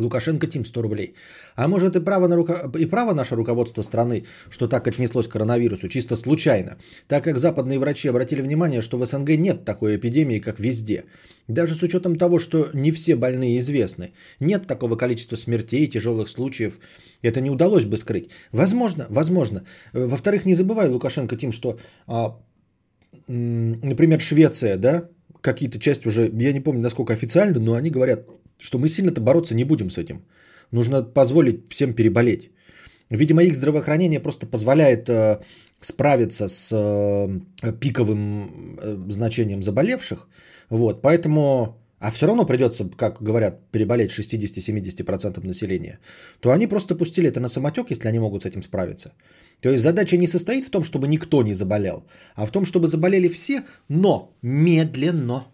Лукашенко Тим сто рублей. А может и право, на руко... и право наше руководство страны, что так отнеслось к коронавирусу, чисто случайно, так как западные врачи обратили внимание, что в СНГ нет такой эпидемии, как везде. Даже с учетом того, что не все больные известны, нет такого количества смертей, тяжелых случаев, это не удалось бы скрыть. Возможно, возможно. Во-вторых, не забывай, Лукашенко Тим, что, например, Швеция, да, какие-то части уже, я не помню, насколько официально, но они говорят, что мы сильно-то бороться не будем с этим. Нужно позволить всем переболеть. Видимо, их здравоохранение просто позволяет э, справиться с э, пиковым э, значением заболевших. Вот, поэтому, а все равно придется, как говорят, переболеть шестьдесят-семьдесят процентов населения. То они просто пустили это на самотек, если они могут с этим справиться. То есть задача не состоит в том, чтобы никто не заболел, а в том, чтобы заболели все, но медленно.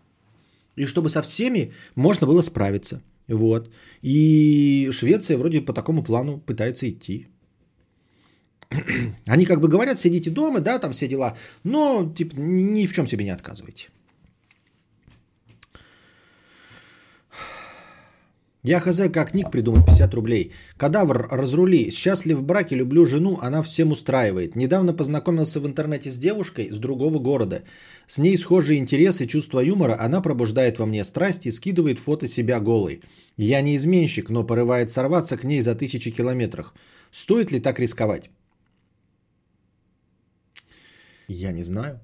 И чтобы со всеми можно было справиться. Вот. И Швеция вроде по такому плану пытается идти. Они как бы говорят, сидите дома, да, там все дела, но типа ни в чем себе не отказывайте. Я хз как ник придумать, пятьдесят рублей. Кадавр, разрули. Счастлив в браке, люблю жену, она всем устраивает. Недавно познакомился в интернете с девушкой с другого города. С ней схожие интересы, чувство юмора. Она пробуждает во мне страсть и скидывает фото себя голой. Я не изменщик, но порывает сорваться к ней за тысячи километрах. Стоит ли так рисковать? Я не знаю.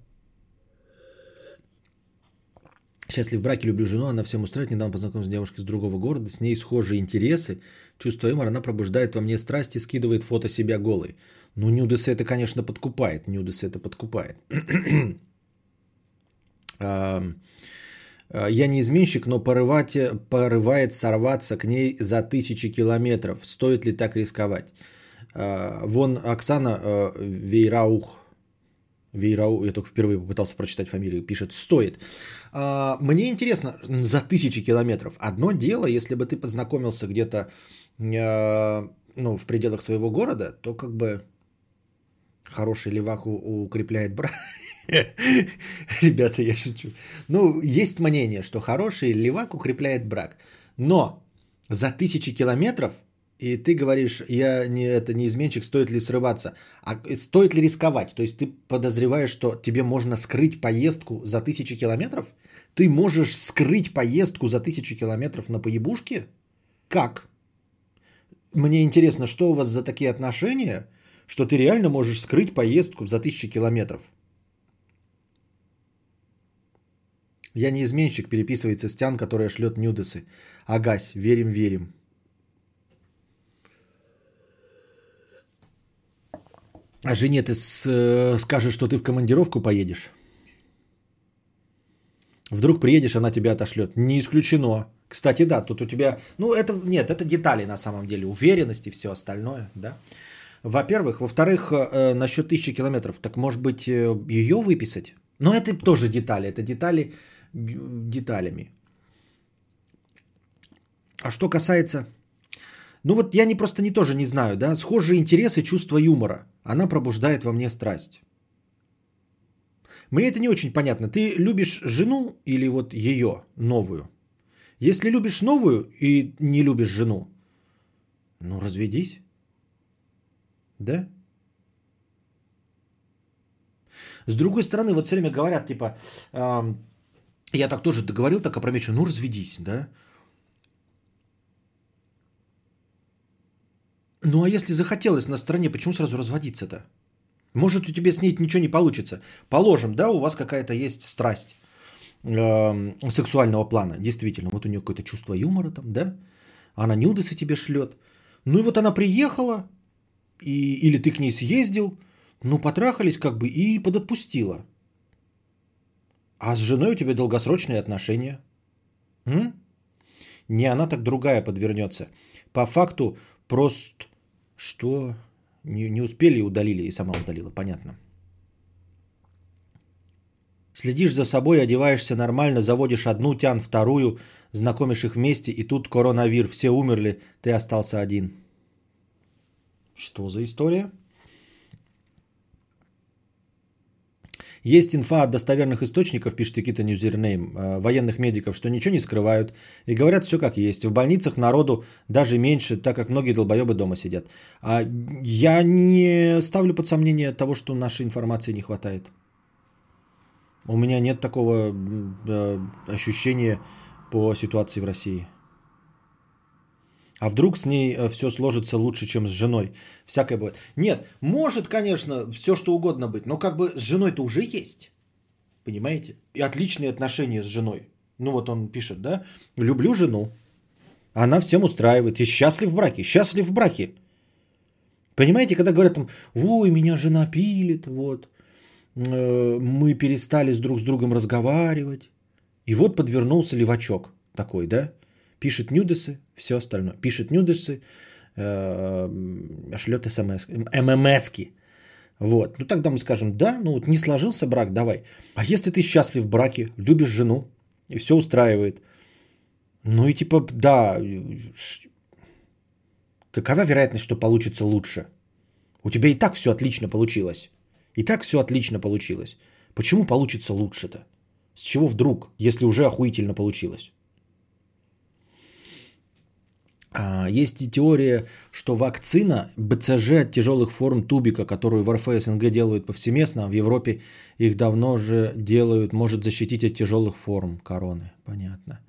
Счастлив в браке, люблю жену, она всем устраивает. Недавно познакомился с девушкой из другого города. С ней схожие интересы, чувство юмора. Она пробуждает во мне страсть и скидывает фото себя голой. Ну, нюдесы это, конечно, подкупает. Нюдесы это подкупает. Я не изменщик, но порывать, порывает сорваться к ней за тысячи километров. Стоит ли так рисковать? Вон Оксана Вейраух. Вейрау, я только впервые попытался прочитать фамилию, пишет «стоит». А, мне интересно, за тысячи километров. Одно дело, если бы ты познакомился где-то а, ну, в пределах своего города, то как бы хороший левак у- укрепляет брак. Ребята, я шучу. Ну, есть мнение, что хороший левак укрепляет брак. Но за тысячи километров, и ты говоришь, я не, это не изменщик, стоит ли срываться, а стоит ли рисковать? То есть ты подозреваешь, что тебе можно скрыть поездку за тысячи километров? Ты можешь скрыть поездку за тысячи километров на поебушке? Как? Мне интересно, что у вас за такие отношения, что ты реально можешь скрыть поездку за тысячи километров? Я не изменщик, переписывается с Тян, которая шлет нюдесы. Агась, верим, верим. А жене ты скажешь, что ты в командировку поедешь? Вдруг приедешь, она тебя отошлет. Не исключено. Кстати, да, тут у тебя... Ну, это... Нет, это детали на самом деле. Уверенность и все остальное, да? Во-первых. Во-вторых, э, насчет тысячи километров. Так, может быть, ее выписать? Но это тоже детали. Это детали деталями. А что касается... Ну, вот я не просто не тоже не знаю, да? Схожие интересы, чувство юмора. Она пробуждает во мне страсть. Мне это не очень понятно. Ты любишь жену или вот ее новую? Если любишь новую и не любишь жену, ну разведись. Да? С другой стороны, вот все время говорят, типа, э, я так тоже договорил, так опрометчиво, ну разведись, да? Ну а если захотелось на стороне, почему сразу разводиться-то? Может, у тебя с ней ничего не получится. Положим, да, у вас какая-то есть страсть э, сексуального плана. Действительно, вот у нее какое-то чувство юмора там, да? Она нюдесы тебе шлет. Ну и вот она приехала, и, или ты к ней съездил, ну потрахались как бы и подотпустила. А с женой у тебя долгосрочные отношения. М? Не она, так другая подвернется. По факту просто... Что? Не, не успели и удалили, и сама удалила, понятно. Следишь за собой, одеваешься нормально, заводишь одну тян, вторую, знакомишь их вместе, и тут коронавирус, все умерли, ты остался один. Что за история? Есть инфа от достоверных источников, пишет Никита Ньюзернейм, военных медиков, что ничего не скрывают и говорят все как есть. В больницах народу даже меньше, так как многие долбоебы дома сидят. А я не ставлю под сомнение того, что нашей информации не хватает. У меня нет такого э, ощущения по ситуации в России. А вдруг с ней все сложится лучше, чем с женой? Всякое бывает. Нет, может, конечно, все что угодно быть, но как бы с женой-то уже есть. Понимаете? И отличные отношения с женой. Ну вот он пишет, да? Люблю жену. Она всем устраивает. И счастлив в браке. Счастлив в браке. Понимаете, когда говорят там, ой, меня жена пилит, вот. Мы перестали друг с другом разговаривать. И вот подвернулся левачок такой, да? Пишет нюдесы, все остальное. Пишет нюдесы, шлет смс, ММСки. Вот. Ну тогда мы скажем, да, ну вот не сложился брак, давай. А если ты счастлив в браке, любишь жену, и все устраивает. Ну и типа, да, какова вероятность, что получится лучше? У тебя и так все отлично получилось. И так все отлично получилось. Почему получится лучше-то? С чего вдруг, если уже охуительно получилось? Есть и теория, что вакцина БЦЖ от тяжелых форм тубика, которую в РФ и СНГ делают повсеместно, а в Европе их давно же делают, может защитить от тяжелых форм короны. Понятно.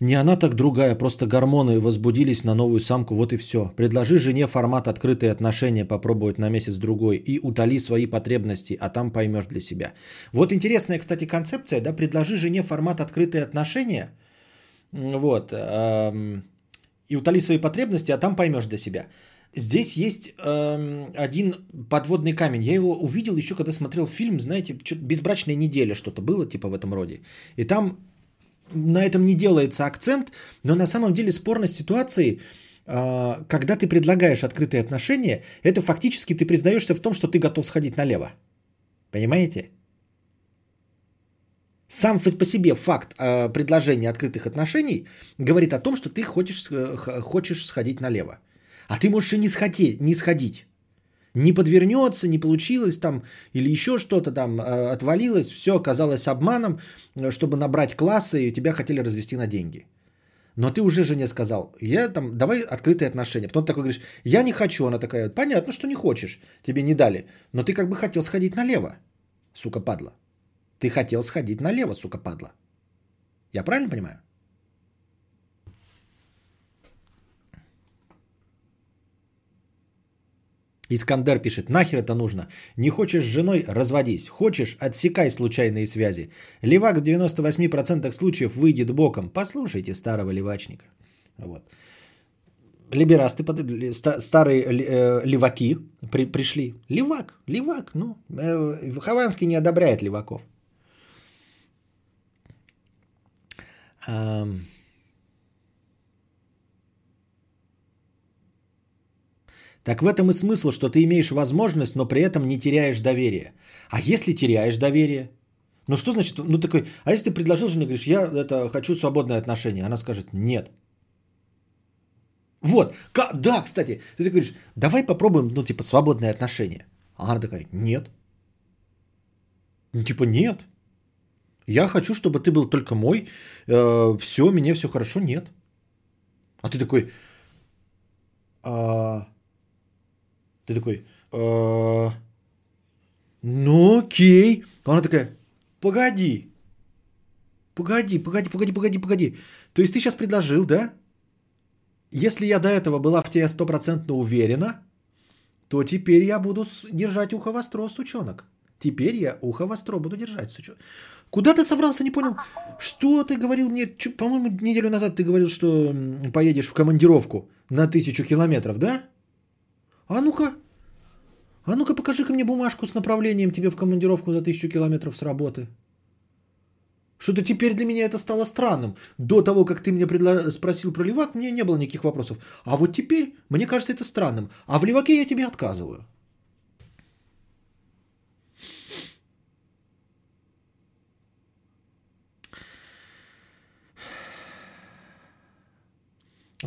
Не она так другая, просто гормоны возбудились на новую самку, вот и все. Предложи жене формат открытые отношения попробовать на месяц-другой и утоли свои потребности, а там поймешь для себя. Вот интересная, кстати, концепция, да, предложи жене формат открытые отношения, вот, эм, и утоли свои потребности, а там поймешь для себя. Здесь есть эм, один подводный камень. Я его увидел еще, когда смотрел фильм, знаете, «Безбрачная неделя» что-то было, типа в этом роде. И там на этом не делается акцент, но на самом деле спорность ситуации, когда ты предлагаешь открытые отношения, это фактически ты признаешься в том, что ты готов сходить налево. Понимаете? Сам по себе факт предложения открытых отношений говорит о том, что ты хочешь, хочешь сходить налево. А ты можешь и не сходить, не сходить. Не подвернется, не получилось там, или еще что-то там, отвалилось, все оказалось обманом, чтобы набрать классы, и тебя хотели развести на деньги. Но ты уже жене сказал, я там, давай открытые отношения. Потом ты такой говоришь, я не хочу, она такая, понятно, что не хочешь, тебе не дали, но ты как бы хотел сходить налево, сука падла. Ты хотел сходить налево, сука падла. Я правильно понимаю? Искандер пишет, нахер это нужно? Не хочешь с женой – разводись. Хочешь – отсекай случайные связи. Левак в девяносто восемь процентов случаев выйдет боком. Послушайте старого левачника. Вот. Либерасты, старые леваки при, пришли. Левак, левак. Ну, Хованский не одобряет леваков. Ам... Так в этом и смысл, что ты имеешь возможность, но при этом не теряешь доверие. А если теряешь доверие? Ну что значит, ну такой, а если ты предложил жене, говоришь, я это, хочу свободное отношение, она скажет, нет. Вот, к- да, кстати, ты, ты говоришь, давай попробуем, ну типа свободное отношение. А она такая, нет. Ну типа нет. Я хочу, чтобы ты был только мой, э, все, мне все хорошо, нет. А ты такой... Э, Ты такой, э, ну окей. А она такая, погоди, погоди, погоди, погоди, погоди, погоди. То есть ты сейчас предложил, да? Если я до этого была в тебе стопроцентно уверена, то теперь я буду держать ухо востро, сучонок. Теперь я ухо востро буду держать, сучонок. Куда ты собрался, не понял? Что ты говорил мне, по-моему, неделю назад ты говорил, что поедешь в командировку на тысячу километров, да? А ну-ка, а ну-ка покажи-ка мне бумажку с направлением тебе в командировку за тысячу километров с работы. Что-то теперь для меня это стало странным. До того, как ты меня предла... спросил про левак, мне не было никаких вопросов. А вот теперь, мне кажется, это странным. А в леваке я тебе отказываю.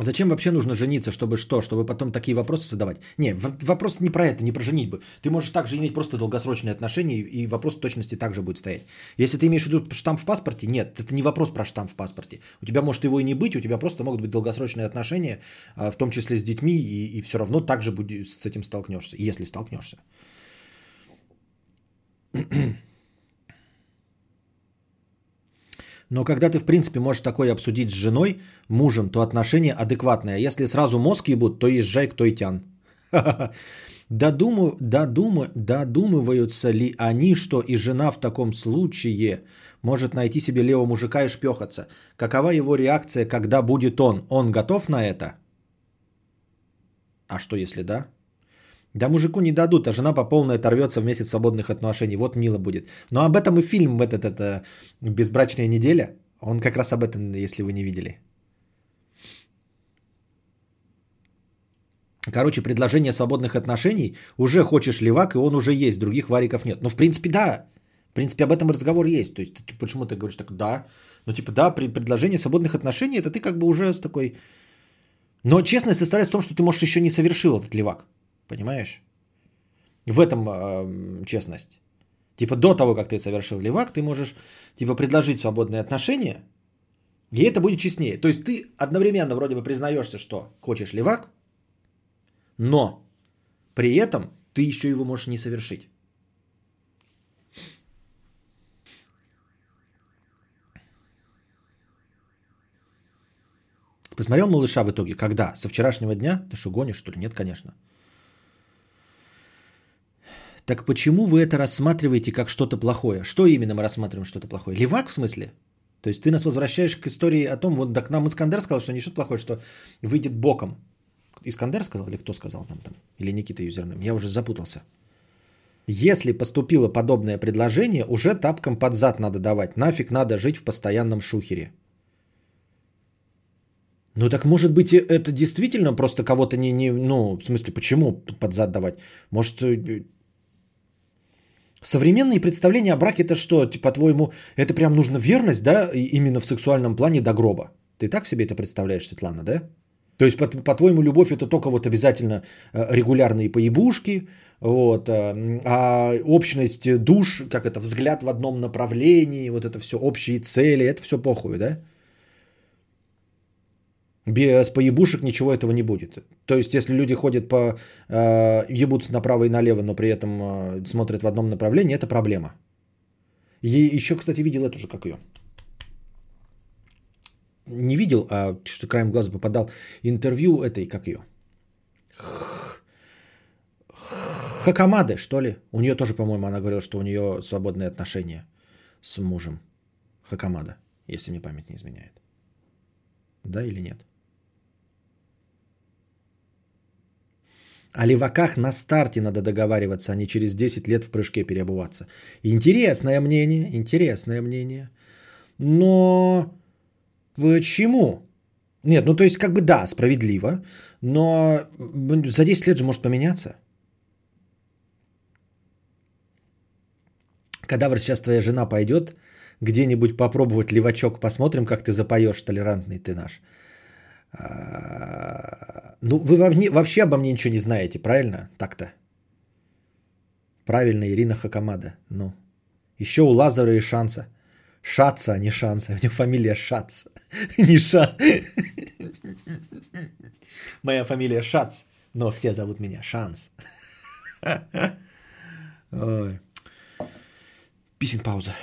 Зачем вообще нужно жениться, чтобы что? Чтобы потом такие вопросы задавать? Не, вопрос не про это, не про женитьбы. Ты можешь также иметь просто долгосрочные отношения, и вопрос точности также будет стоять. Если ты имеешь в виду штамп в паспорте, нет, это не вопрос про штамп в паспорте. У тебя может его и не быть, у тебя просто могут быть долгосрочные отношения, в том числе с детьми, и, и все равно также будет, с этим столкнешься, если столкнешься. Но когда ты, в принципе, можешь такое обсудить с женой, мужем, то отношение адекватное. Если сразу мозг ебут, то езжай к той тян. Додумываются ли они, что и жена в таком случае может найти себе левого мужика и шпехаться? Какова его реакция, когда будет он? Он готов на это? А что если да? Да мужику не дадут, а жена по полной оторвется в месяц свободных отношений. Вот мило будет. Но об этом и фильм этот, это «Безбрачная неделя». Он как раз об этом, если вы не видели. Короче, предложение свободных отношений. Уже хочешь левак, и он уже есть. Других вариков нет. Ну, в принципе, да. В принципе, об этом разговор есть. То есть, почему ты говоришь так, да. Ну, типа, да, предложение свободных отношений, это ты как бы уже с такой... Но честность состоит в том, что ты, может, еще не совершил этот левак. Понимаешь? В этом э, честность. Типа до того, как ты совершил левак, ты можешь типа предложить свободные отношения, и это будет честнее. То есть ты одновременно вроде бы признаешься, что хочешь левак, но при этом ты еще его можешь не совершить. Посмотрел «Малыша» в итоге? Когда? Со вчерашнего дня? Ты что, гонишь, что ли? Нет, конечно. Так почему вы это рассматриваете как что-то плохое? Что именно мы рассматриваем что-то плохое? Левак в смысле? То есть ты нас возвращаешь к истории о том, вот да, к нам Искандер сказал, что не что-то плохое, что выйдет боком. Искандер сказал или кто сказал нам там? Или Никита юзерным? Я уже запутался. Если поступило подобное предложение, уже тапком под зад надо давать. Нафиг надо жить в постоянном шухере. Ну так может быть это действительно просто кого-то не... не ну в смысле почему под зад давать? Может... Современные представления о браке это что? По-твоему, это прям нужна верность, да? Именно в сексуальном плане до гроба. Ты так себе это представляешь, Светлана, да? То есть, по-твоему, любовь это только вот обязательно регулярные поебушки, вот, а общность душ, как это, взгляд в одном направлении, вот это все, общие цели, это все похуй, да? Без поебушек ничего этого не будет. То есть, если люди ходят по... Э, ебутся направо и налево, но при этом э, смотрят в одном направлении, это проблема. И еще, кстати, видел эту же, как ее. Не видел, а что краем глаза попадал. Интервью этой, как ее. Хакамады, что ли? У нее тоже, по-моему, она говорила, что у нее свободные отношения с мужем. Хакамада, если мне память не изменяет. Да или нет? О леваках на старте надо договариваться, а не через десять лет в прыжке переобуваться. Интересное мнение, интересное мнение. Но почему? Нет, ну то есть как бы да, справедливо, но за десять лет же может поменяться. Кадавр, сейчас твоя жена пойдет где-нибудь попробовать левачок, посмотрим, как ты запоешь, толерантный ты наш. Ну, вы вообще обо мне ничего не знаете, правильно? Так-то. Правильно, Ирина Хакамада. Ну, еще у Лазаря и Шанса. Шатца, а не Шанса. У него фамилия Шатца. Не Ша. Моя фамилия Шатц, но все зовут меня Шанс. Писем пауза.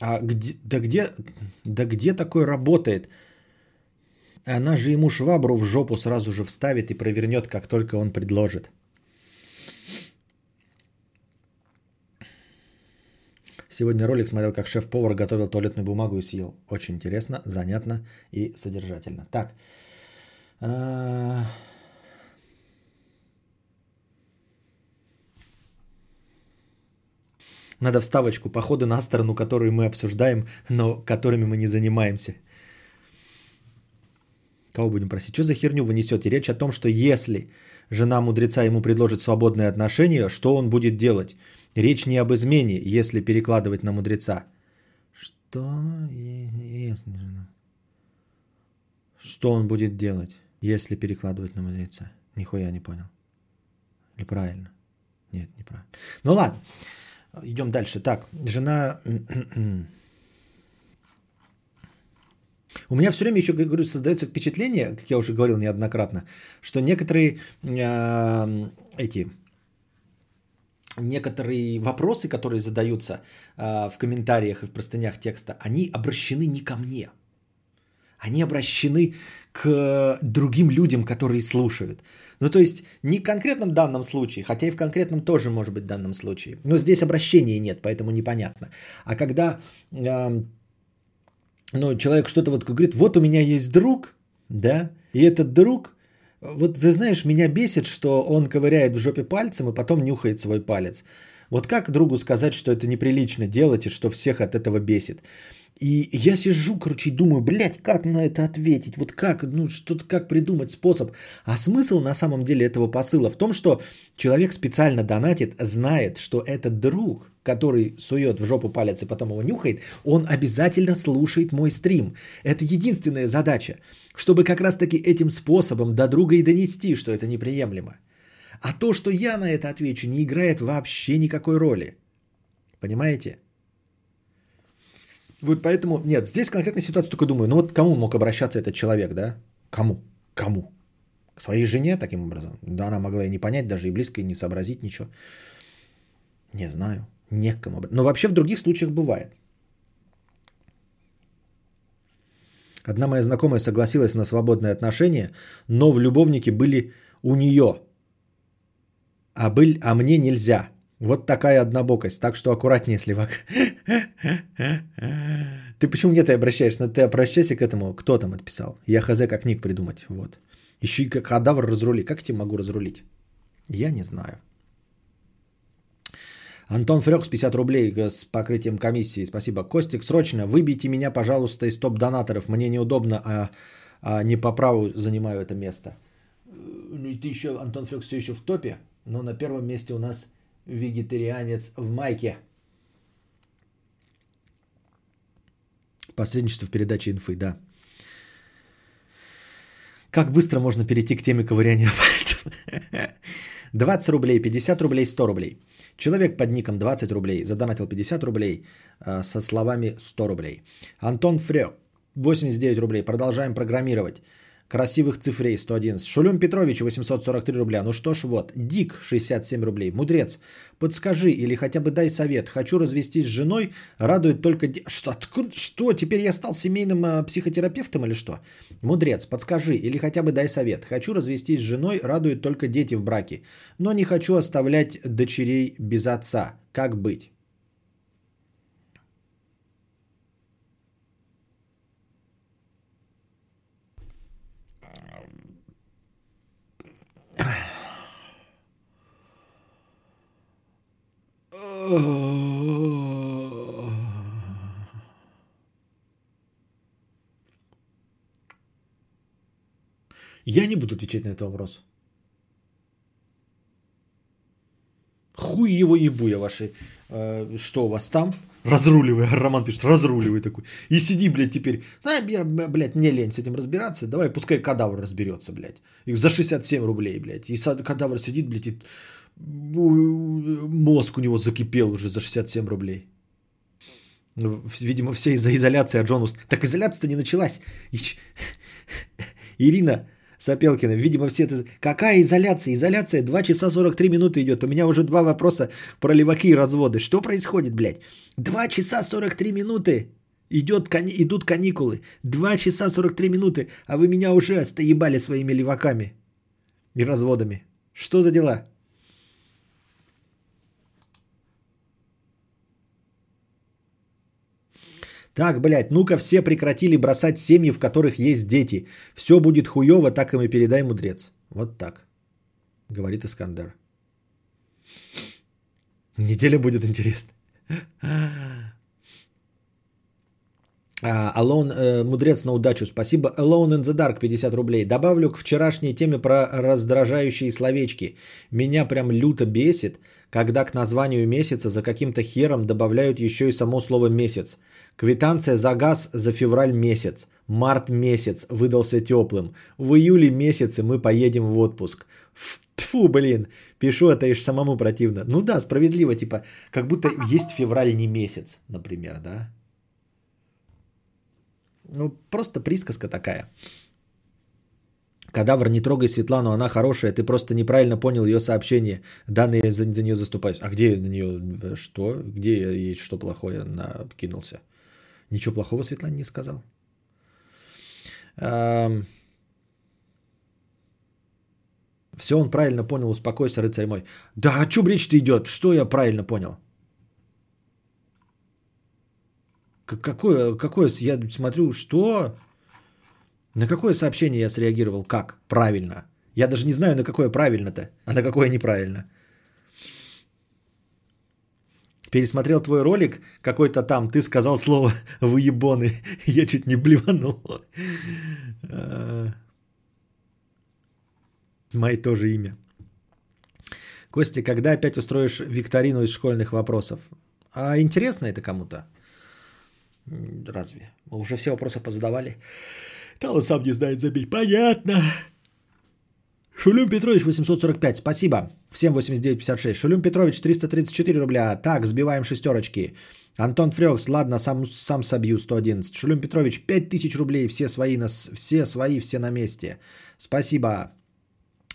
А где, да, где, да где такой работает? Она же ему швабру в жопу сразу же вставит и провернет, как только он предложит. Сегодня ролик смотрел, как шеф-повар готовил туалетную бумагу и съел. Очень интересно, занятно и содержательно. Так. А... Надо вставочку, походы на сторону, которую мы обсуждаем, но которыми мы не занимаемся. Кого будем просить? Что за херню вы несете? Речь о том, что если жена мудреца ему предложит свободное отношение, что он будет делать? Речь не об измене, если перекладывать на мудреца. Что? Что он будет делать, если перекладывать на мудреца? Нихуя не понял. Неправильно. Нет, неправильно. Ну ладно. Идем дальше. Так, жена... У меня все время еще, говорю, создается впечатление, как я уже говорил неоднократно, что некоторые э, эти... Некоторые вопросы, которые задаются э, в комментариях и в простынях текста, они обращены не ко мне. Они обращены к другим людям, которые слушают. Ну, то есть, не в конкретном данном случае, хотя и в конкретном тоже может быть данном случае. Но здесь обращения нет, поэтому непонятно. А когда э, ну, человек что-то вот говорит, вот у меня есть друг, да, и этот друг... Вот ты знаешь, меня бесит, что он ковыряет в жопе пальцем и потом нюхает свой палец. Вот как другу сказать, что это неприлично делать и что всех от этого бесит? И я сижу, короче, и думаю, блядь, как на это ответить? Вот как, ну что-то, как придумать способ? А смысл на самом деле этого посыла в том, что человек специально донатит, знает, что этот друг, который сует в жопу палец и потом его нюхает, он обязательно слушает мой стрим. Это единственная задача, чтобы как раз-таки этим способом до друга и донести, что это неприемлемо. А то, что я на это отвечу, не играет вообще никакой роли. Понимаете? Вот поэтому, нет, здесь в конкретной ситуации только думаю, ну вот кому мог обращаться этот человек, да? Кому? Кому? К своей жене таким образом? Да она могла и не понять, даже и близко, и не сообразить ничего. Не знаю. Не к кому. Но вообще в других случаях бывает. Одна моя знакомая согласилась на свободные отношения, но в любовнике были у нее. А, был, а мне нельзя. Вот такая однобокость. Так что аккуратнее, сливак. Ты почему мне ты обращаешься? Ты обращайся к этому. Кто там отписал? Я хз как ник придумать. Вот. Еще и как кадавр разрули. Как я тебе могу разрулить? Я не знаю. Антон Фрё с пятьдесят рублей с покрытием комиссии. Спасибо. Костик, срочно выбейте меня, пожалуйста, из топ-донаторов. Мне неудобно, а, а не по праву занимаю это место. Ты еще, Антон Фрё, все еще в топе. Но на первом месте у нас вегетарианец в майке. Посредничество в передаче инфы, да. Как быстро можно перейти к теме ковыряния пальцев? двадцать рублей, пятьдесят рублей, сто рублей. Человек под ником двадцать рублей задонатил пятьдесят рублей со словами сто рублей. Антон Фрё, восемьдесят девять рублей. Продолжаем программировать. Красивых цифрей сто одиннадцать. Шулюм Петрович восемьсот сорок три рубля. Ну что ж, вот. Дик шестьдесят семь рублей. Мудрец, подскажи или хотя бы дай совет. Хочу развестись с женой. Радует только... Что? Откуда? Что? Теперь я стал семейным э, психотерапевтом или что? Мудрец, подскажи или хотя бы дай совет. Хочу развестись с женой. Радует только дети в браке. Но не хочу оставлять дочерей без отца. Как быть? Я не буду отвечать на этот вопрос. Хуй его ебу я ваши. Э, что у вас там? Разруливай. Роман пишет, разруливай такой. И сиди, блядь, теперь. А, я, блядь, мне лень с этим разбираться. Давай, пускай кадавр разберется, блядь. И за шестьдесят семь рублей, блядь. И кадавр сидит, блядь, и... Мозг у него закипел уже за шестьдесят семь рублей. Видимо, все из-за изоляции от Джонус. Так изоляция-то не началась. Ирина Сапелкина. Видимо, все это... Какая изоляция? Изоляция два часа сорок три минуты идет. У меня уже два вопроса про леваки и разводы. Что происходит, блядь? два часа сорок три минуты идет, идут каникулы. два часа сорок три минуты. А вы меня уже остоебали своими леваками и разводами. Что за дела? Так, блядь, ну-ка все прекратили бросать семьи, в которых есть дети. Все будет хуево, так им и передай, мудрец. Вот так, говорит Искандер. Неделя будет интересна. Alone, мудрец на удачу, спасибо. Alone in the Dark, пятьдесят рублей. Добавлю к вчерашней теме про раздражающие словечки. Меня прям люто бесит, когда к названию месяца за каким-то хером добавляют еще и само слово месяц. Квитанция за газ за февраль месяц. Март месяц выдался теплым. В июле месяце мы поедем в отпуск. Тьфу, блин, пишу, это аж самому противно. Ну да, справедливо, типа, как будто есть февраль не месяц, например, да? Ну, просто присказка такая. Кадавр, не трогай Светлану, она хорошая, ты просто неправильно понял ее сообщение. Данные за, за нее заступаюсь. А где на нее что? Где ей что плохое накинулся? Ничего плохого Светлане не сказал. Эм... Все, он правильно понял, успокойся, рыцарь мой. Да, о чем речь-то идет? Что я правильно понял? Какое, какое, я смотрю, что? На какое сообщение я среагировал? Как? Правильно. Я даже не знаю, на какое правильно-то, а на какое неправильно. Пересмотрел твой ролик какой-то там, ты сказал слово «выебоны». Я чуть не блеванул. Мое тоже имя. Костя, когда опять устроишь викторину из школьных вопросов? А интересно это кому-то? Разве? Мы уже все вопросы позадавали. Да он сам не знает забить. Понятно. Шулюм Петрович восемьсот сорок пять. Спасибо. Всем восемьдесят девять пятьдесят шесть. Шулюм Петрович триста тридцать четыре рубля. Так, сбиваем шестерочки. Антон Фрёкс. Ладно, сам, сам собью сто одиннадцать. Шулюм Петрович пять тысяч рублей. Все свои, на, все свои, все на месте. Спасибо.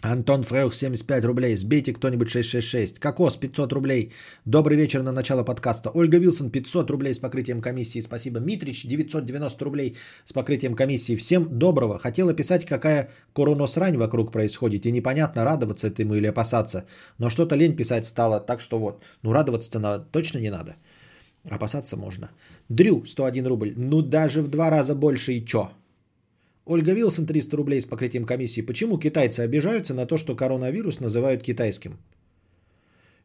Антон Фрёх, семьдесят пять рублей. Сбейте кто-нибудь шестьсот шестьдесят шесть. Кокос, пятьсот рублей. Добрый вечер на начало подкаста. Ольга Уилсон, пятьсот рублей с покрытием комиссии. Спасибо. Митрич, девятьсот девяносто рублей с покрытием комиссии. Всем доброго. Хотела писать, какая коронасрань вокруг происходит. И непонятно, радоваться этому или опасаться. Но что-то лень писать стало, так что вот. Ну, радоваться-то точно не надо. Опасаться можно. Дрю, сто один рубль. Ну, даже в два раза больше и чё? Ольга Уилсон, триста рублей с покрытием комиссии. Почему китайцы обижаются на то, что коронавирус называют китайским?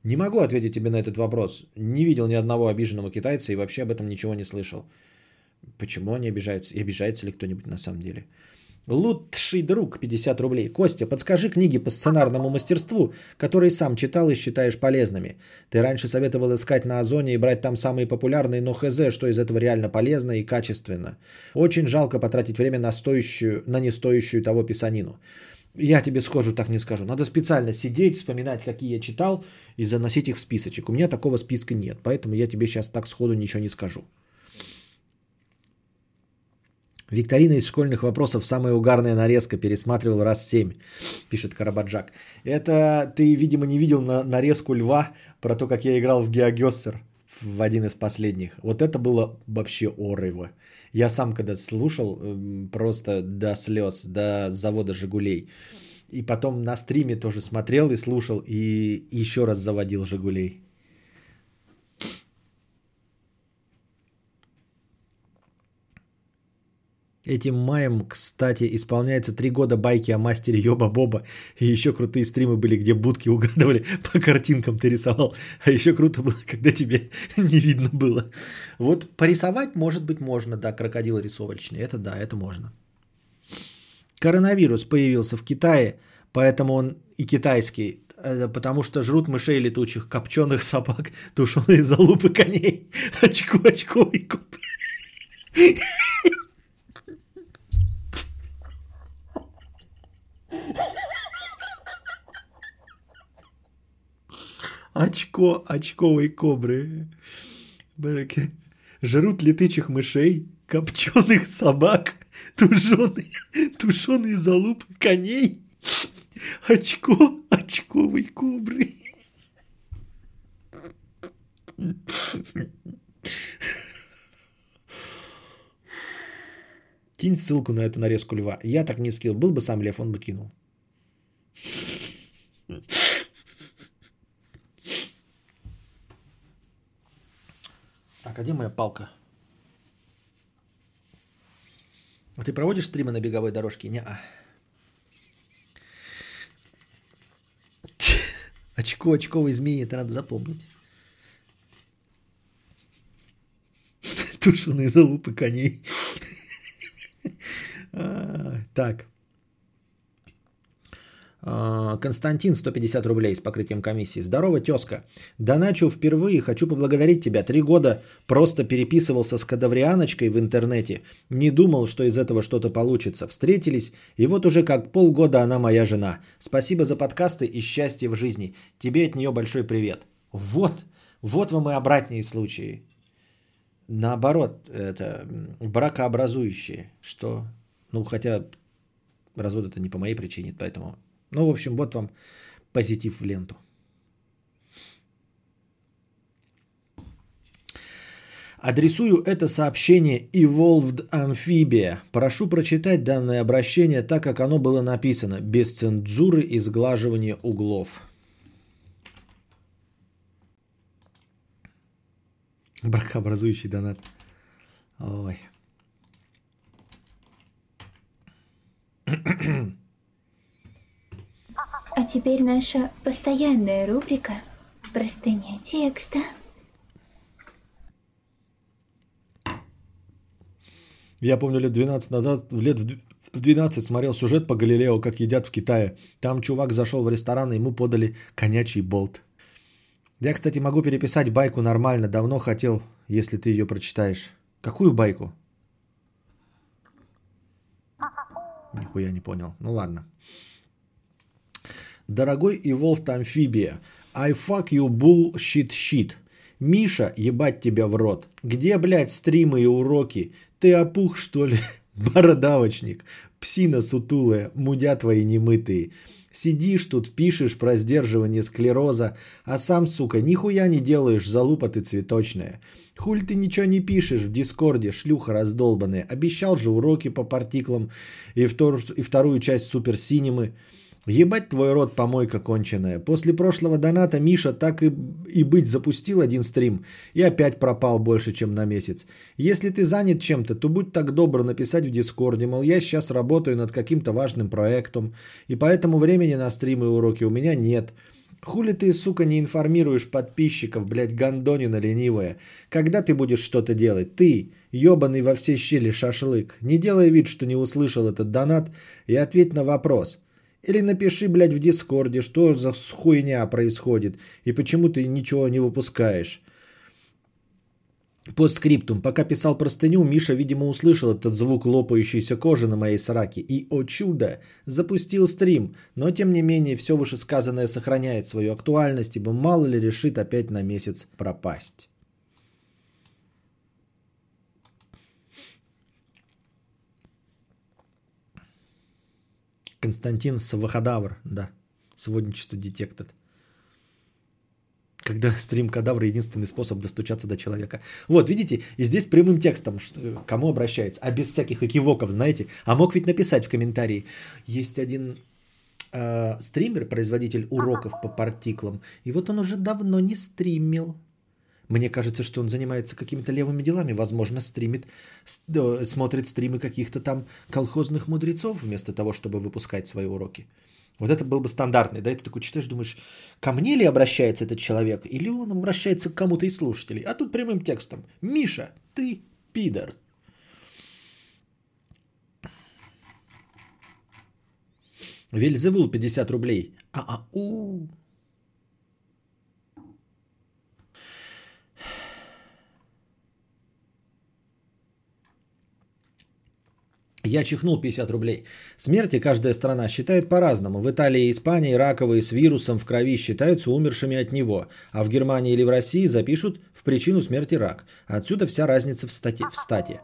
Не могу ответить тебе на этот вопрос. Не видел ни одного обиженного китайца и вообще об этом ничего не слышал. Почему они обижаются? И обижается ли кто-нибудь на самом деле? Лучший друг, пятьдесят рублей. Костя, подскажи книги по сценарному мастерству, которые сам читал и считаешь полезными. Ты раньше советовал искать на Озоне и брать там самые популярные, но хз, что из этого реально полезно и качественно. Очень жалко потратить время на стоящую, на не стоящую того писанину. Я тебе схожу так не скажу. Надо специально сидеть, вспоминать, какие я читал, и заносить их в списочек. У меня такого списка нет, поэтому я тебе сейчас так сходу ничего не скажу. Викторина из школьных вопросов, самая угарная нарезка, пересматривал раз семь, пишет Карабаджак. Это ты, видимо, не видел на нарезку льва про то, как я играл в Геогессер в один из последних. Вот это было вообще орыво. Я сам когда слушал, просто до слез, до завода «Жигулей». И потом на стриме тоже смотрел и слушал, и еще раз заводил «Жигулей». Этим маем, кстати, исполняется три года байки о мастере Йоба Боба. И еще крутые стримы были, где будки угадывали, по картинкам ты рисовал. А еще круто было, когда тебе не видно было. Вот порисовать, может быть, можно, да, крокодилы рисовочные. Это да, это можно. Коронавирус появился в Китае, поэтому он и китайский. Потому что жрут мышей летучих, копченых собак, тушеные залупы коней, очко, очко и куб. Очко, очковые кобры. Жрут летучих мышей, копченых собак, тушеные, тушеные залупы коней. Очко, очковые кобры. Кинь ссылку на эту нарезку льва. Я так не скинул. Был бы сам лев, он бы кинул. Так, а где моя палка? А ты проводишь стримы на беговой дорожке? Не-а. Очко, очковые змеи, это надо запомнить. Тушеные залупы коней. Так. Константин, сто пятьдесят рублей с покрытием комиссии. Здорово, тезка. Доначу впервые. Хочу поблагодарить тебя. Три года просто переписывался с кадаврианочкой в интернете. Не думал, что из этого что-то получится. Встретились, и вот уже как полгода она моя жена. Спасибо за подкасты и счастье в жизни. Тебе от нее большой привет. Вот, вот вам и обратные случаи. Наоборот, это бракообразующие. Что, ну, хотя развод это не по моей причине, поэтому... Ну, в общем, вот вам позитив в ленту. Адресую это сообщение Evolved Amphibia. Прошу прочитать данное обращение так, как оно было написано, без цензуры и сглаживания углов. Бракообразующий донат. Ой. А теперь наша постоянная рубрика «Простыня текста». Я помню, лет двенадцать назад, лет в двенадцать смотрел сюжет по Галилео, как едят в Китае. Там чувак зашел в ресторан, и ему подали конячий болт. Я, кстати, могу переписать байку нормально. Давно хотел, если ты ее прочитаешь. Какую байку? Нихуя не понял. Ну ладно. Дорогой Evolved Amphibia, I fuck you bullshit shit. Миша, ебать тебя в рот. Где, блядь, стримы и уроки? Ты опух, что ли? Бородавочник. Псина сутулая, мудя твои немытые. Сидишь тут, пишешь про сдерживание склероза, а сам, сука, нихуя не делаешь, залупа ты цветочная. Хуль ты ничего не пишешь в Дискорде, шлюха раздолбанная. Обещал же уроки по партиклам и, втор... и вторую часть суперсинемы. Ебать твой рот, помойка конченая. После прошлого доната Миша так и, и быть запустил один стрим и опять пропал больше, чем на месяц. Если ты занят чем-то, то будь так добр написать в Дискорде, мол, я сейчас работаю над каким-то важным проектом, и поэтому времени на стримы и уроки у меня нет. Хули ты, сука, не информируешь подписчиков, блядь, гондонина ленивая. Когда ты будешь что-то делать? Ты, ёбаный во все щели шашлык, не делай вид, что не услышал этот донат, и ответь на вопрос. Или напиши, блядь, в Дискорде, что за хуйня происходит и почему ты ничего не выпускаешь. Постскриптум. Пока писал простыню, Миша, видимо, услышал этот звук лопающейся кожи на моей сраке и, о чудо, запустил стрим. Но, тем не менее, все вышесказанное сохраняет свою актуальность, ибо мало ли решит опять на месяц пропасть. Константин Савахадавр, да, сводничество детектед. Когда стрим кадавра единственный способ достучаться до человека. Вот, видите, и здесь прямым текстом, что, кому обращается, а без всяких экивоков, знаете. А мог ведь написать в комментарии. Есть один э, стример, производитель уроков по партиклам, и вот он уже давно не стримил. Мне кажется, что он занимается какими-то левыми делами. Возможно, стримит, смотрит стримы каких-то там колхозных мудрецов, вместо того, чтобы выпускать свои уроки. Вот это был бы стандартный. Да, и ты такой читаешь, думаешь, ко мне ли обращается этот человек, или он обращается к кому-то из слушателей. А тут прямым текстом. Миша, ты пидор. Вельзевул, пятьдесят рублей. А-а-у. Я чихнул, пятьдесят рублей. Смерти каждая страна считает по-разному. В Италии и Испании раковые с вирусом в крови считаются умершими от него, а в Германии или в России запишут в причину смерти рак. Отсюда вся разница в стате. В, стате.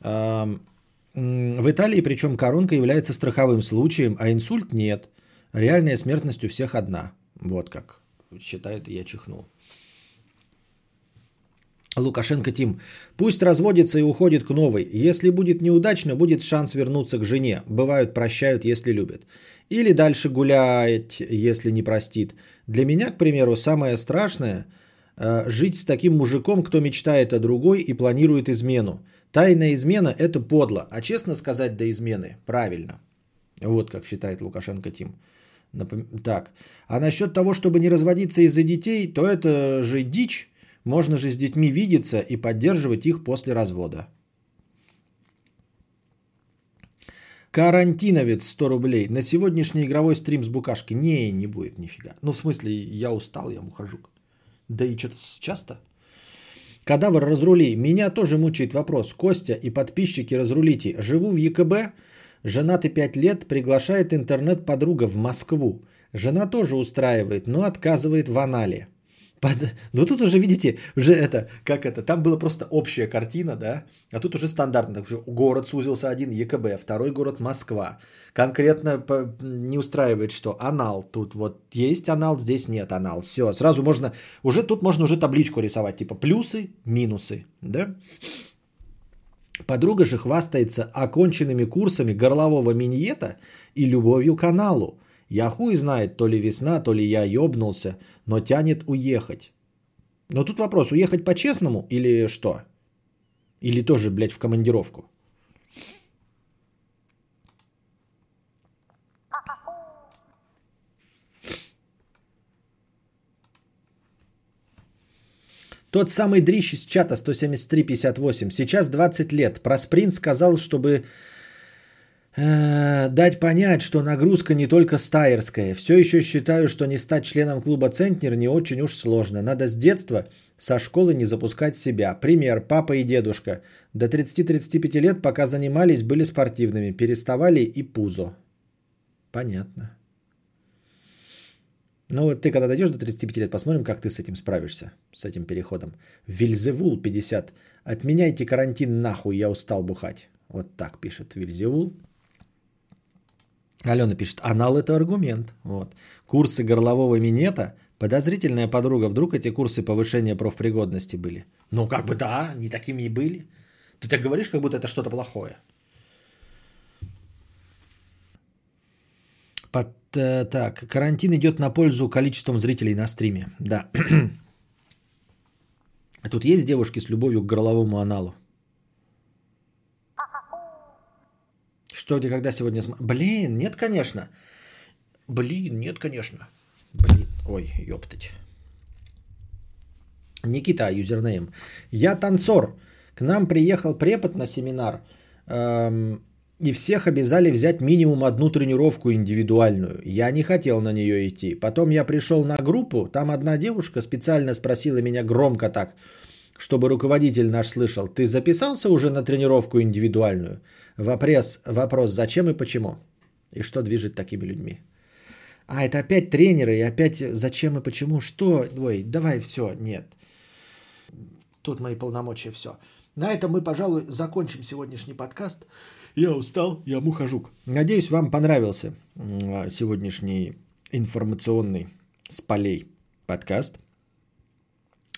В Италии, причем, коронка является страховым случаем, а инсульт нет. Реальная смертность у всех одна. Вот как считают, я чихнул. Лукашенко Тим. Пусть разводится и уходит к новой. Если будет неудачно, будет шанс вернуться к жене. Бывают, прощают, если любят. Или дальше гулять, если не простит. Для меня, к примеру, самое страшное э, – жить с таким мужиком, кто мечтает о другой и планирует измену. Тайная измена – это подло. А честно сказать, до измены – правильно. Вот как считает Лукашенко Тим. Напом... Так. А насчет того, чтобы не разводиться из-за детей, то это же дичь. Можно же с детьми видеться и поддерживать их после развода. Карантиновец сто рублей. На сегодняшний игровой стрим с Букашки. Не, не будет нифига. Ну, в смысле, я устал, я ухожу. Да и что-то сейчас-то. Кадавр, разрули. Меня тоже мучает вопрос. Костя и подписчики, разрулите. Живу в ЕКБ, женаты пять лет, приглашает интернет-подруга в Москву. Жена тоже устраивает, но отказывает в анале. Под... Ну тут уже, видите, уже это, как это, там была просто общая картина, да, а тут уже стандартно, уже город сузился один, ЕКБ, второй город Москва. Конкретно не устраивает, что анал, тут вот есть анал, здесь нет анал, все, сразу можно, уже тут можно уже табличку рисовать, типа плюсы, минусы, да. Подруга же хвастается оконченными курсами горлового миньета и любовью к аналу. Я хуй знает, то ли весна, то ли я ёбнулся, но тянет уехать. Но тут вопрос, уехать по-честному или что? Или тоже, блядь, в командировку? Тот самый дрищ из чата сто семьдесят три пятьдесят восемь. Сейчас двадцать лет. Про спринт сказал, чтобы... дать понять, что нагрузка не только стаерская. Все еще считаю, что не стать членом клуба «Центнер» не очень уж сложно. Надо с детства, со школы не запускать себя. Пример. Папа и дедушка. До тридцати тридцати пяти лет, пока занимались, были спортивными. Переставали и пузо. Понятно. Ну вот ты, когда дойдешь до тридцати пяти лет, посмотрим, как ты с этим справишься. С этим переходом. Вильзевул пятьдесят. Отменяйте карантин нахуй, я устал бухать. Вот так пишет Вильзевул. Алена пишет, анал это аргумент. Вот. Курсы горлового минета, подозрительная подруга, вдруг эти курсы повышения профпригодности были. Ну как бы да, не такими и были. Ты так говоришь, как будто это что-то плохое. Под, э, так, карантин идет на пользу количеством зрителей на стриме. Да. А тут есть девушки с любовью к горловому аналу? Что, где, когда сегодня... Блин, нет, конечно. Блин, нет, конечно. Блин, ой, ёптать. Никита, юзернейм. Я танцор. К нам приехал препод на семинар. Эм, и всех обязали взять минимум одну тренировку индивидуальную. Я не хотел на неё идти. Потом я пришёл на группу. Там одна девушка специально спросила меня громко так... чтобы руководитель наш слышал, ты записался уже на тренировку индивидуальную? Вопрос, вопрос, зачем и почему? И что движет такими людьми? А, это опять тренеры, и опять зачем и почему? Что? Ой, давай все, нет. Тут мои полномочия, все. На этом мы, пожалуй, закончим сегодняшний подкаст. Я устал, я мухожук. Надеюсь, вам понравился сегодняшний информационный с полей подкаст.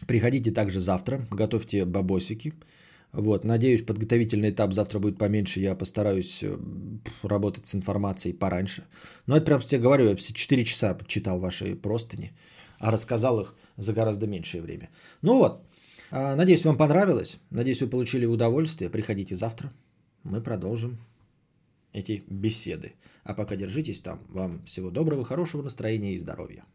Приходите также завтра, готовьте бабосики. Вот, надеюсь, подготовительный этап завтра будет поменьше, я постараюсь работать с информацией пораньше. Но это прям тебе говорю, я четыре часа читал ваши простыни, а рассказал их за гораздо меньшее время. Ну вот, надеюсь, вам понравилось, надеюсь, вы получили удовольствие. Приходите завтра, мы продолжим эти беседы. А пока держитесь там, вам всего доброго, хорошего настроения и здоровья.